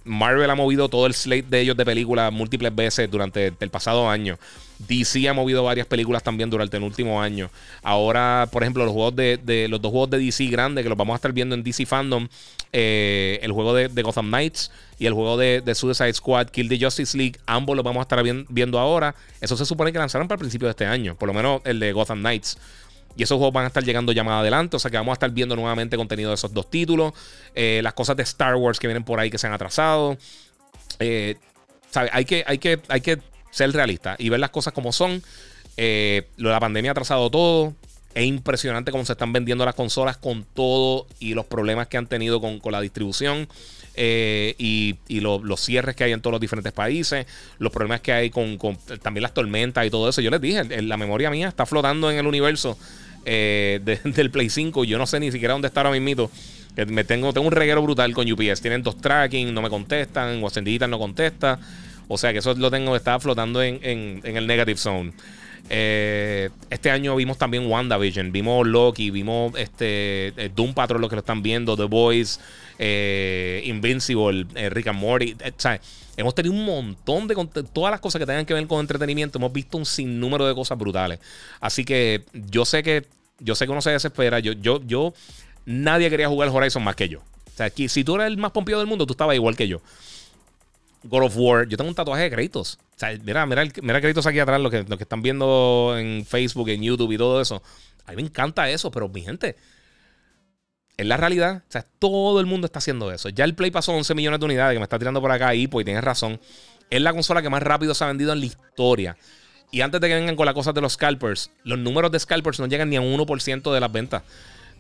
Marvel ha movido todo el slate de ellos de películas múltiples veces durante el pasado año. DC ha movido varias películas también durante el último año. Ahora, por ejemplo, los juegos de los dos juegos de DC grandes, que los vamos a estar viendo en DC Fandom, el juego de Gotham Knights y el juego de Suicide Squad, Kill the Justice League, ambos los vamos a estar viendo ahora. Eso se supone que lanzaron para el principio de este año, por lo menos el de Gotham Knights. Y esos juegos van a estar llegando ya más adelante. O sea que vamos a estar viendo nuevamente contenido de esos dos títulos. Las cosas de Star Wars que vienen por ahí que se han atrasado. ¿Sabe? Hay que ser realista y ver las cosas como son. La pandemia ha atrasado todo. Es impresionante cómo se están vendiendo las consolas con todo y los problemas que han tenido con la distribución, y los cierres que hay en todos los diferentes países, los problemas que hay con también las tormentas y todo eso. Yo les dije, la memoria mía está flotando en el universo del Play 5. Yo no sé ni siquiera dónde está ahora mismito. Tengo un reguero brutal con UPS. Tienen 2 tracking, no me contestan, Wassendigital no contesta. O sea que eso lo tengo, está flotando en el negative zone. Este año vimos también WandaVision, vimos Loki, vimos Doom Patrol, los que lo están viendo, The Boys, Invincible, Rick and Morty, ¿sabes? Hemos tenido un montón de todas las cosas que tengan que ver con entretenimiento. Hemos visto un sinnúmero de cosas brutales. Así que yo sé que uno se desespera. Nadie quería jugar Horizon más que yo. O sea, aquí, si tú eras el más pompeado del mundo, tú estabas igual que yo. God of War, yo tengo un tatuaje de Kratos. O sea, mira Kratos aquí atrás, los que están viendo en Facebook, en YouTube y todo eso. A mí me encanta eso, pero mi gente, es la realidad. O sea, todo el mundo está haciendo eso. Ya el Play pasó 11 millones de unidades, que me está tirando por acá y pues tienes razón. Es la consola que más rápido se ha vendido en la historia. Y antes de que vengan con las cosas de los scalpers, los números de scalpers no llegan ni a un 1% de las ventas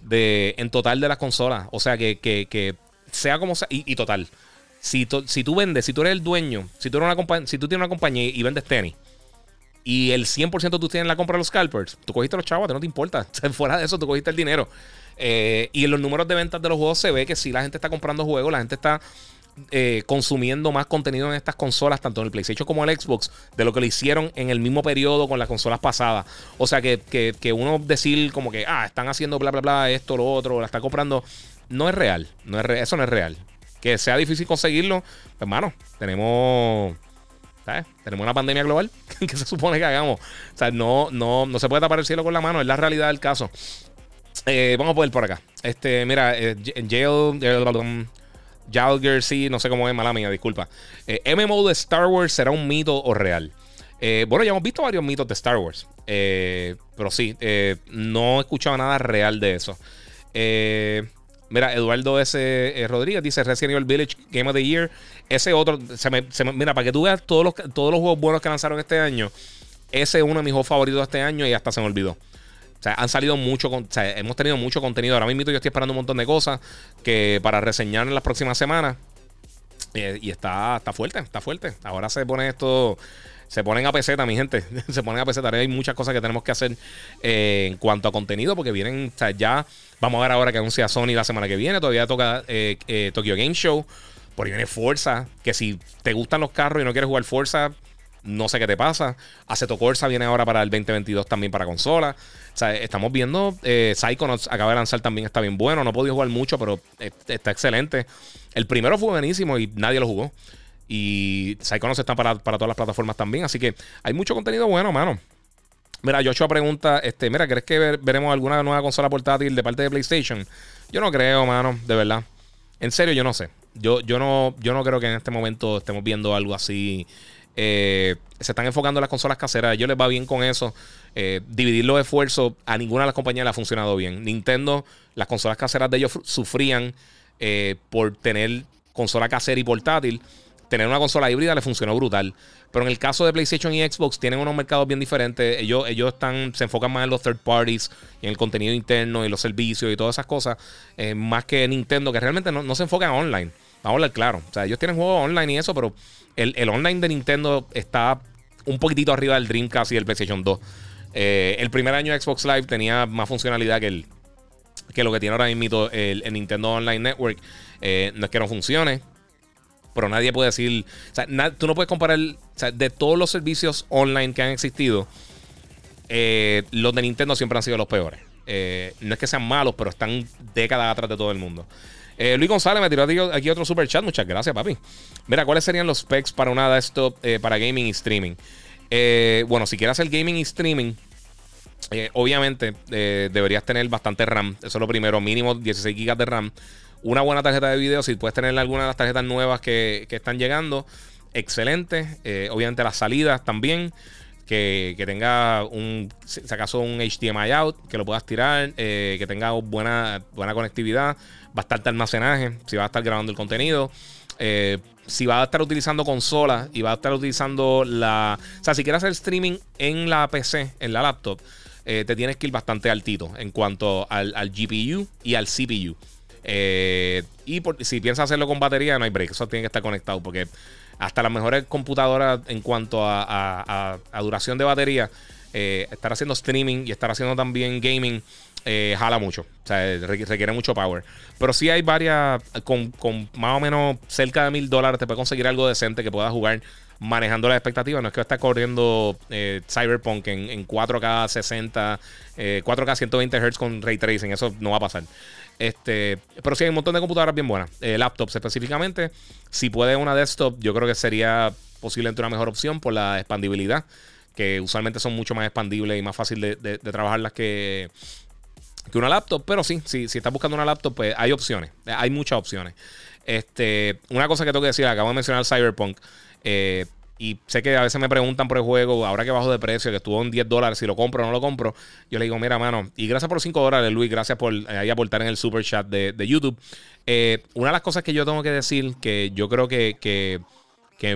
en total de las consolas. O sea, que sea como sea. Y total, si tú vendes, si tú eres el dueño, si tú tienes una compañía y vendes tenis y el 100% tú tienes la compra de los scalpers, tú cogiste a los chavos, no te importa. Fuera de eso, tú cogiste el dinero. Y en los números de ventas de los juegos se ve que si la gente está comprando juegos, la gente está consumiendo más contenido en estas consolas, tanto en el PlayStation como en el Xbox, de lo que le hicieron en el mismo periodo con las consolas pasadas. O sea, que uno decir como que están haciendo bla bla bla, esto, lo otro, la están comprando, no es real, eso no es real. Que sea difícil conseguirlo, hermano, tenemos una pandemia global que se supone que hagamos. O sea, no se puede tapar el cielo con la mano, es la realidad del caso. Vamos a poner por acá. Mira, Jalger, sí, no sé cómo es, mala mía, disculpa. ¿MMO de Star Wars será un mito o real? Bueno, ya hemos visto varios mitos de Star Wars. Pero sí, no he escuchado nada real de eso. Mira, Eduardo S. Rodríguez dice Resident Evil Village Game of the Year. Ese otro, mira, para que tú veas todos los juegos buenos que lanzaron este año, ese es uno de mis juegos favoritos de este año y hasta se me olvidó. O sea, han salido hemos tenido mucho contenido. Ahora mismo yo estoy esperando un montón de cosas que para reseñar en las próximas semanas. Y está fuerte, está fuerte. Ahora se pone esto, se ponen a peseta, mi gente. Se ponen a peseta. Hay muchas cosas que tenemos que hacer en cuanto a contenido, porque vienen, o sea, ya vamos a ver ahora que anuncia Sony la semana que viene. Todavía toca Tokyo Game Show. Por ahí viene Forza, que si te gustan los carros y no quieres jugar Forza, no sé qué te pasa. Assetto Corsa viene ahora para el 2022 también para consola. O sea, estamos viendo. Psychonauts acaba de lanzar también, está bien bueno. No he podido jugar mucho, pero está excelente. El primero fue buenísimo y nadie lo jugó. Y Psychonauts está para todas las plataformas también. Así que hay mucho contenido bueno, mano. Mira, Joshua pregunta, mira, ¿crees que veremos alguna nueva consola portátil de parte de PlayStation? Yo no creo, mano, de verdad. En serio, yo no sé. Yo no creo que en este momento estemos viendo algo así. Se están enfocando en las consolas caseras. Yo les va bien con eso. Dividir los esfuerzos a ninguna de las compañías le ha funcionado bien. Nintendo, las consolas caseras de ellos sufrían por tener consola casera y portátil. Tener una consola híbrida le funcionó brutal. Pero en el caso de PlayStation y Xbox tienen unos mercados bien diferentes. Ellos se enfocan más en los third parties, en el contenido interno y los servicios y todas esas cosas, más que Nintendo, que realmente no se enfocan online. Vamos a hablar claro. O sea, ellos tienen juegos online y eso, pero el online de Nintendo está un poquitito arriba del Dreamcast y del PlayStation 2. El primer año de Xbox Live tenía más funcionalidad que lo que tiene ahora mismo el Nintendo Online Network. No es que no funcione, pero nadie puede decir... O sea, tú no puedes comparar... O sea, de todos los servicios online que han existido, los de Nintendo siempre han sido los peores. No es que sean malos, pero están décadas atrás de todo el mundo. Luis González me tiró aquí otro super chat. Muchas gracias, papi. Mira, ¿cuáles serían los specs para una desktop para gaming y streaming? Bueno, si quieres hacer gaming y streaming, obviamente deberías tener bastante RAM. Eso es lo primero, mínimo 16 GB de RAM. Una buena tarjeta de video, si puedes tener alguna de las tarjetas nuevas que están llegando, excelente. Obviamente las salidas también, que tenga si acaso un HDMI out, que lo puedas tirar, que tenga buena conectividad. Bastante almacenaje, si va a estar grabando el contenido, si va a estar utilizando consolas y va a estar utilizando o sea, si quieres hacer streaming en la PC, en la laptop, te tienes que ir bastante altito en cuanto al GPU y al CPU. Si piensas hacerlo con batería, no hay break, eso tiene que estar conectado, porque hasta las mejores computadoras en cuanto a duración de batería, estar haciendo streaming y estar haciendo también gaming, jala mucho, o sea, requiere mucho power. Pero sí hay varias, con más o menos cerca de $1,000 te puede conseguir algo decente que puedas jugar manejando las expectativas. No es que va a estar corriendo Cyberpunk en 4K 60, 4K 120 Hz con Ray Tracing. Eso no va a pasar. Pero sí hay un montón de computadoras bien buenas, laptops específicamente. Si puede una desktop, yo creo que sería posiblemente una mejor opción por la expandibilidad, que usualmente son mucho más expandibles y más fácil de trabajarlas que una laptop. Pero sí, si estás buscando una laptop, pues hay opciones, hay muchas opciones. Una cosa que tengo que decir, acabo de mencionar Cyberpunk, y sé que a veces me preguntan por el juego, ahora que bajó de precio, que estuvo en $10, si lo compro o no lo compro. Yo le digo, mira, mano, y gracias por los $5, Luis, gracias por ahí aportar en el super chat de YouTube. Una de las cosas que yo tengo que decir, que yo creo que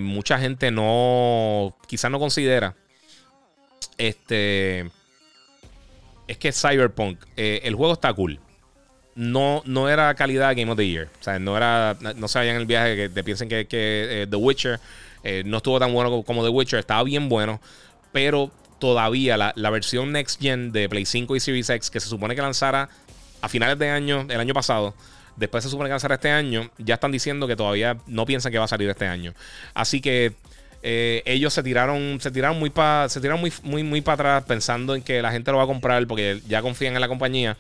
mucha gente no, quizás no considera, es que Cyberpunk, el juego está cool. No era calidad Game of the Year. O sea, no se vayan en el viaje que te piensen que The Witcher no estuvo tan bueno como The Witcher. Estaba bien bueno, pero todavía la versión Next Gen de Play 5 y Series X, que se supone que lanzara a finales de año, el año pasado, después se supone que lanzara este año, ya están diciendo que todavía no piensan que va a salir este año. Así que ellos se tiraron muy para atrás, pensando en que la gente lo va a comprar porque ya confían en la compañía.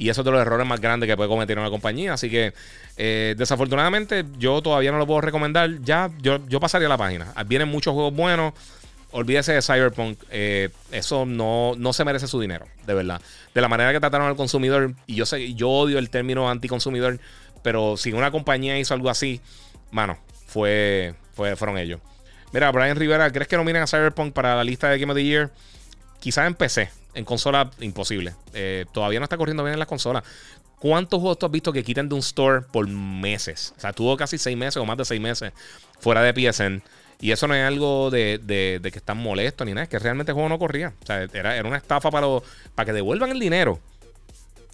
Y eso es de los errores más grandes que puede cometer una compañía. Así que, desafortunadamente, yo todavía no lo puedo recomendar. Ya, yo pasaría a la página. Vienen muchos juegos buenos. Olvídese de Cyberpunk. Eso no se merece su dinero, de verdad. De la manera que trataron al consumidor. Y yo odio el término anticonsumidor. Pero si una compañía hizo algo así, mano, fueron ellos. Mira, Brian Rivera, ¿crees que nominen a Cyberpunk para la lista de Game of the Year? Quizás en PC. En consola, imposible. Todavía no está corriendo bien en las consolas. ¿Cuántos juegos tú has visto que quitan de un store por meses? O sea, tuvo casi 6 meses o más de 6 meses fuera de PSN. Y eso no es algo de que están molestos ni nada. Es que realmente el juego no corría. O sea, era una estafa para que devuelvan el dinero.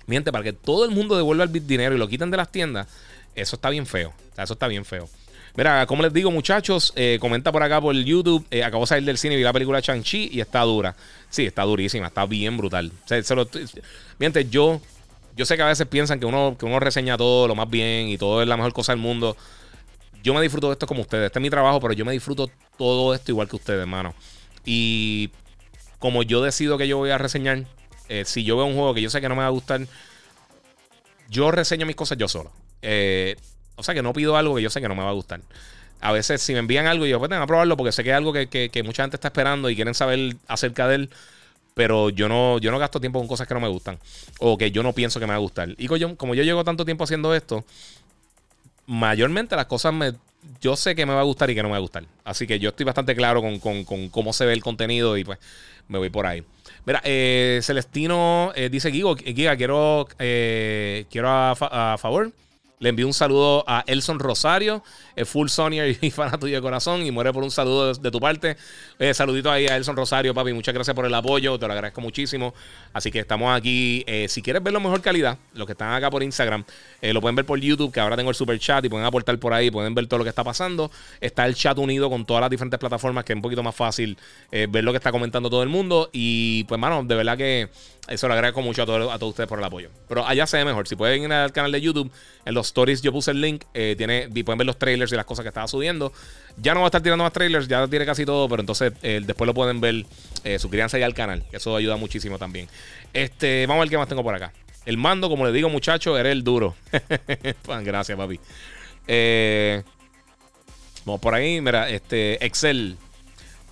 Miente, para que todo el mundo devuelva el dinero y lo quitan de las tiendas. Eso está bien feo. O sea, eso está bien feo. Mira, como les digo, muchachos, comenta por acá por YouTube. Acabo de salir del cine y vi la película Shang-Chi y está dura. Sí, está durísima, está bien brutal. Miente, yo sé que a veces piensan que uno reseña todo lo más bien y todo es la mejor cosa del mundo. Yo me disfruto de esto como ustedes. Este es mi trabajo, pero yo me disfruto todo esto igual que ustedes, hermano. Y como yo decido que yo voy a reseñar, si yo veo un juego que yo sé que no me va a gustar, yo reseño mis cosas yo solo. O sea, que no pido algo que yo sé que no me va a gustar. A veces si me envían algo, yo pues tengo que probarlo porque sé que es algo que mucha gente está esperando y quieren saber acerca de él. Pero yo no gasto tiempo con cosas que no me gustan o que yo no pienso que me va a gustar. Y como yo llevo tanto tiempo haciendo esto, mayormente las cosas yo sé que me va a gustar y que no me va a gustar. Así que yo estoy bastante claro con cómo se ve el contenido y pues me voy por ahí. Mira, Celestino dice, Giga, quiero a favor. Le envío un saludo a Elson Rosario, full Sonyer y fan tuyo de corazón, y muere por un saludo de tu parte. Saludito ahí a Elson Rosario, papi. Muchas gracias por el apoyo, te lo agradezco muchísimo. Así que estamos aquí. Si quieres ver la mejor calidad, los que están acá por Instagram, lo pueden ver por YouTube, que ahora tengo el super chat y pueden aportar por ahí, pueden ver todo lo que está pasando. Está el chat unido con todas las diferentes plataformas, que es un poquito más fácil ver lo que está comentando todo el mundo. Y pues, mano, de verdad que eso lo agradezco mucho a todos ustedes por el apoyo. Pero allá se ve mejor. Si pueden ir al canal de YouTube, en los stories yo puse el link. Pueden ver los trailers y las cosas que estaba subiendo. Ya no va a estar tirando más trailers, ya tiene casi todo. Pero entonces después lo pueden ver. Suscríbanse ya al canal. Eso ayuda muchísimo también. Vamos a ver qué más tengo por acá. El mando, como les digo, muchachos, eres el duro. Gracias, papi. Vamos por ahí. Mira, Excel.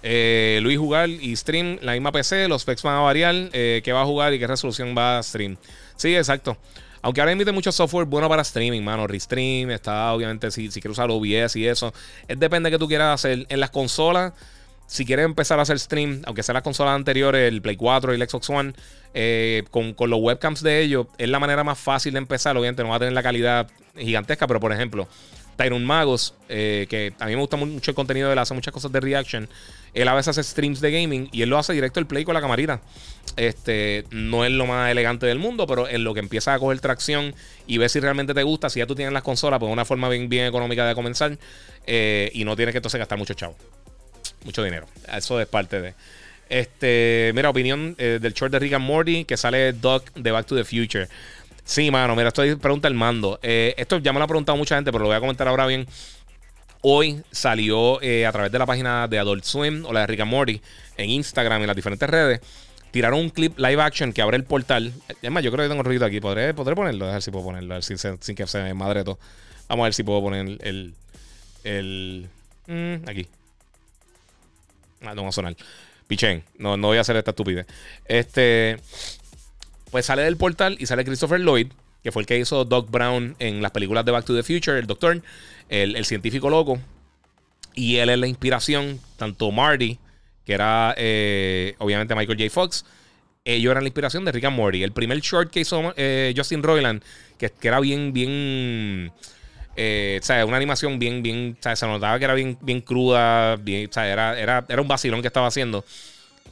Luis jugar y stream la misma PC, los specs van a variar, qué va a jugar y qué resolución va a stream. Sí, exacto. Aunque ahora emite mucho software bueno para streaming, mano. Restream está, obviamente, si quieres usar OBS y eso. Depende de qué tú quieras hacer. En las consolas, si quieres empezar a hacer stream, aunque sean las consolas anteriores, el Play 4 y el Xbox One, con los webcams de ellos, es la manera más fácil de empezar. Obviamente no va a tener la calidad gigantesca, pero por ejemplo, Tyron Magos, que a mí me gusta mucho el contenido de él, hace muchas cosas de reaction. Él a veces hace streams de gaming y él lo hace directo el play con la camarita. No es lo más elegante del mundo, pero en lo que empiezas a coger tracción y ves si realmente te gusta, si ya tú tienes las consolas, pues es una forma bien económica de comenzar, y no tienes que entonces gastar mucho chavo, mucho dinero. Eso es parte de... Mira, opinión del short de Rick and Morty, que sale Doc de Back to the Future. Sí, mano, mira, esto pregunta el mando. Esto ya me lo ha preguntado mucha gente, pero lo voy a comentar ahora bien. Hoy salió a través de la página de Adult Swim o la de Rick and Morty en Instagram y en las diferentes redes. Tiraron un clip live action que abre el portal. Es más, yo creo que tengo un ruido aquí. ¿Podré ponerlo? A ver si puedo ponerlo. A ver si, sin que se me madre todo. Vamos a ver si puedo poner el aquí. Ah, no va a sonar. Pichén. No voy a hacer esta estupidez. Pues sale del portal y sale Christopher Lloyd, que fue el que hizo Doc Brown en las películas de Back to the Future, el doctor, el científico loco. Y él es la inspiración, tanto Marty, que era obviamente Michael J. Fox. Ellos eran la inspiración de Rick and Morty. El primer short que hizo Justin Roiland, que era bien ¿sabes? Una animación bien, ¿sabes? Se notaba que era bien cruda, bien, ¿sabes? Era un vacilón que estaba haciendo.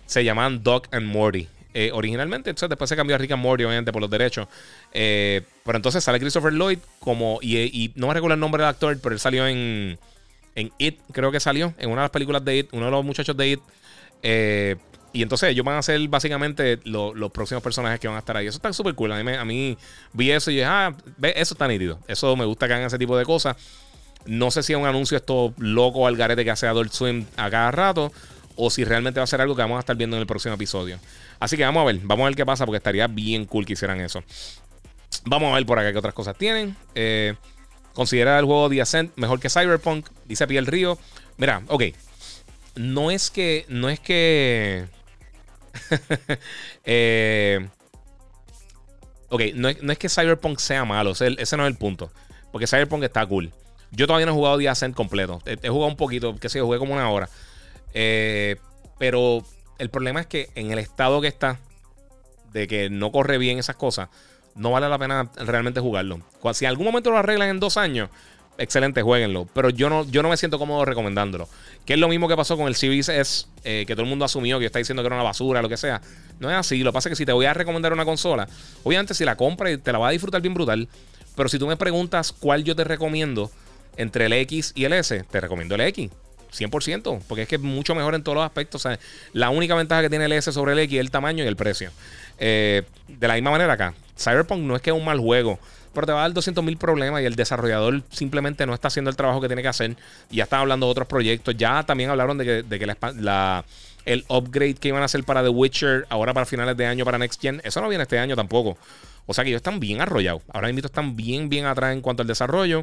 Se llamaban Doc and Morty originalmente. Entonces después se cambió a Rick and Morty, obviamente por los derechos, pero entonces sale Christopher Lloyd como y no me recuerdo el nombre del actor, pero él salió en It, creo que salió en una de las películas de It, uno de los muchachos de It. Y entonces ellos van a ser básicamente los próximos personajes que van a estar ahí. Eso está súper cool. A mí vi eso y dije, eso está nítido. Eso me gusta que hagan ese tipo de cosas. No sé si es un anuncio esto loco al garete que hace Adult Swim a cada rato, o si realmente va a ser algo que vamos a estar viendo en el próximo episodio. Así que vamos a ver qué pasa, porque estaría bien cool que hicieran eso. Vamos a ver por acá qué otras cosas tienen. Considera el juego The Ascent mejor que Cyberpunk, dice Piel Río. Mira, ok. No es que ok, no es que Cyberpunk sea malo, ese no es el punto, porque Cyberpunk está cool. Yo todavía no he jugado The Ascent completo. He jugado un poquito, que sé, jugué como una hora, pero el problema es que en el estado que está, de que no corre bien esas cosas, no vale la pena realmente jugarlo. Si en algún momento lo arreglan en 2 años, excelente, jueguenlo, pero yo no me siento cómodo recomendándolo, que es lo mismo que pasó con el Series S, que todo el mundo asumió que está diciendo que era una basura, lo que sea. No es así. Lo que pasa es que si te voy a recomendar una consola, obviamente si la compras te la vas a disfrutar bien brutal, pero si tú me preguntas cuál yo te recomiendo entre el X y el S, te recomiendo el X 100%, porque es que es mucho mejor en todos los aspectos. O sea, la única ventaja que tiene el S sobre el X es el tamaño y el precio. De la misma manera acá, Cyberpunk no es que es un mal juego, pero te va a dar 200,000 problemas y el desarrollador simplemente no está haciendo el trabajo que tiene que hacer. Y ya están hablando de otros proyectos. Ya también hablaron de que el upgrade que iban a hacer para The Witcher, ahora para finales de año, para Next Gen, eso no viene este año tampoco. O sea que ellos están bien arrollados. Ahora mismo están bien atrás en cuanto al desarrollo.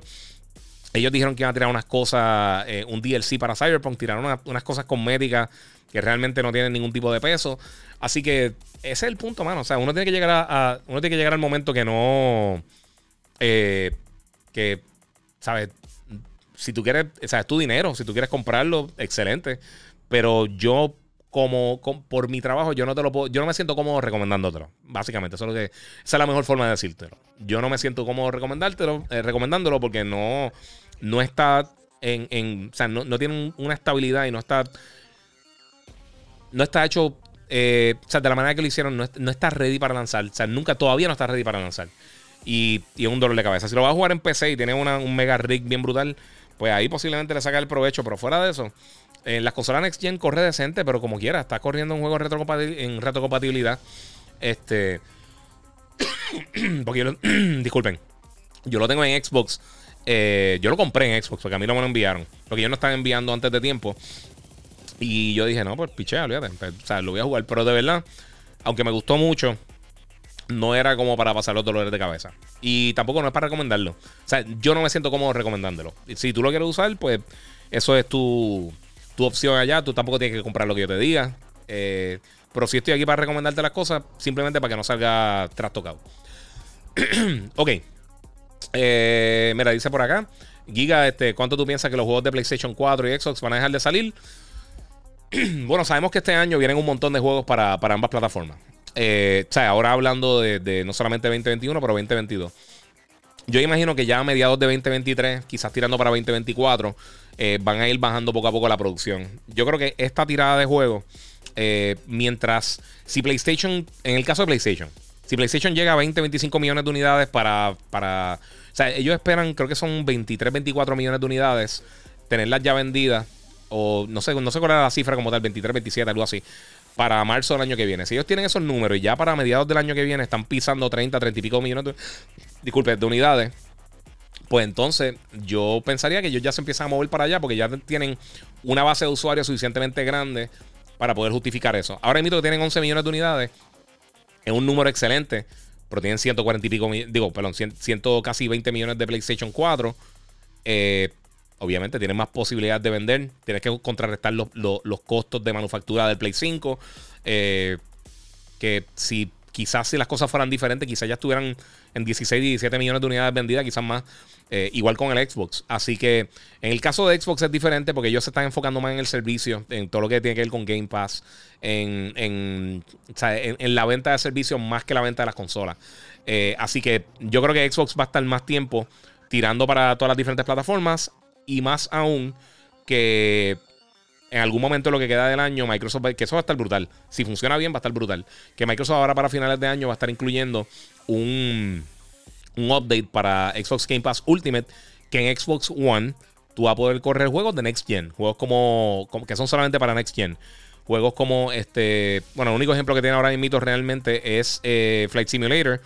Ellos dijeron que iban a tirar unas cosas, un DLC para Cyberpunk, tiraron unas cosas cosméticas que realmente no tienen ningún tipo de peso. Así que ese es el punto, mano. O sea, uno tiene que llegar uno tiene que llegar al momento que no... que, ¿sabes? Si tú quieres, ¿sabes? Tu dinero, si tú quieres comprarlo, excelente. Pero yo, por mi trabajo, yo no me siento cómodo recomendándotelo. Básicamente, esa es la mejor forma de decírtelo. Yo no me siento cómodo recomendándolo porque no está o sea, no tiene una estabilidad y no está hecho, o sea, de la manera que lo hicieron, no está ready para lanzar. O sea, todavía no está ready para lanzar. Y es un dolor de cabeza. Si lo vas a jugar en PC y tienes un mega rig bien brutal, pues ahí posiblemente le sacas el provecho. Pero fuera de eso, las consolas Next Gen corre decente, pero como quiera, está corriendo un juego en retrocompatibilidad. Porque disculpen, yo lo tengo en Xbox. Yo lo compré en Xbox porque a mí no me lo enviaron, porque ellos no estaban enviando antes de tiempo. Y yo dije, no, pues pichea, olvídate. O sea, lo voy a jugar. Pero de verdad, aunque me gustó mucho, no era como para pasar los dolores de cabeza. Y tampoco no es para recomendarlo. O sea, yo no me siento cómodo recomendándolo. Si tú lo quieres usar, pues eso es tu opción allá. Tú tampoco tienes que comprar lo que yo te diga. Pero si estoy aquí para recomendarte las cosas, simplemente para que no salga trastocado. Ok. Mira, dice por acá Giga, ¿cuánto tú piensas que los juegos de PlayStation 4 y Xbox van a dejar de salir? Bueno, sabemos que este año vienen un montón de juegos para ambas plataformas. O sea, ahora hablando de no solamente 2021, pero 2022. Yo imagino que ya a mediados de 2023, quizás tirando para 2024, van a ir bajando poco a poco la producción. Yo creo que esta tirada de juegos, si PlayStation, en el caso de PlayStation, si PlayStation llega a 20, 25 millones de unidades para o sea, ellos esperan, creo que son 23, 24 millones de unidades, tenerlas ya vendidas, o no sé cuál era la cifra como tal, 23, 27, algo así, para marzo del año que viene. Si ellos tienen esos números y ya para mediados del año que viene están pisando 30 y pico millones de unidades, pues entonces yo pensaría que ellos ya se empiezan a mover para allá porque ya tienen una base de usuarios suficientemente grande para poder justificar eso. Ahora mismo que tienen 11 millones de unidades, es un número excelente, pero tienen 140 y pico, casi 20 millones de PlayStation 4. Obviamente tienen más posibilidades de vender. Tienes que contrarrestar los costos de manufactura del Play 5. Que si quizás si las cosas fueran diferentes, quizás ya estuvieran en 16, 17 millones de unidades vendidas, quizás más. Igual con el Xbox. Así que en el caso de Xbox es diferente porque ellos se están enfocando más en el servicio, en todo lo que tiene que ver con Game Pass, en la venta de servicios más que la venta de las consolas. Así que yo creo que Xbox va a estar más tiempo tirando para todas las diferentes plataformas y más aún que en algún momento lo que queda del año Microsoft, que eso va a estar brutal. Si funciona bien va a estar brutal. Que Microsoft ahora para finales de año va a estar incluyendo un update para Xbox Game Pass Ultimate, que en Xbox One tú vas a poder correr juegos de Next Gen, juegos como que son solamente para Next Gen. Juegos como bueno, el único ejemplo que tiene ahora mismo realmente es Flight Simulator.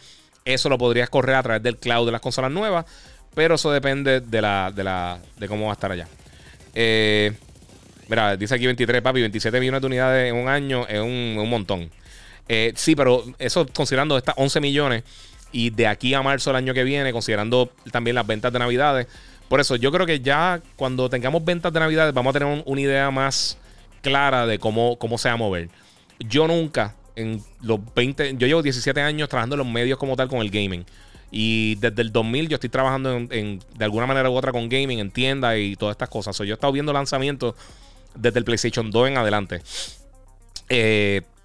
Eso lo podrías correr a través del cloud de las consolas nuevas, pero eso depende de cómo va a estar allá. Mira, dice aquí 23, papi, 27 millones de unidades en un año es un montón. Sí, pero eso considerando estas 11 millones y de aquí a marzo del año que viene, considerando también las ventas de Navidades. Por eso yo creo que ya cuando tengamos ventas de Navidades vamos a tener una idea más clara de cómo se va a mover. Yo nunca en los 20... Yo llevo 17 años trabajando en los medios como tal con el gaming. Y desde el 2000 yo estoy trabajando de alguna manera u otra con gaming, en tiendas y todas estas cosas. Yo he estado viendo lanzamientos desde el PlayStation 2 en adelante.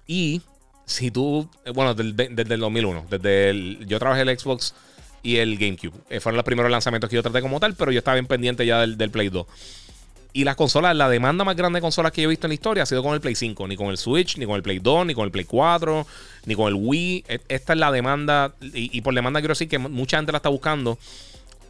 Y si tú... Bueno, desde el 2001. Yo trabajé el Xbox y el GameCube. Fueron los primeros lanzamientos que yo traté como tal, pero yo estaba bien pendiente ya del Play 2. Y las consolas, la demanda más grande de consolas que yo he visto en la historia ha sido con el Play 5. Ni con el Switch, ni con el Play 2, ni con el Play 4, ni con el Wii. Esta es la demanda. Y por demanda quiero decir que mucha gente la está buscando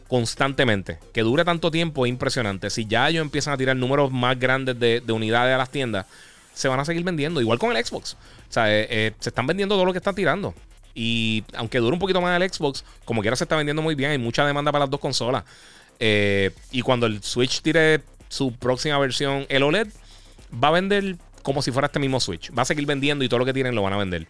constantemente. Que dure tanto tiempo es impresionante. Si ya ellos empiezan a tirar números más grandes de unidades a las tiendas, se van a seguir vendiendo. Igual con el Xbox. O sea, se están vendiendo todo lo que están tirando. Y aunque dure un poquito más el Xbox, como quiera se está vendiendo muy bien. Hay mucha demanda para las dos consolas. Y cuando el Switch tire su próxima versión, el OLED va a vender como si fuera este mismo Switch. Va a seguir vendiendo y todo lo que tienen lo van a vender.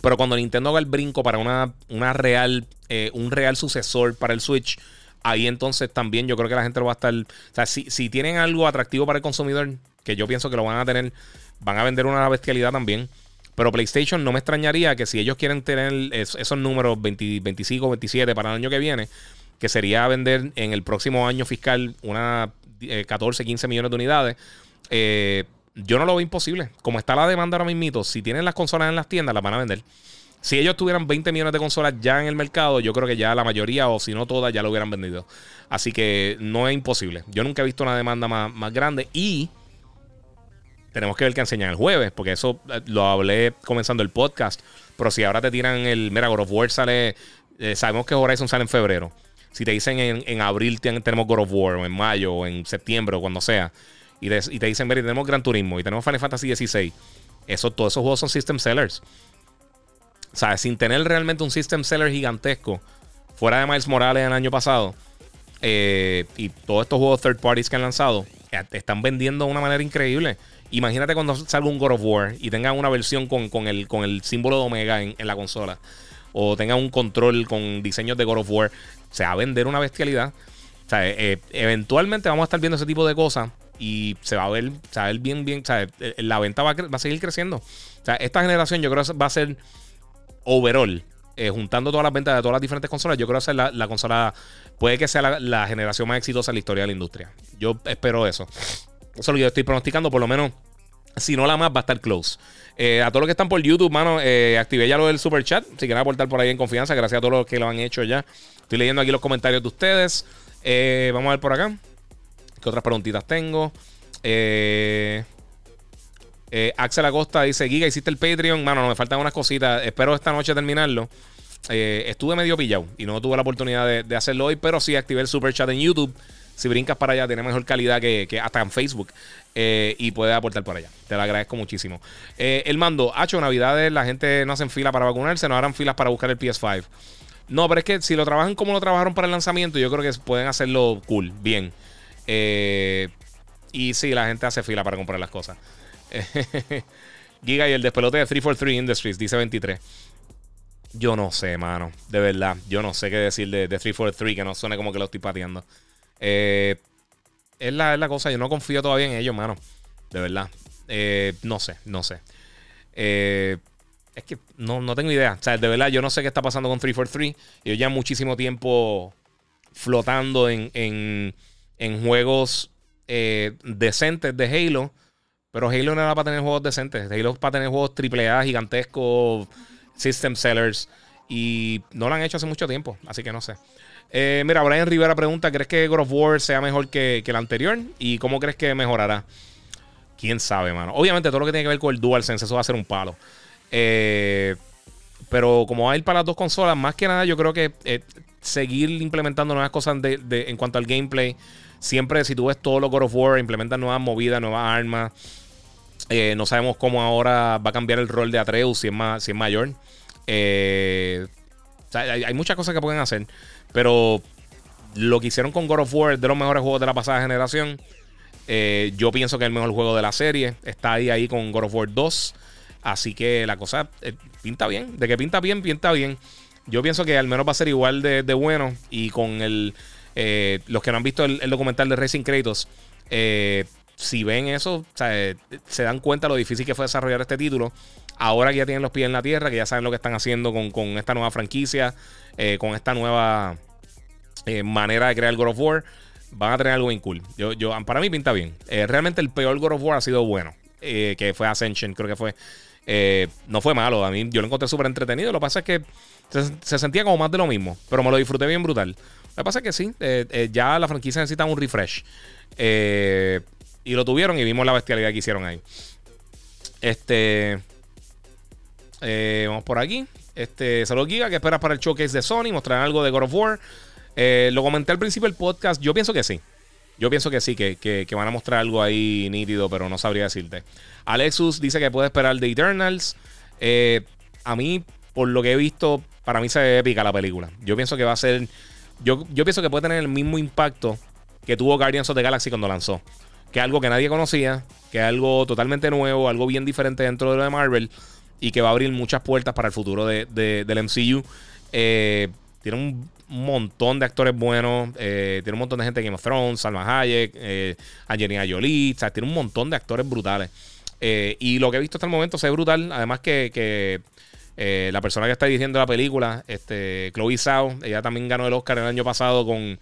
Pero cuando Nintendo haga el brinco para un real sucesor para el Switch, ahí entonces también yo creo que la gente lo va a estar... O sea, si tienen algo atractivo para el consumidor, que yo pienso que lo van a tener, van a vender una bestialidad también. Pero PlayStation no me extrañaría que si ellos quieren tener esos números 20, 25, 27 para el año que viene, que sería vender en el próximo año fiscal una... 14, 15 millones de unidades. Yo no lo veo imposible. Como está la demanda ahora mismo, si tienen las consolas en las tiendas, las van a vender. Si ellos tuvieran 20 millones de consolas ya en el mercado, yo creo que ya la mayoría, o si no todas, ya lo hubieran vendido. Así que no es imposible. Yo nunca he visto una demanda más grande. Y tenemos que ver qué enseñan el jueves, porque eso lo hablé comenzando el podcast. Pero si ahora te tiran mira, God of War sale, sabemos que Horizon sale en febrero. Si te dicen en abril tenemos God of War, o en mayo, o en septiembre, o cuando sea, y te dicen, mira, tenemos Gran Turismo, y tenemos Final Fantasy XVI, todos esos juegos son system sellers. O sea, sin tener realmente un system seller gigantesco, fuera de Miles Morales el año pasado, y todos estos juegos third parties que han lanzado, están vendiendo de una manera increíble. Imagínate cuando salga un God of War y tengan una versión con el símbolo de Omega en la consola, o tengan un control con diseños de God of War, se va a vender una bestialidad. O sea, eventualmente vamos a estar viendo ese tipo de cosas y se va a ver bien. O sea, la venta va a seguir creciendo. O sea, esta generación yo creo que va a ser overall, juntando todas las ventas de todas las diferentes consolas, yo creo que la consola puede que sea la generación más exitosa en la historia de la industria. Yo espero eso. Eso es lo que yo estoy pronosticando, por lo menos. Si no la más, va a estar close. A todos los que están por YouTube, mano, activé ya lo del super chat. Si quieren aportar por ahí en confianza, gracias a todos los que lo han hecho ya. Estoy leyendo aquí los comentarios de ustedes. Vamos a ver por acá qué otras preguntitas tengo. Axel Acosta dice: Giga, ¿hiciste el Patreon? Mano, me faltan unas cositas. Espero esta noche terminarlo. Estuve medio pillado y no tuve la oportunidad de hacerlo hoy, pero sí activé el super chat en YouTube. Si brincas para allá, tiene mejor calidad que hasta en Facebook. Y puedes aportar por allá. Te lo agradezco muchísimo. El mando, Navidades, la gente no hace fila para vacunarse, no harán filas para buscar el PS5. No, pero es que si lo trabajan como lo trabajaron para el lanzamiento, yo creo que pueden hacerlo cool, bien. Y sí, la gente hace fila para comprar las cosas. Giga y el despelote de 343 Industries, dice 23. Yo no sé, mano. De verdad, yo no sé qué decir de 343, que no suene como que lo estoy pateando. Es la cosa, yo no confío todavía en ellos, mano. De verdad. No sé. Es que no tengo idea. O sea, de verdad, yo no sé qué está pasando con 343. Yo ya muchísimo tiempo flotando en juegos decentes de Halo. Pero Halo no era para tener juegos decentes. Halo es para tener juegos AAA gigantescos, system sellers. Y no lo han hecho hace mucho tiempo. Así que no sé. Mira, Brian Rivera pregunta: ¿crees que God of War sea mejor que el anterior? ¿Y cómo crees que mejorará? Quién sabe, mano. Obviamente todo lo que tiene que ver con el DualSense, eso va a ser un palo. Pero como va a ir para las dos consolas, más que nada yo creo que seguir implementando nuevas cosas en cuanto al gameplay. Siempre, si tú ves todos los God of War, implementan nuevas movidas, nuevas armas. No sabemos cómo ahora va a cambiar el rol de Atreus, si es mayor. O sea, hay muchas cosas que pueden hacer. Pero lo que hicieron con God of War es de los mejores juegos de la pasada generación. Yo pienso que es el mejor juego de la serie. Está ahí con God of War 2. Así que la cosa pinta bien. De que pinta bien, pinta bien. Yo pienso que al menos va a ser igual de bueno. Y con los que no han visto el documental de Racing Kratos, si ven eso, o sea, se dan cuenta lo difícil que fue desarrollar este título. Ahora que ya tienen los pies en la tierra, que ya saben lo que están haciendo con esta nueva franquicia, con esta nueva manera de crear God of War, van a tener algo bien cool. Para mí pinta bien. Realmente el peor God of War ha sido bueno, que fue Ascension, creo que fue. No fue malo, a mí yo lo encontré súper entretenido. Lo que pasa es que se sentía como más de lo mismo, pero me lo disfruté bien brutal. Lo que pasa es que sí, ya la franquicia necesita un refresh. Y lo tuvieron y vimos la bestialidad que hicieron ahí. Vamos por aquí. Saludos, Giga. ¿Qué esperas para el showcase de Sony? ¿Mostrarán algo de God of War? Lo comenté al principio del podcast. Yo pienso que sí. Que van a mostrar algo ahí nítido, pero no sabría decirte. Alexus dice que puede esperar de Eternals. A mí, por lo que he visto, para mí se ve épica la película. Yo pienso que va a ser... Yo pienso que puede tener el mismo impacto que tuvo Guardians of the Galaxy cuando lanzó. Que es algo que nadie conocía, que es algo totalmente nuevo, algo bien diferente dentro de lo de Marvel, y que va a abrir muchas puertas para el futuro del MCU. Tiene un montón de actores buenos. Tiene un montón de gente de Game of Thrones, Salma Hayek, Angelina Jolie. O sea, tiene un montón de actores brutales. Y lo que he visto hasta el momento se ve brutal. Además que la persona que está dirigiendo la película, Chloe Zhao, ella también ganó el Oscar el año pasado con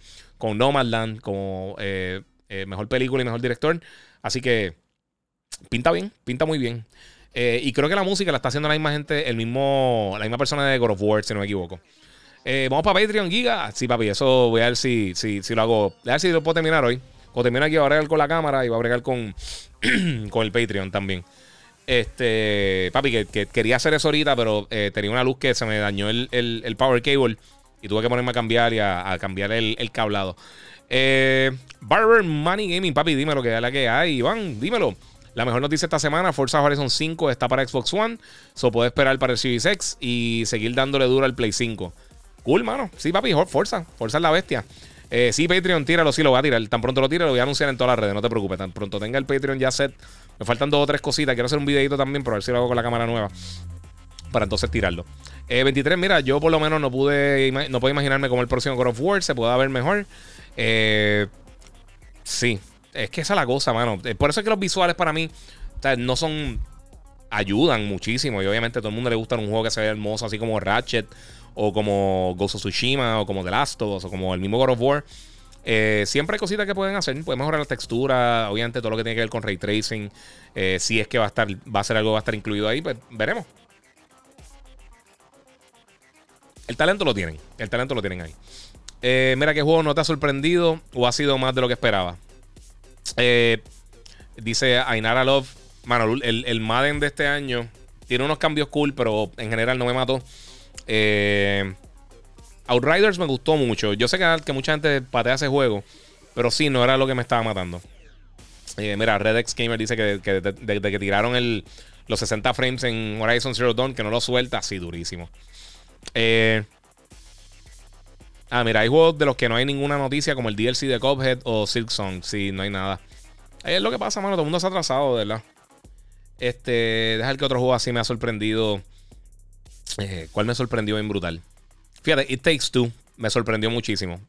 Nomadland como mejor película y mejor director. Así que pinta bien, pinta muy bien. Y creo que la música la está haciendo la misma gente, la misma persona de God of War, si no me equivoco. Vamos para Patreon, Giga. Sí, papi, eso voy a ver si lo hago. A ver si lo puedo terminar hoy. Cuando termine aquí voy a bregar con la cámara y voy a bregar con el Patreon también. Papi, que quería hacer eso ahorita, pero tenía una luz que se me dañó el power cable y tuve que ponerme a cambiar y a cambiar el cablado. Barber Money Gaming, papi, dime lo que da la que hay. Iván, dímelo. La mejor noticia esta semana: Forza Horizon 5 está para Xbox One. So puede esperar para el Series X y seguir dándole duro al Play 5. Cool, mano. Sí, papi, Forza es la bestia. Sí, Patreon, tíralo, sí lo va a tirar. Tan pronto lo tire, lo voy a anunciar en todas las redes. No te preocupes, tan pronto tenga el Patreon ya set. Me faltan 2 o 3 cositas. Quiero hacer un videito también, pero a ver si lo hago con la cámara nueva para entonces tirarlo. 23, mira, yo por lo menos no puedo imaginarme cómo el próximo God of War se pueda ver mejor. Sí, es que esa es la cosa, mano. Por eso es que los visuales para mí, o sea, no son... ayudan muchísimo. Y obviamente a todo el mundo le gusta un juego que se ve hermoso, así como Ratchet, o como Ghost of Tsushima, o como The Last of Us, o como el mismo God of War. Siempre hay cositas que pueden hacer. Pueden mejorar la textura, obviamente todo lo que tiene que ver con Ray Tracing. Si es que va a ser incluido ahí, pues veremos. El talento lo tienen ahí. Mira, ¿qué juego no te ha sorprendido o ha sido más de lo que esperaba? Dice Ainara Love. Mano, el Madden de este año tiene unos cambios cool, pero en general no me mató. Outriders me gustó mucho. Yo sé que mucha gente patea ese juego, pero sí, no era lo que me estaba matando. Mira, Redex Gamer dice que desde que tiraron los 60 frames en Horizon Zero Dawn, que no lo suelta, así durísimo. Ah, mira, hay juegos de los que no hay ninguna noticia, como el DLC de Cuphead o Silk Song. Sí, no hay nada. Ahí es lo que pasa, mano. Todo el mundo se ha atrasado, ¿verdad? Dejar que otro juego así me ha sorprendido. ¿Cuál me sorprendió bien brutal? Fíjate, It Takes Two me sorprendió muchísimo.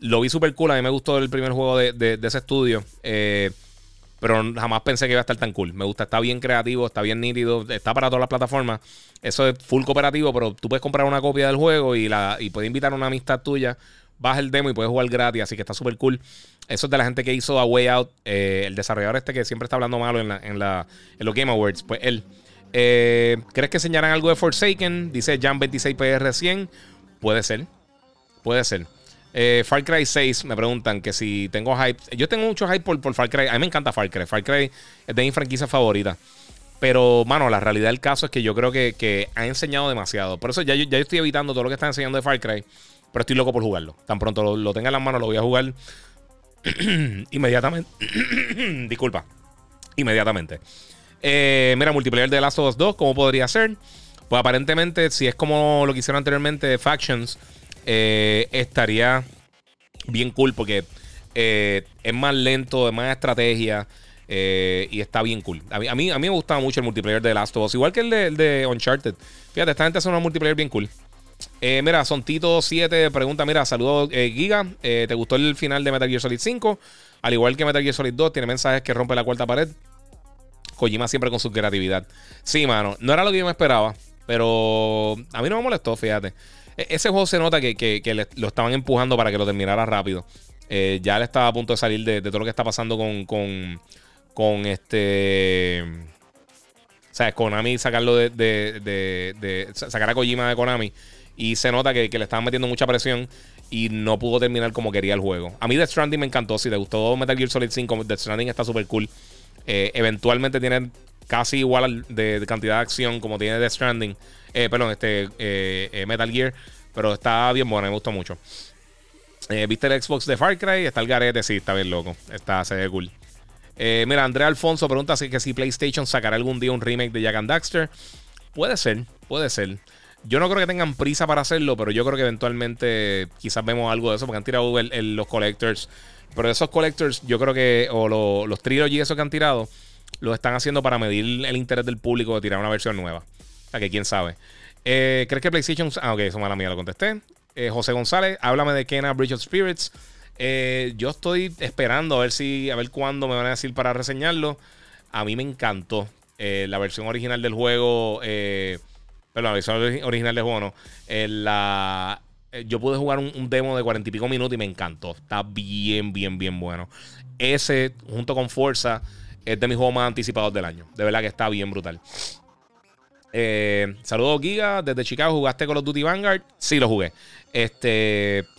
Lo vi super cool. A mí me gustó el primer juego de ese estudio. Pero jamás pensé que iba a estar tan cool. Me gusta, está bien creativo, está bien nítido, está para todas las plataformas. Eso es full cooperativo, pero tú puedes comprar una copia del juego y puedes invitar a una amistad tuya. Baja el demo y puedes jugar gratis, así que está super cool. Eso es de la gente que hizo A Way Out, el desarrollador este que siempre está hablando malo en los Game Awards. Pues él. ¿Crees que enseñarán algo de Forsaken? Dice Jan26PR100. Puede ser. Puede ser. Far Cry 6, me preguntan que si tengo hype. Yo tengo mucho hype por Far Cry. A mí me encanta Far Cry. Far Cry es de mi franquicia favorita. Pero, mano, la realidad del caso es que yo creo que ha enseñado demasiado. Por eso ya yo estoy evitando todo lo que están enseñando de Far Cry. Pero estoy loco por jugarlo. Tan pronto lo tenga en las manos, lo voy a jugar inmediatamente. Disculpa. Inmediatamente. Mira, multiplayer de The Last of Us 2, ¿cómo podría ser? Pues aparentemente, si es como lo que hicieron anteriormente de Factions, estaría bien cool porque es más lento, es más estrategia y está bien cool. A mí me gustaba mucho el multiplayer de The Last of Us, igual que el de Uncharted. Fíjate, esta gente hace un multiplayer bien cool. Mira, Sontito7 pregunta, mira, saludos Giga, ¿te gustó el final de Metal Gear Solid 5? Al igual que Metal Gear Solid 2, tiene mensajes que rompen la cuarta pared. Kojima siempre con su creatividad. Sí, mano, no era lo que yo me esperaba, pero a mí no me molestó, fíjate. Ese juego se nota que lo estaban empujando para que lo terminara rápido. Ya le estaba a punto de salir de todo lo que está pasando con este... ¿Sabes? Konami, sacarlo sacar a Kojima de Konami. Y se nota que le estaban metiendo mucha presión y no pudo terminar como quería el juego. A mí Death Stranding me encantó. Si te gustó Metal Gear Solid 5, Death Stranding está súper cool. Eventualmente tiene casi igual de cantidad de acción como tiene Death Stranding. Metal Gear. Pero está bien bueno, me gustó mucho. ¿Viste el Xbox de Far Cry? Está el garete, sí, está bien loco. Se ve cool. Mira, Andrea Alfonso pregunta si PlayStation sacará algún día un remake de Jak and Daxter. Puede ser, puede ser. Yo no creo que tengan prisa para hacerlo, pero yo creo que eventualmente quizás vemos algo de eso, porque han tirado los collectors. Pero esos collectors, yo creo que, o los trilogy esos que han tirado, los están haciendo para medir el interés del público de tirar una versión nueva. O sea, que quién sabe. ¿Crees que PlayStation...? Ah, ok, eso mala mía, lo contesté. José González, háblame de Kena Bridge of Spirits. Yo estoy esperando a ver cuándo me van a decir para reseñarlo. A mí me encantó la versión original del juego. Perdón, la versión original del juego no. Yo pude jugar un demo de 40 y pico minutos y me encantó. Está bien, bien, bien bueno. Ese, junto con Forza, es de mis juegos más anticipados del año. De verdad que está bien brutal. Saludos Giga, desde Chicago. ¿Jugaste Call of Duty Vanguard? Sí, lo jugué.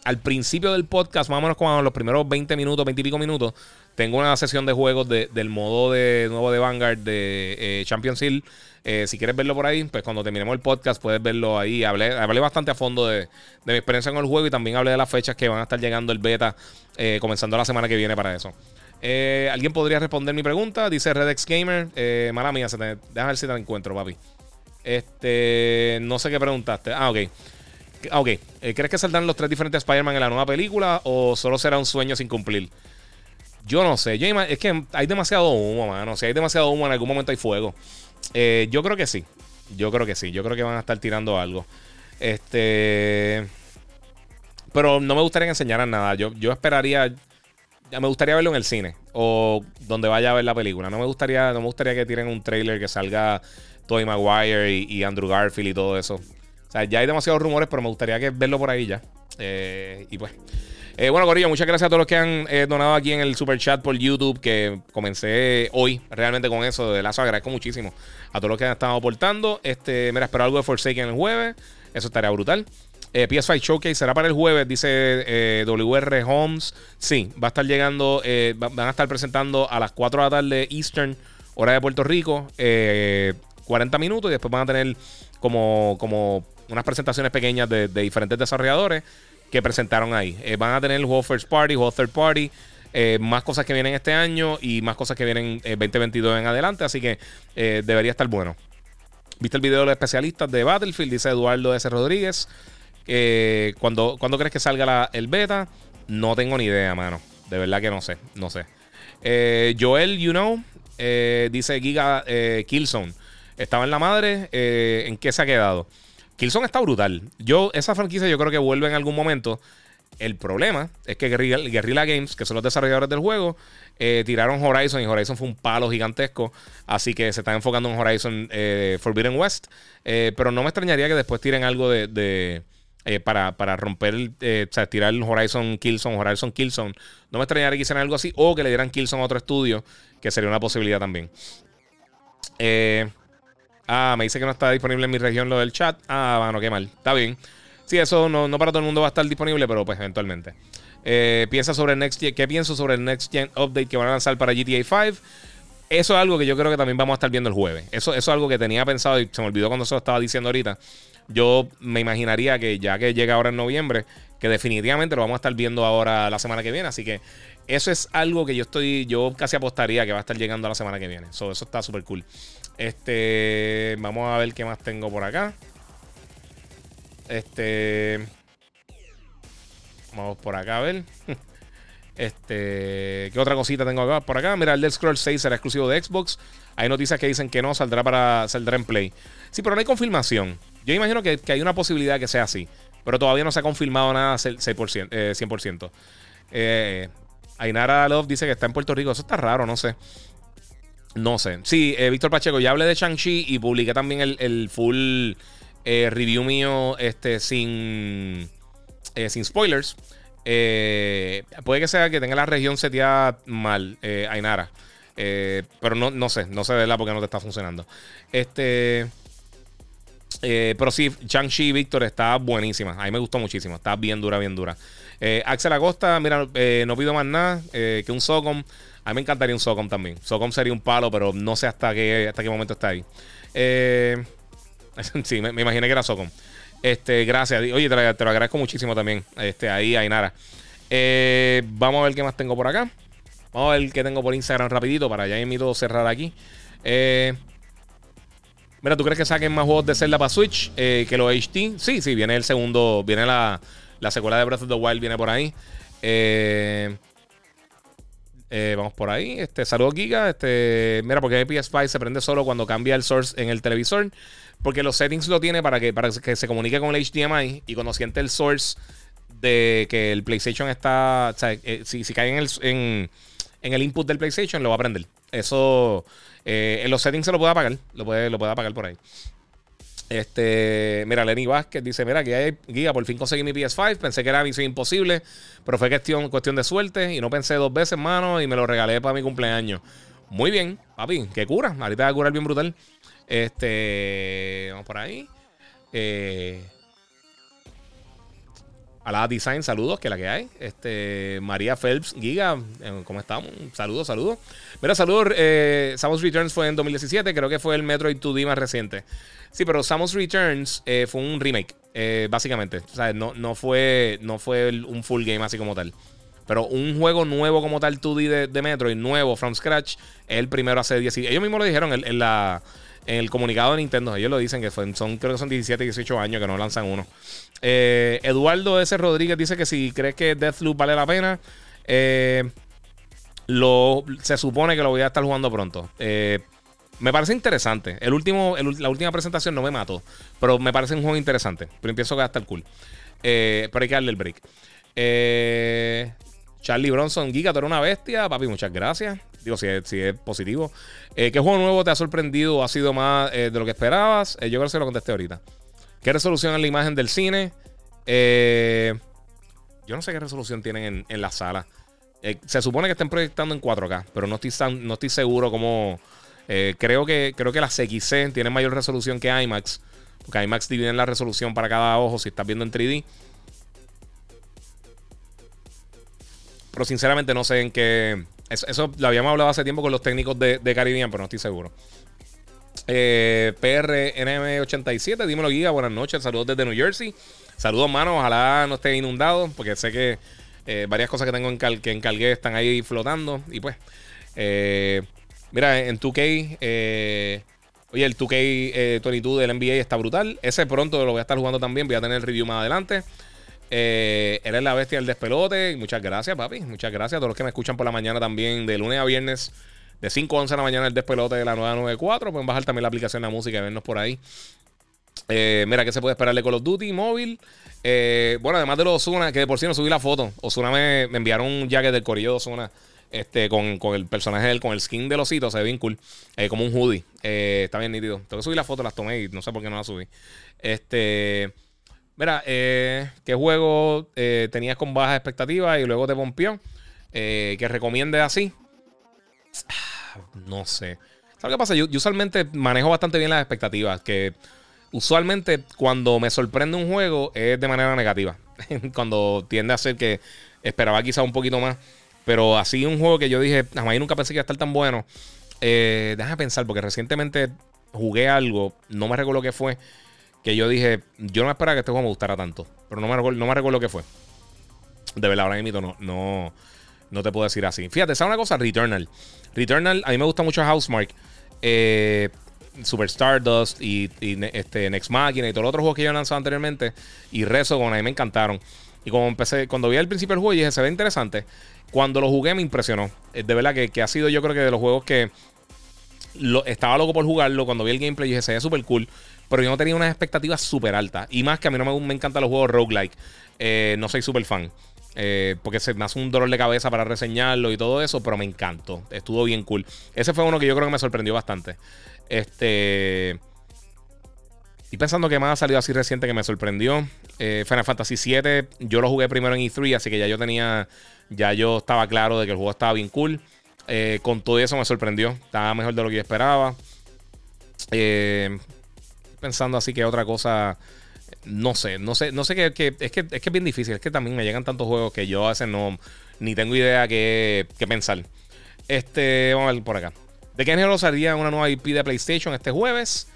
Al principio del podcast, más o menos como los primeros 20 minutos, 20 y pico minutos, tengo una sesión de juegos del modo nuevo de Vanguard de Champions Hill. Si quieres verlo por ahí, pues cuando terminemos el podcast puedes verlo ahí. Hablé bastante a fondo de mi experiencia con el juego y también hablé de las fechas que van a estar llegando el beta, comenzando la semana que viene para eso. ¿Alguien podría responder mi pregunta? Dice Redex Gamer. Mala mía, déjame ver si te la encuentro, papi. No sé qué preguntaste. Ah, ok. ¿Crees que saldrán los 3 diferentes Spider-Man en la nueva película o solo será un sueño sin cumplir? Yo no sé. Es que hay demasiado humo, mano. Si hay demasiado humo, en algún momento hay fuego. Yo creo que sí. Yo creo que van a estar tirando algo. Pero no me gustaría que enseñaran nada. Yo esperaría. Me gustaría verlo en el cine o donde vaya a ver la película. No me gustaría que tiren un trailer que salga Tobey Maguire y Andrew Garfield y todo eso. O sea, ya hay demasiados rumores, pero me gustaría verlo por ahí ya. Y pues. Bueno, Corillo, muchas gracias a todos los que han donado aquí en el Super Chat por YouTube, que comencé hoy realmente con eso. De lazo agradezco muchísimo a todos los que han estado aportando. Mira, espero algo de Forsaken el jueves. Eso estaría brutal. PS5 Showcase será para el jueves, dice WR Holmes. Sí, va a estar llegando, van a estar presentando a las 4 de la tarde Eastern, hora de Puerto Rico, 40 minutos y después van a tener como unas presentaciones pequeñas de diferentes desarrolladores que presentaron ahí. Van a tener el juego First Party, juego Third Party, más cosas que vienen este año y más cosas que vienen 2022 en adelante, así que debería estar bueno. ¿Viste el video de los especialistas de Battlefield? Dice Eduardo S. Rodríguez. ¿Cuándo crees que salga el beta? No tengo ni idea, mano. De verdad que no sé. Joel, dice Giga, Killzone estaba en la madre. ¿En qué se ha quedado? Killzone está brutal. Esa franquicia yo creo que vuelve en algún momento. El problema es que Guerrilla Games, que son los desarrolladores del juego, tiraron Horizon y Horizon fue un palo gigantesco. Así que se están enfocando en Horizon Forbidden West. Pero no me extrañaría que después tiren algo para romper, o sea, tirar Horizon Killzone. No me extrañaría que hicieran algo así o que le dieran Killzone a otro estudio, que sería una posibilidad también. Me dice que no está disponible en mi región lo del chat. Bueno, qué mal. Está bien. Sí, eso no para todo el mundo va a estar disponible, pero pues eventualmente. ¿Qué pienso sobre el Next Gen Update que van a lanzar para GTA 5? Eso es algo que yo creo que también vamos a estar viendo el jueves. Eso es algo que tenía pensado y se me olvidó cuando se lo estaba diciendo ahorita. Yo me imaginaría que ya que llega ahora en noviembre, que definitivamente lo vamos a estar viendo ahora la semana que viene. Así que eso es algo que yo casi apostaría que va a estar llegando la semana que viene. Eso está súper cool. Vamos a ver qué más tengo por acá. Vamos por acá a ver. ¿Qué otra cosita tengo acá? Por acá, mira, el Death Stranding 6 será exclusivo de Xbox. Hay noticias que dicen que no, saldrá en Play. Sí, pero no hay confirmación. Yo imagino que hay una posibilidad que sea así, pero todavía no se ha confirmado nada 100%. Ainara Love dice que está en Puerto Rico. Eso está raro, no sé. Sí, Víctor Pacheco, ya hablé de Shang-Chi y publiqué también el full review mío sin spoilers. Puede que sea que tenga la región seteada mal, Ainara, pero no sé, de verdad, porque no te está funcionando. Pero sí, Shang-Chi, Víctor, está buenísima. A mí me gustó muchísimo. Está bien dura. Axel Acosta, mira, no pido más nada que un Socom. A mí me encantaría un Socom también. Socom sería un palo, pero no sé hasta qué momento está ahí. Sí, me imaginé que era Socom. Gracias. Oye, te lo agradezco muchísimo también. Ahí, Ainara. Vamos a ver qué más tengo por acá. Vamos a ver qué tengo por Instagram rapidito para ya invito a cerrar aquí. Mira, ¿tú crees que saquen más juegos de Zelda para Switch que los HD? Sí, viene el segundo. Viene la secuela de Breath of the Wild, viene por ahí. Vamos por ahí. Saludos, Giga. Mira, porque PS5 se prende solo cuando cambia el source en el televisor. Porque los settings lo tiene para que se comunique con el HDMI. Y cuando siente el source de que el PlayStation está. O sea, si cae en el input del PlayStation, lo va a prender. Eso. En los settings se lo puede apagar. Lo puede apagar por ahí. Mira, Lenny Vázquez dice: mira, Guía, por fin conseguí mi PS5. Pensé que era misión imposible, pero fue cuestión de suerte. Y no pensé dos veces, mano. Y me lo regalé para mi cumpleaños. Muy bien, papi, qué cura. Ahorita va a curar bien brutal. Vamos por ahí. A la Design, saludos, que la que hay. María Phelps, Giga, ¿cómo estamos? Saludos. Mira, saludos. Samus Returns fue en 2017, creo que fue el Metroid 2D más reciente. Sí, pero Samus Returns fue un remake, básicamente. O sea, no fue un full game así como tal. Pero un juego nuevo como tal 2D de Metroid, nuevo, from scratch, es el primero hace 17. Ellos mismos lo dijeron en el comunicado de Nintendo. Ellos lo dicen que creo que son 17, 18 años que no lanzan uno. Eduardo S. Rodríguez dice que si crees que Deathloop vale la pena, se supone que lo voy a estar jugando pronto. Me parece interesante. La última presentación no me mató, pero me parece un juego interesante. Pero pienso que va a estar cool. Pero hay que darle el break. Charlie Bronson, Giga, tú eres una bestia, papi, muchas gracias. Digo, si es positivo. ¿Qué juego nuevo te ha sorprendido o ha sido más de lo que esperabas? Yo creo que se lo contesté ahorita. ¿Qué resolución es la imagen del cine? Yo no sé qué resolución tienen en la sala. Se supone que estén proyectando en 4K, pero no estoy seguro cómo. Creo que las XC tienen mayor resolución que IMAX, porque IMAX dividen la resolución para cada ojo si estás viendo en 3D. Pero sinceramente no sé en qué. Eso lo habíamos hablado hace tiempo con los técnicos de Caribbean, pero no estoy seguro. PRNM87, dímelo, Guía, buenas noches. Saludos desde New Jersey. Saludos, mano. Ojalá no esté inundado, porque sé que varias cosas que tengo que encargué están ahí flotando. Y pues, mira, en 2K, Oye, el 2K 22 del NBA está brutal. Ese pronto lo voy a estar jugando también. Voy a tener el review más adelante. Eres la bestia del despelote. Muchas gracias, papi. Muchas gracias a todos los que me escuchan por la mañana también. De lunes a viernes, de 5 a 11 de la mañana, el despelote de la 994. Pueden bajar también la aplicación de la música y vernos por ahí. Mira, ¿qué se puede esperar de Call of Duty móvil? Bueno, además de los Ozuna, que de por sí no subí la foto. Ozuna me enviaron un jacket del corillo de Ozuna. Con el personaje de él, con el skin de Losito, se ve bien cool. Como un hoodie. Está bien nítido. Tengo que subir las fotos, las tomé y no sé por qué no las subí. Mira, ¿qué juego tenías con bajas expectativas y luego te pompió? ¿Que recomiendes así? No sé. ¿Sabes qué pasa? Yo usualmente manejo bastante bien las expectativas. Que usualmente cuando me sorprende un juego es de manera negativa. Cuando tiende a ser que esperaba quizá un poquito más. Pero así un juego que yo dije, jamás nunca pensé que iba a estar tan bueno. Déjame pensar, porque recientemente jugué algo, no me recuerdo qué fue, que yo dije, yo no esperaba que este juego me gustara tanto. Pero no me recuerdo qué fue. De verdad, ahora mismo no te puedo decir así. Fíjate, ¿sabes una cosa? Returnal, a mí me gusta mucho Housemark. Super Stardust y Next Machina y todos los otros juegos que yo he lanzado anteriormente. Y Resogon, a mí me encantaron. Y cuando vi al principio el juego, dije, se ve interesante. Cuando lo jugué me impresionó. De verdad que ha sido, yo creo que de los juegos que estaba loco por jugarlo. Cuando vi el gameplay dije, se ve súper cool. Pero yo no tenía unas expectativas súper altas. Y más que a mí no me encantan los juegos roguelike. No soy súper fan. Porque se me hace un dolor de cabeza para reseñarlo y todo eso. Pero me encantó. Estuvo bien cool. Ese fue uno que yo creo que me sorprendió bastante. Y pensando que más ha salido así reciente que me sorprendió. Final Fantasy VII, yo lo jugué primero en E3, así que ya yo estaba claro de que el juego estaba bien cool. Con todo eso me sorprendió. Estaba mejor de lo que yo esperaba. Pensando así que otra cosa. No sé que es bien difícil. Es que también me llegan tantos juegos que yo a veces ni tengo idea qué pensar. Vamos a ver por acá. ¿De qué género saldría una nueva IP de PlayStation este jueves?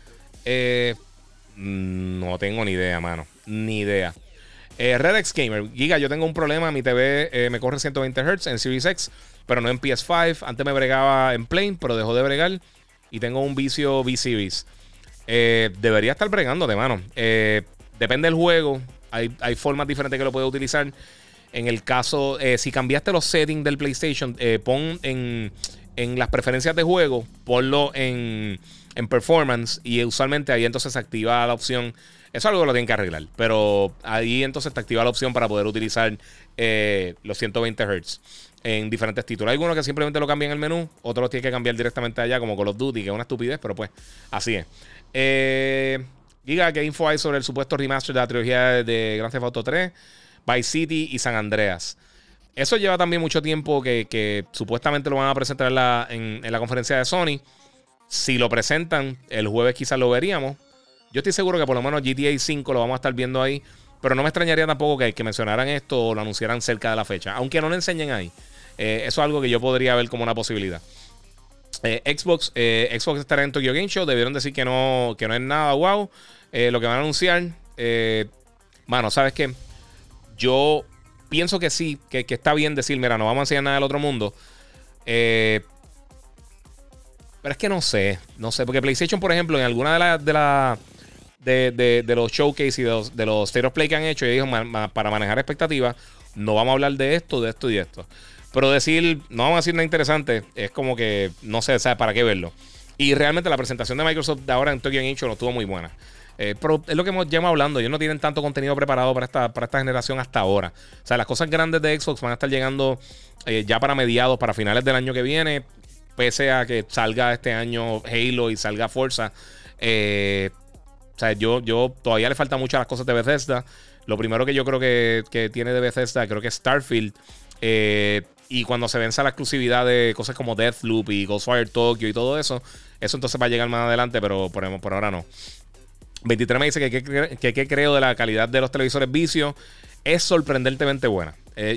No tengo ni idea, mano. Ni idea. Redex Gamer. Giga, yo tengo un problema. Mi TV me corre 120 Hz en Series X, pero no en PS5. Antes me bregaba en Plane, pero dejó de bregar. Y tengo un vicio V-Series. Debería estar bregando de mano. Depende del juego. Hay formas diferentes que lo puedes utilizar. En el caso, si cambiaste los settings del PlayStation, pon en las preferencias de juego, ponlo en performance, y usualmente ahí entonces se activa la opción. Eso es algo que lo tienen que arreglar, pero ahí entonces te activa la opción para poder utilizar los 120 Hz en diferentes títulos. Hay algunos que simplemente lo cambian en el menú, otros los tienen que cambiar directamente allá, como Call of Duty, que es una estupidez, pero pues así es. Diga, ¿qué info hay sobre el supuesto remaster de la trilogía de Grand Theft Auto 3, Vice City y San Andreas? Eso lleva también mucho tiempo que supuestamente lo van a presentar en la conferencia de Sony. Si lo presentan el jueves, quizás lo veríamos. Yo estoy seguro que por lo menos GTA V lo vamos a estar viendo ahí. Pero no me extrañaría tampoco que mencionaran esto o lo anunciaran cerca de la fecha. Aunque no lo enseñen ahí. Eso es algo que yo podría ver como una posibilidad. Xbox estará en Tokyo Game Show. Debieron decir que no es nada wow. Lo que van a anunciar. Mano, ¿sabes qué? Yo pienso que sí, que está bien decir, mira, no vamos a enseñar nada del otro mundo. Pero es que no sé, porque PlayStation, por ejemplo, en alguna de los showcase y de los state of play que han hecho, ellos dijo, para manejar expectativas, no vamos a hablar de esto, de esto y de esto. Pero decir, no vamos a decir nada interesante, es como que, no sé, ¿sabes para qué verlo? Y realmente la presentación de Microsoft de ahora en Tokyo Game Show no estuvo muy buena. Pero es lo que hemos llamado hablando. Ellos no tienen tanto contenido preparado para esta generación hasta ahora. O sea, las cosas grandes de Xbox van a estar llegando ya para mediados, para finales del año que viene. Pese a que salga este año Halo y salga Forza. O sea, yo todavía le falta mucho a las cosas de Bethesda. Lo primero que yo creo que tiene de Bethesda, creo que es Starfield. Y cuando se venza la exclusividad de cosas como Deathloop y Ghostwire Tokyo y todo eso, eso entonces va a llegar más adelante, pero por ahora no. 23 me dice que creo de la calidad de los televisores Vizio. Es sorprendentemente buena.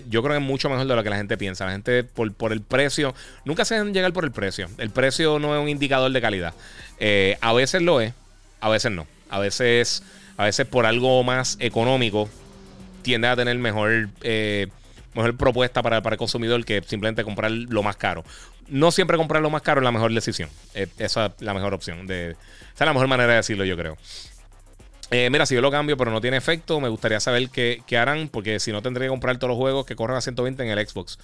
Yo creo que es mucho mejor de lo que la gente piensa. La gente por el precio. Nunca se dejan llegar por el precio. El precio no es un indicador de calidad. A veces lo es. A veces no. A veces por algo más económico tiende a tener mejor mejor propuesta para el consumidor que simplemente comprar lo más caro. No siempre comprar lo más caro es la mejor decisión. Esa es la mejor opción. Esa es la mejor manera de decirlo, yo creo. Mira, si yo lo cambio pero no tiene efecto, me gustaría saber qué harán, porque si no tendría que comprar todos los juegos que corran a 120 en el Xbox.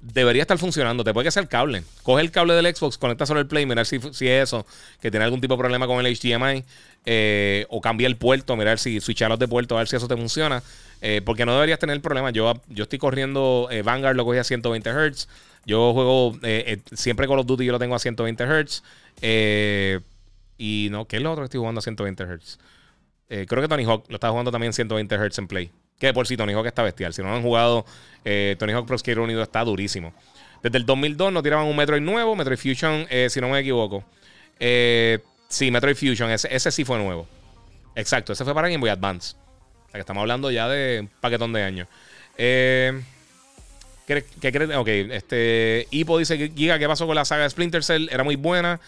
Debería estar funcionando. Te puede que sea el cable. Coge el cable del Xbox, conecta solo el Play, mirar si es eso, que tiene algún tipo de problema con el HDMI, o cambia el puerto, mirar si switcharlos de puerto, a ver si eso te funciona, porque no deberías tener problemas. Yo estoy corriendo Vanguard, lo cogí a 120 Hz. Yo juego siempre Call of Duty, yo lo tengo a 120 Hz. Y no, ¿qué es lo otro que estoy jugando a 120 Hz? Creo que Tony Hawk lo está jugando también 120 Hz en Play. Que de por sí Tony Hawk está bestial. Si no lo han jugado, Tony Hawk Pro Skater Unido está durísimo. Desde el 2002 no tiraban un Metroid nuevo. Metroid Fusion, si no me equivoco. Sí, Metroid Fusion. Ese sí fue nuevo. Exacto, ese fue para Game Boy Advance. O sea que estamos hablando ya de un paquetón de años. ¿Qué crees? Ok, Ipo dice: Giga, ¿qué pasó con la saga de Splinter Cell? Era muy buena.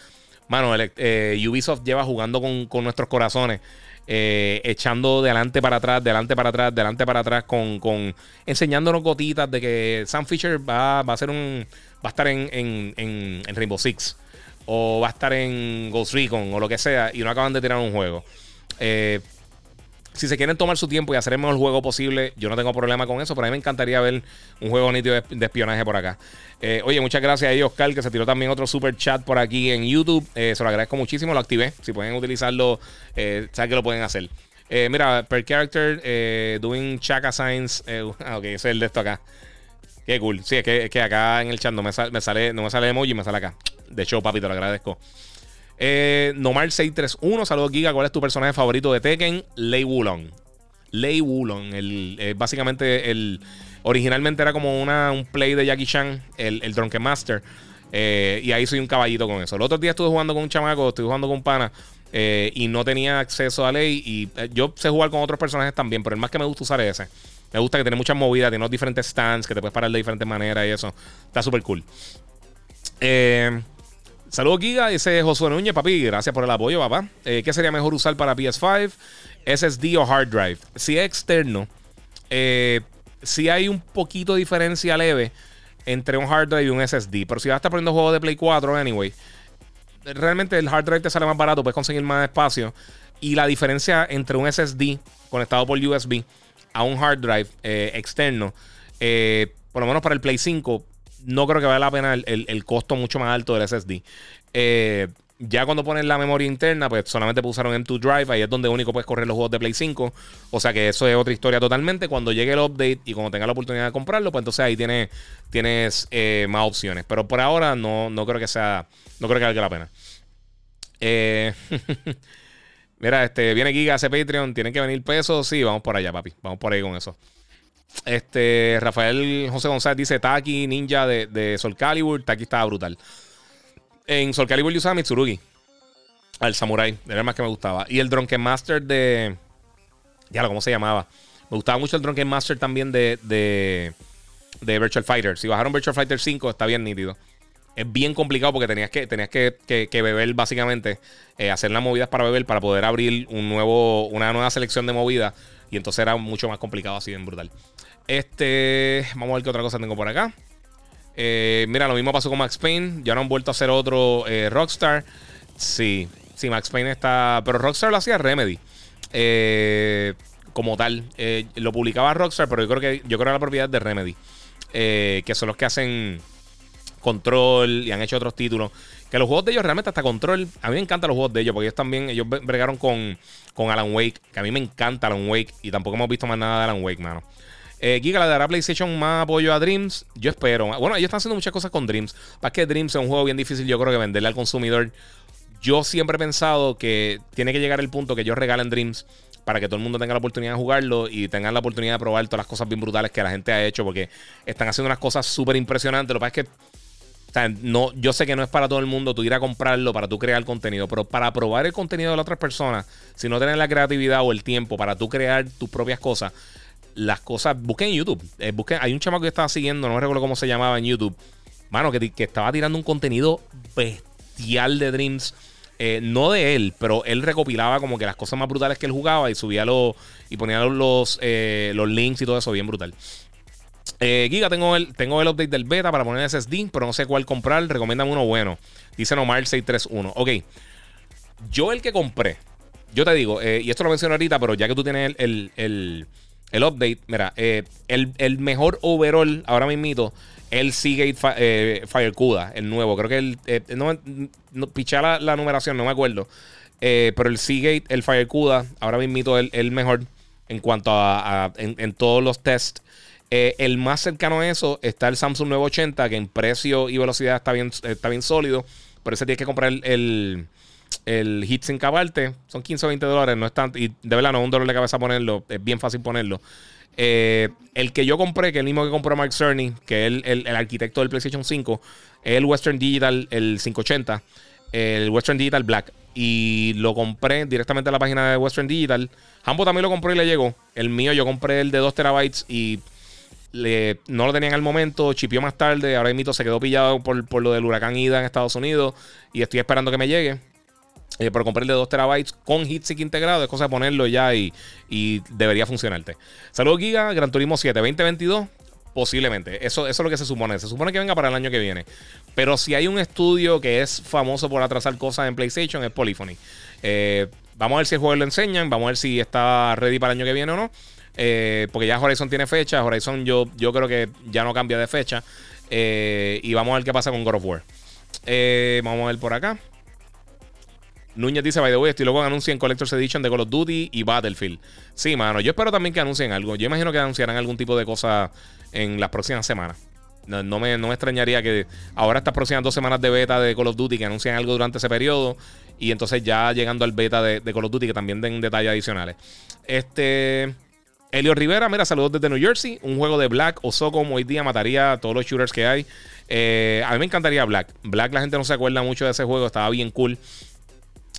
Mano, Ubisoft lleva jugando con nuestros corazones. Echando de adelante para atrás con enseñándonos gotitas de que Sam Fisher va a estar en Rainbow Six, o va a estar en Ghost Recon, o lo que sea, y no acaban de tirar un juego. Si se quieren tomar su tiempo y hacer el mejor juego posible, yo no tengo problema con eso, pero a mí me encantaría ver un juego nítido de espionaje por acá. Oye, muchas gracias a Oscar, que se tiró también otro super chat por aquí en YouTube. Se lo agradezco muchísimo, lo activé. Si pueden utilizarlo, saben que lo pueden hacer. Mira, per character, doing Chaka Signs. Ok, ese es el de esto acá. Qué cool. Sí, es que acá en el chat no me sale emoji, me sale acá. De hecho, papi, te lo agradezco. Nomar631, saludos Giga, ¿cuál es tu personaje favorito de Tekken? Lei Wulong. Lei Wulong, básicamente originalmente era como un play de Jackie Chan, el Drunken Master, y ahí soy un caballito con eso. El otro día estuve jugando con un chamaco, estuve jugando con un pana, y no tenía acceso a Lei, y yo sé jugar con otros personajes también, pero el más que me gusta usar es ese. Me gusta que tiene muchas movidas, tiene unos diferentes stands que te puedes parar de diferentes maneras y eso, está súper cool. Saludos Giga, dice Josué Núñez. Papi, gracias por el apoyo, papá. ¿Qué sería mejor usar para PS5? SSD o hard drive. Si es externo, si hay un poquito de diferencia leve entre un hard drive y un SSD. Pero si vas a estar poniendo juegos de Play 4, anyway, realmente el hard drive te sale más barato, puedes conseguir más espacio. Y la diferencia entre un SSD conectado por USB a un hard drive externo, por lo menos para el Play 5, no creo que valga la pena el costo mucho más alto del SSD. Ya cuando pones la memoria interna, pues solamente puedes usar un M2 Drive. Ahí es donde único puedes correr los juegos de Play 5. O sea que eso es otra historia totalmente. Cuando llegue el update y cuando tengas la oportunidad de comprarlo, pues entonces ahí tienes más opciones. Pero por ahora no creo que valga la pena. Mira, viene Giga, hace Patreon. ¿Tienen que venir pesos? Sí, vamos por allá, papi. Vamos por ahí con eso. Rafael José González dice: Taki, ninja de Soul Calibur. Taki estaba brutal. En Soul Calibur yo usaba Mitsurugi, al samurai, era el más que me gustaba. Y el Drunken Master de... Ya, ¿cómo se llamaba? Me gustaba mucho el Drunken Master también de Virtual Fighter. Si bajaron Virtual Fighter 5, está bien nítido. Es bien complicado porque tenías que beber, básicamente, hacer las movidas para beber, para poder abrir una nueva selección de movidas. Y entonces era mucho más complicado, así bien brutal. Vamos a ver qué otra cosa tengo por acá. Mira, lo mismo pasó con Max Payne. Ya no han vuelto a hacer otro Rockstar. Sí, Max Payne está... Pero Rockstar lo hacía Remedy. Como tal. Lo publicaba Rockstar, pero yo creo que era la propiedad de Remedy. Que son los que hacen Control y han hecho otros títulos. Que los juegos de ellos realmente hasta Control. A mí me encantan los juegos de ellos porque ellos bregaron con Alan Wake. Que a mí me encanta Alan Wake y tampoco hemos visto más nada de Alan Wake, mano. Giga, ¿le dará PlayStation más apoyo a Dreams? Yo espero. Bueno, ellos están haciendo muchas cosas con Dreams. Para que Dreams es un juego bien difícil, yo creo que venderle al consumidor. Yo siempre he pensado que tiene que llegar el punto que ellos regalen Dreams para que todo el mundo tenga la oportunidad de jugarlo y tengan la oportunidad de probar todas las cosas bien brutales que la gente ha hecho, porque están haciendo unas cosas súper impresionantes. Lo que pasa es que... O sea, no, yo sé que no es para todo el mundo tú ir a comprarlo para tú crear contenido, pero para probar el contenido de las otras personas, si no tienes la creatividad o el tiempo para tú crear tus propias cosas, las cosas... Busquen en YouTube. Hay un chamaco que estaba siguiendo, no me recuerdo cómo se llamaba en YouTube, mano, que estaba tirando un contenido bestial de Dreams. No de él, pero él recopilaba como que las cosas más brutales que él jugaba y subía y ponía los links y todo eso bien brutal. Giga, tengo el update del beta para poner SSD, pero no sé cuál comprar. Recomiéndame uno bueno. Dice Nomar 631. Ok. Yo el que compré, yo te digo, y esto lo menciono ahorita, pero ya que tú tienes el update, mira, el mejor overall ahora mismito, el Seagate Firecuda, el nuevo. Creo que el... no, piché la numeración, no me acuerdo. Pero el Seagate, el Firecuda, ahora mismito es el mejor en cuanto en todos los tests. El más cercano a eso está el Samsung 980, que en precio y velocidad está bien sólido. Pero ese tienes que comprar el heatsink aparte. Son $15 o $20. No es tanto, y de verdad no es un dolor de cabeza ponerlo. Es bien fácil ponerlo. El que yo compré, que es el mismo que compró Mark Cerny, que es el arquitecto del PlayStation 5, es el Western Digital, el 580, el Western Digital Black. Y lo compré directamente a la página de Western Digital. Hambo también lo compró y le llegó. El mío yo compré el de 2 terabytes y... no lo tenían al momento, chipió más tarde. Ahora mismo se quedó pillado por lo del huracán Ida en Estados Unidos. Y estoy esperando que me llegue. Pero compré el de 2 terabytes con heatsink integrado. Es cosa de ponerlo ya y debería funcionarte. Saludos, Giga. Gran Turismo 7, 2022. Posiblemente. Eso es lo que se supone. Se supone que venga para el año que viene. Pero si hay un estudio que es famoso por atrasar cosas en PlayStation, es Polyphony. Vamos a ver si el juego lo enseñan. Vamos a ver si está ready para el año que viene o no. Porque ya Horizon tiene fecha. Horizon yo creo que ya no cambia de fecha. Y vamos a ver qué pasa con God of War. Vamos a ver por acá. Núñez dice: by the way, estoy loco que anuncien Collector's Edition de Call of Duty y Battlefield. Sí, mano, yo espero también que anuncien algo. Yo imagino que anunciarán algún tipo de cosa en las próximas semanas. No me extrañaría que ahora estas próximas 2 semanas de beta de Call of Duty que anuncien algo durante ese periodo. Y entonces ya llegando al beta de Call of Duty que también den detalles adicionales. Elio Rivera, mira, saludos desde New Jersey. Un juego de Black o Socom hoy día mataría a todos los shooters que hay. A mí me encantaría Black. Black, la gente no se acuerda mucho de ese juego. Estaba bien cool.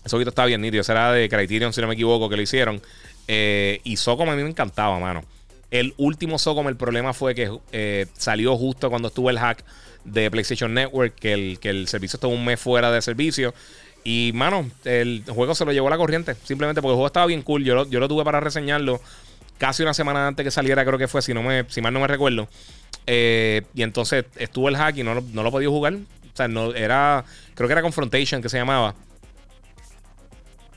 Ese juego estaba bien nítido. Ese era de Criterion, si no me equivoco, que lo hicieron. Y Socom a mí me encantaba, mano. El último Socom, el problema fue que salió justo cuando estuvo el hack de PlayStation Network, que el servicio estuvo un mes fuera de servicio. Y, mano, el juego se lo llevó la corriente. Simplemente porque el juego estaba bien cool. Yo lo tuve para reseñarlo casi una semana antes que saliera, creo que fue, si mal no me recuerdo. Y entonces estuvo el hack y no lo podía jugar. O sea, creo que era Confrontation que se llamaba.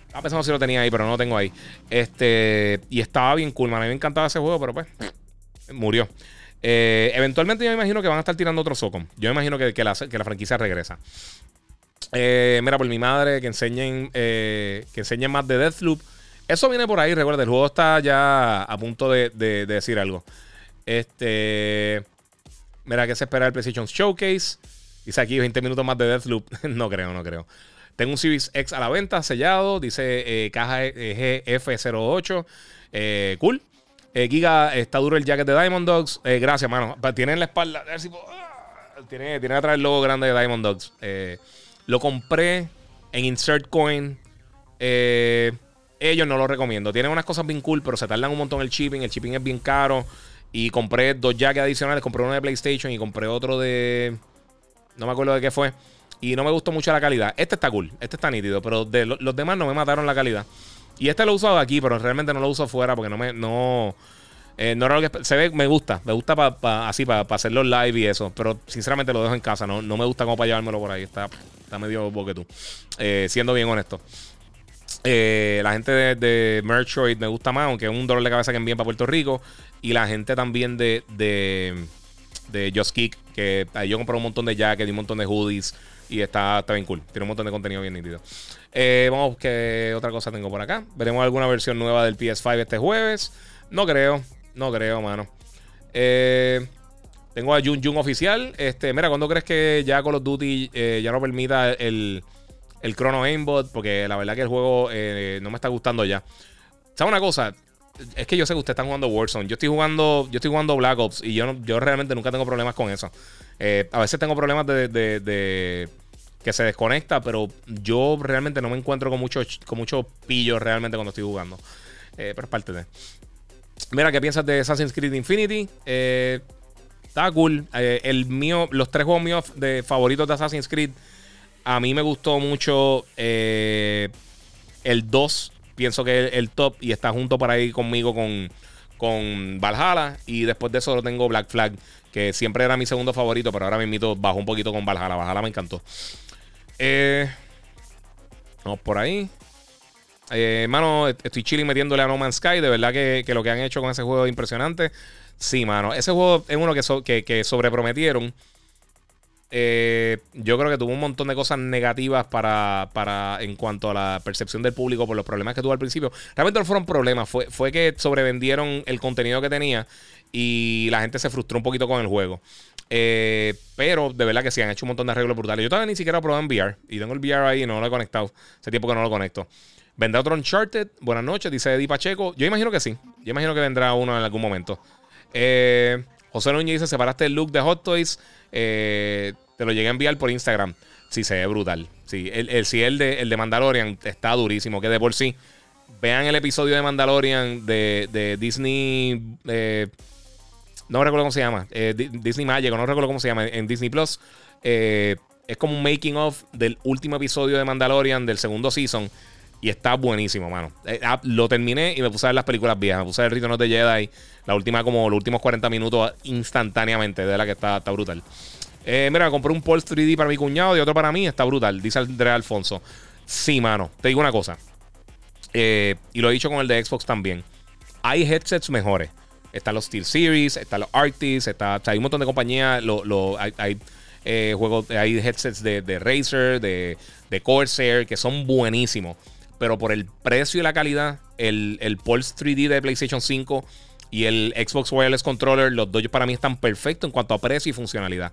Estaba pensando si lo tenía ahí, pero no lo tengo ahí. Y estaba bien cool, man. A mí me encantaba ese juego, pero pues murió. Eventualmente yo me imagino que van a estar tirando otro Socom. Yo me imagino que la franquicia regresa. Mira, por mi madre, que enseñen más de Deathloop. Eso viene por ahí, recuerda, el juego está ya a punto de decir algo. Mira, ¿qué se espera del PlayStation Showcase? Dice aquí 20 minutos más de Deathloop. No creo. Tengo un Series X a la venta, sellado. Dice caja GF08. Cool. Giga, está duro el jacket de Diamond Dogs. Gracias, mano. Tienen la espalda. A ver si puedo. Tiene atrás el logo grande de Diamond Dogs. Lo compré en Insert Coin. Ellos no lo recomiendo. Tienen unas cosas bien cool, pero se tardan un montón en el shipping. El shipping es bien caro. Y compré 2 jackets adicionales. Compré uno de PlayStation y compré otro de... no me acuerdo de qué fue. Y no me gustó mucho la calidad. Este está cool. Este está nítido. Pero de los demás no me mataron la calidad. Y este lo he usado aquí, pero realmente no lo uso afuera porque no era lo que... se ve, me gusta para hacer los live y eso. Pero sinceramente lo dejo en casa. No me gusta como para llevármelo por ahí. Está medio boquetú. Siendo bien honesto. La gente de Merchoid me gusta más, aunque es un dolor de cabeza que envíen para Puerto Rico. Y la gente también de Just Kick, que ahí yo compré un montón de jackets y un montón de hoodies. Y está bien cool. Tiene un montón de contenido bien nítido. Vamos, que otra cosa tengo por acá. Veremos alguna versión nueva del PS5 este jueves. No creo, mano. Tengo a Jun oficial. Mira, ¿cuándo crees que ya Call of Duty ya no permita el Chrono Aimbot? Porque la verdad que el juego no me está gustando ya. ¿Sabe una cosa? Es que yo sé que ustedes están jugando Warzone. Yo estoy jugando Black Ops. Y yo realmente nunca tengo problemas con eso. A veces tengo problemas de que se desconecta. Pero yo realmente no me encuentro con muchos pillos realmente cuando estoy jugando. Pero es parte de... Mira, ¿qué piensas de Assassin's Creed Infinity? Está cool. Los 3 juegos míos favoritos de Assassin's Creed. A mí me gustó mucho el 2. Pienso que es el top y está junto por ahí conmigo con, con Valhalla, y después de eso tengo Black Flag, que siempre era mi segundo favorito, pero ahora mismo bajó un poquito con Valhalla. Valhalla me encantó. Vamos por ahí. Mano, estoy chilling metiéndole a No Man's Sky. De verdad que lo que han hecho con ese juego es impresionante. Sí, mano, ese juego es uno que sobreprometieron. Yo creo que tuvo un montón de cosas negativas para en cuanto a la percepción del público por los problemas que tuvo al principio. Realmente no fueron problemas, fue que sobrevendieron el contenido que tenía y la gente se frustró un poquito con el juego. Pero de verdad que sí, han hecho un montón de arreglos brutales. Yo todavía ni siquiera probé en VR y tengo el VR ahí y no lo he conectado. Hace tiempo que no lo conecto. ¿Vendrá otro Uncharted? Buenas noches, dice Eddie Pacheco. Yo imagino que sí. Yo imagino que vendrá uno en algún momento. José Núñez dice: separaste el look de Hot Toys. Te lo llegué a enviar por Instagram. Sí, se ve brutal. Sí, el de Mandalorian está durísimo. Que de por sí. Vean el episodio de Mandalorian de Disney. No recuerdo cómo se llama. Disney Magic, no recuerdo cómo se llama. En Disney Plus. Es como un making of del último episodio de Mandalorian del segundo season. Y está buenísimo, mano. Lo terminé y me puse a ver las películas viejas. Me puse a ver Return of the Jedi. Los últimos 40 minutos instantáneamente. De verdad que está brutal. Mira, compré un Pulse 3D para mi cuñado y otro para mí. Está brutal, dice André Alfonso. Sí, mano. Te digo una cosa. Y lo he dicho con el de Xbox también. Hay headsets mejores. Están los SteelSeries, están los Arctis, hay un montón de compañías. Hay headsets de Razer, de Corsair, que son buenísimos. Pero por el precio y la calidad, el Pulse 3D de PlayStation 5 y el Xbox Wireless Controller, los dos para mí están perfectos en cuanto a precio y funcionalidad.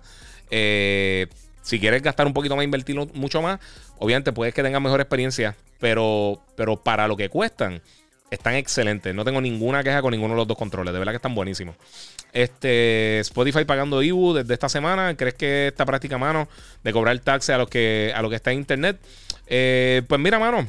Si quieres gastar un poquito más, invertir mucho más, obviamente puedes que tengas mejor experiencia, pero para lo que cuestan, están excelentes. No tengo ninguna queja con ninguno de los dos controles. De verdad que están buenísimos. Spotify pagando Ibu desde esta semana. ¿Crees que esta práctica, mano, de cobrar taxes a lo que está en internet? Pues mira, mano.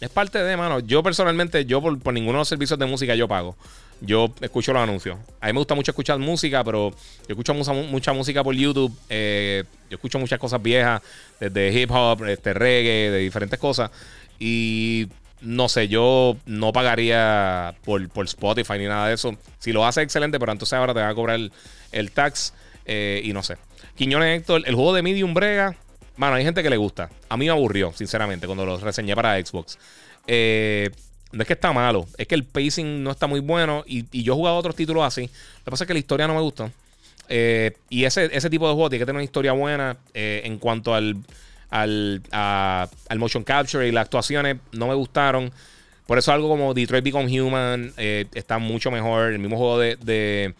Es parte de, mano. Yo personalmente, por ninguno de los servicios de música yo pago. Yo escucho los anuncios. A mí me gusta mucho escuchar música, pero yo escucho mucha música por YouTube. Yo escucho muchas cosas viejas, desde hip hop, reggae, de diferentes cosas. Y no sé, yo no pagaría por Spotify ni nada de eso. Si lo hace, excelente, pero entonces ahora te van a cobrar el tax. Y no sé. Quiñones Héctor, el juego de Medium brega. Mano, hay gente que le gusta. A mí me aburrió, sinceramente, cuando lo reseñé para Xbox. No es que está malo, es que el pacing no está muy bueno. Y yo he jugado otros títulos así. Lo que pasa es que la historia no me gustó. Y ese tipo de juego tiene que tener una historia buena. En cuanto al motion capture y las actuaciones, no me gustaron. Por eso algo como Detroit Become Human está mucho mejor. El mismo juego de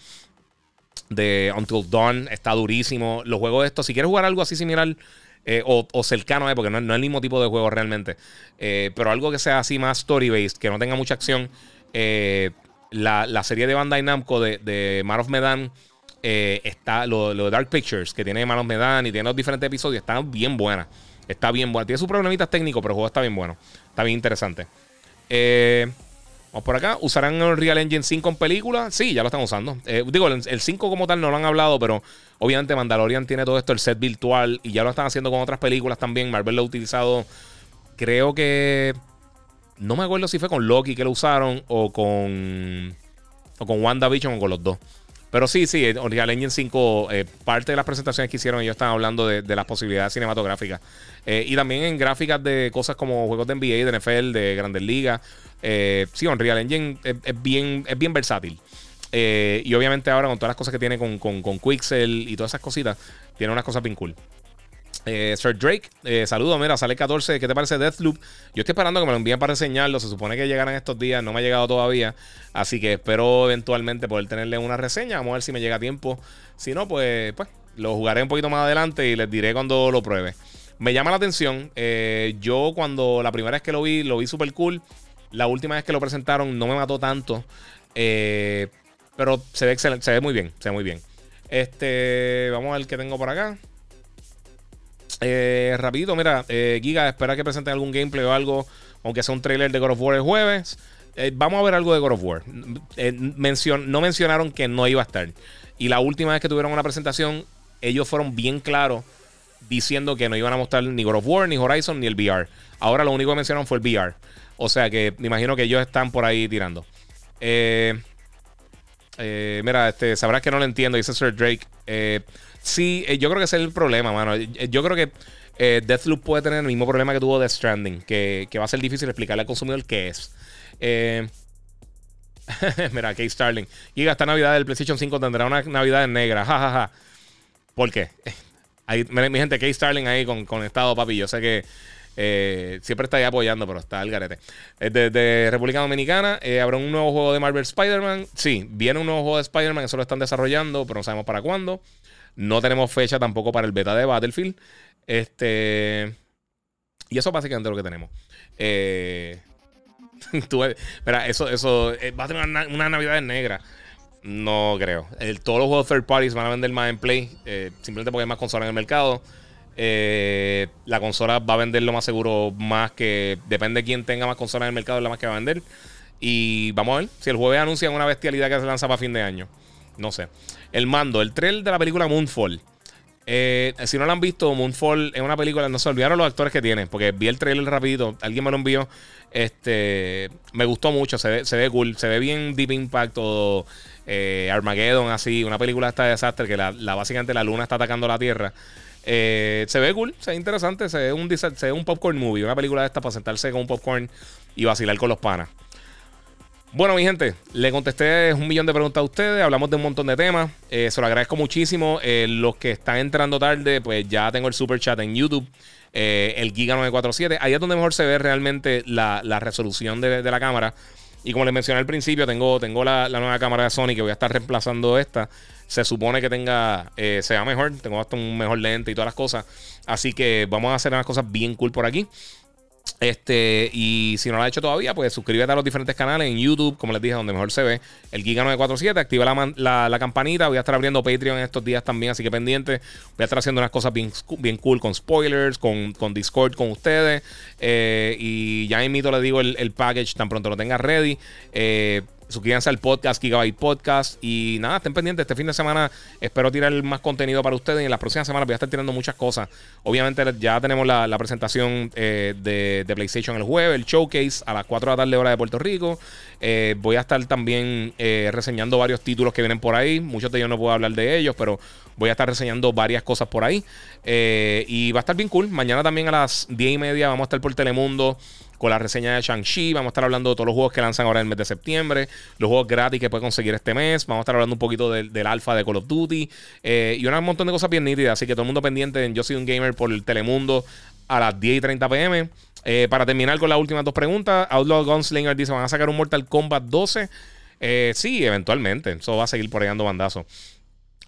Until Dawn está durísimo. Los juegos de estos, si quieres jugar algo así similar. O cercano, porque no es el mismo tipo de juego realmente. Pero algo que sea así más story-based, que no tenga mucha acción. La serie de Bandai Namco de Man of Medan, está lo de Dark Pictures, que tiene Man of Medan y tiene los diferentes episodios, está bien buena. Está bien buena. Tiene sus problemitas técnicos, pero el juego está bien bueno. Está bien interesante. Vamos por acá. ¿Usarán el Real Engine 5 en película? Sí, ya lo están usando. El 5 como tal no lo han hablado, pero obviamente Mandalorian tiene todo esto, el set virtual, y ya lo están haciendo con otras películas también. Marvel lo ha utilizado, creo que... No me acuerdo si fue con Loki que lo usaron o con WandaVision o con los dos. Pero sí, Unreal Engine 5, parte de las presentaciones que hicieron, ellos estaban hablando de las posibilidades cinematográficas. Y también en gráficas de cosas como juegos de NBA, de NFL, de Grandes Ligas. Sí, Unreal Engine es bien versátil. Y obviamente ahora con todas las cosas que tiene con Quixel y todas esas cositas, tiene unas cosas bien cool. Sir Drake, saludos, mira, sale el 14. ¿Qué te parece Deathloop? Yo estoy esperando que me lo envíen para reseñarlo. Se supone que llegarán estos días, no me ha llegado todavía. Así que espero eventualmente poder tenerle una reseña. Vamos a ver si me llega a tiempo. Si no, pues lo jugaré un poquito más adelante y les diré cuando lo pruebe. Me llama la atención. Yo cuando la primera vez que lo vi super cool. La última vez que lo presentaron no me mató tanto. Pero se ve excelente, se ve muy bien, se ve muy bien. Vamos a ver qué tengo por acá. Rapidito, mira, Giga, espera que presenten algún gameplay o algo, aunque sea un trailer de God of War el jueves. Vamos a ver algo de God of War. No mencionaron que no iba a estar. Y la última vez que tuvieron una presentación, ellos fueron bien claros diciendo que no iban a mostrar ni God of War, ni Horizon, ni el VR. Ahora lo único que mencionaron fue el VR. O sea que me imagino que ellos están por ahí tirando. Mira, sabrás que no lo entiendo, dice Sir Drake. Sí, yo creo que ese es el problema, mano. Yo creo que Deathloop puede tener el mismo problema que tuvo Death Stranding, que va a ser difícil explicarle al consumidor qué es. Mira, Kate Starling. Giga, esta Navidad del PlayStation 5 tendrá una Navidad negra. Jajaja. Ja, ja. ¿Por qué? Ahí, mi gente, Kate Starling ahí conectado, papi. Yo sé que siempre está ahí apoyando, pero está al garete. Desde República Dominicana, ¿habrá un nuevo juego de Marvel Spider-Man? Sí, viene un nuevo juego de Spider-Man. Eso lo están desarrollando, pero no sabemos para cuándo. No tenemos fecha tampoco para el beta de Battlefield. Y eso básicamente es lo que tenemos. Mira, eso va a tener una Navidad negra. No creo. Todos los juegos third parties van a vender más en Play, simplemente porque hay más consolas en el mercado. La consola va a vender lo más seguro, más que depende de quién tenga más consolas en el mercado, es la más que va a vender. Y vamos a ver si el jueves anuncian una bestialidad que se lanza para fin de año. No sé. El mando, el trailer de la película Moonfall. Si no la han visto, Moonfall es una película. No se olvidaron los actores que tienen, porque vi el trailer rapidito, alguien me lo envió. Me gustó mucho, se ve cool, se ve bien Deep Impact o Armageddon, así. Una película esta de desastre que básicamente la luna está atacando la tierra. Se ve cool, se ve interesante, se ve un popcorn movie, una película de esta para sentarse con un popcorn y vacilar con los panas. Bueno, mi gente, le contesté 1,000,000 de preguntas a ustedes, hablamos de un montón de temas, se lo agradezco muchísimo. Los que están entrando tarde, pues ya tengo el super chat en YouTube, el Giga 947, ahí es donde mejor se ve realmente la resolución de la cámara. Y como les mencioné al principio, tengo la nueva cámara de Sony que voy a estar reemplazando esta. Se supone que sea mejor, tengo hasta un mejor lente y todas las cosas, así que vamos a hacer unas cosas bien cool por aquí. Y si no lo has hecho todavía, pues suscríbete a los diferentes canales en YouTube, como les dije, donde mejor se ve, el Giga947, activa la campanita. Voy a estar abriendo Patreon en estos días también, así que pendiente. Voy a estar haciendo unas cosas bien, bien cool con spoilers, con Discord con ustedes, y ya invito, les digo, el package tan pronto lo tengas ready. Suscríbanse al podcast, Gigabyte Podcast. Y nada, estén pendientes. Este fin de semana espero tirar más contenido para ustedes. Y en las próximas semanas voy a estar tirando muchas cosas. Obviamente ya tenemos la presentación de PlayStation el jueves, el Showcase a las 4 de la tarde hora de Puerto Rico. Voy a estar también reseñando varios títulos que vienen por ahí. Muchos de ellos no puedo hablar de ellos, pero voy a estar reseñando varias cosas por ahí. Y va a estar bien cool. Mañana también a las 10:30 vamos a estar por Telemundo con la reseña de Shang-Chi. Vamos a estar hablando de todos los juegos que lanzan ahora en el mes de septiembre, los juegos gratis que puedes conseguir este mes. Vamos a estar hablando un poquito del alfa de Call of Duty, y un montón de cosas bien nítidas. Así que todo el mundo pendiente en Yo Soy Un Gamer por el Telemundo a las 10:30 pm. Para terminar con las últimas dos preguntas, Outlaw Gunslinger dice: ¿van a sacar un Mortal Kombat 12? Sí, eventualmente. Eso va a seguir por ahí dando bandazo.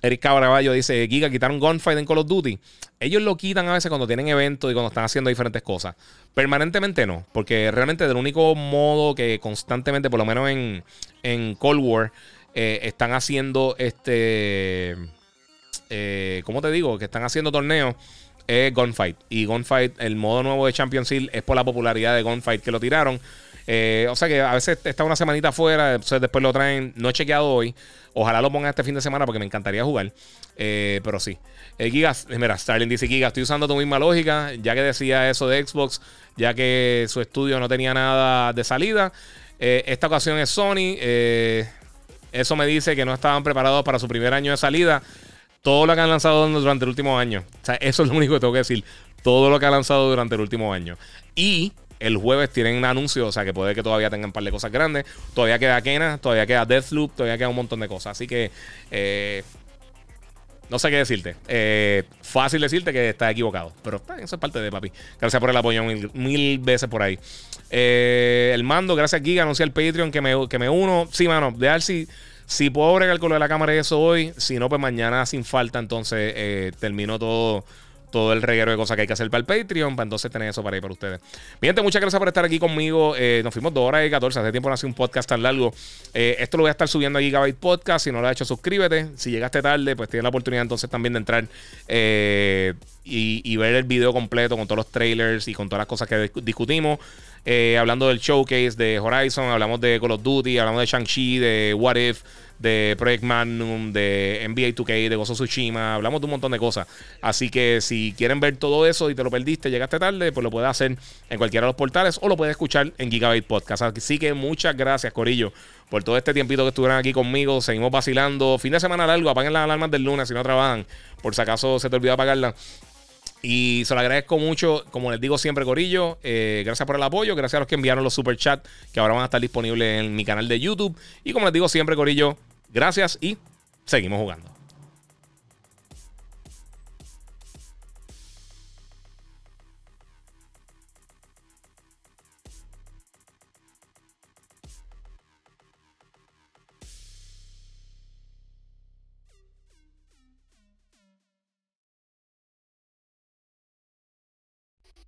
Eric Cabravallo dice: Giga, ¿quitaron Gunfight en Call of Duty? Ellos lo quitan a veces cuando tienen eventos y cuando están haciendo diferentes cosas. Permanentemente no, porque realmente del único modo que constantemente, por lo menos en Cold War, están haciendo ¿cómo te digo? Que están haciendo torneos, es Gunfight. Y Gunfight, el modo nuevo de Champions League, es por la popularidad de Gunfight que lo tiraron. O sea que a veces está una semanita fuera, entonces después lo traen. No he chequeado hoy. Ojalá lo pongan este fin de semana porque me encantaría jugar. Pero sí. Gigas, mira, Starling dice: Gigas, estoy usando tu misma lógica, ya que decía eso de Xbox, ya que su estudio no tenía nada de salida. Esta ocasión es Sony. Eso me dice que no estaban preparados para su primer año de salida. Todo lo que han lanzado durante el último año. O sea, eso es lo único que tengo que decir. Todo lo que han lanzado durante el último año. Y el jueves tienen un anuncio, o sea que puede que todavía tengan un par de cosas grandes. Todavía queda Kena, todavía queda Deathloop, todavía queda un montón de cosas. Así que no sé qué decirte. Fácil decirte que estás equivocado, pero eso es parte de papi. Gracias por el apoyo mil veces por ahí. El mando, gracias Giga, anuncié el Patreon que me uno. Sí, mano, de Arsi. Si puedo bregar con lo de la cámara y eso hoy, si no, pues mañana sin falta. Entonces termino todo el reguero de cosas que hay que hacer para el Patreon, para entonces tener eso para ir para ustedes. Mi gente, muchas gracias por estar aquí conmigo. Nos fuimos 2:14. Hace tiempo no hacía un podcast tan largo. Esto lo voy a estar subiendo a Gigabyte Podcast. Si no lo has hecho, suscríbete. Si llegaste tarde, pues tienes la oportunidad entonces también de entrar y ver el video completo con todos los trailers y con todas las cosas que discutimos. Hablando del showcase de Horizon, hablamos de Call of Duty, hablamos de Shang-Chi, de What If, de Project Magnum, de NBA 2K, de Ghost of Tsushima. Hablamos de un montón de cosas. Así que si quieren ver todo eso y te lo perdiste, llegaste tarde, pues lo puedes hacer en cualquiera de los portales o lo puedes escuchar en Gigabyte Podcast. Así que muchas gracias, corillo, por todo este tiempito que estuvieron aquí conmigo. Seguimos vacilando. Fin de semana largo. Apaguen las alarmas del lunes si no trabajan, por si acaso se te olvidó apagarla. Y se lo agradezco mucho, como les digo siempre, corillo. Gracias por el apoyo, gracias a los que enviaron los super chats, que ahora van a estar disponibles en mi canal de YouTube. Y como les digo siempre, corillo, gracias y seguimos jugando.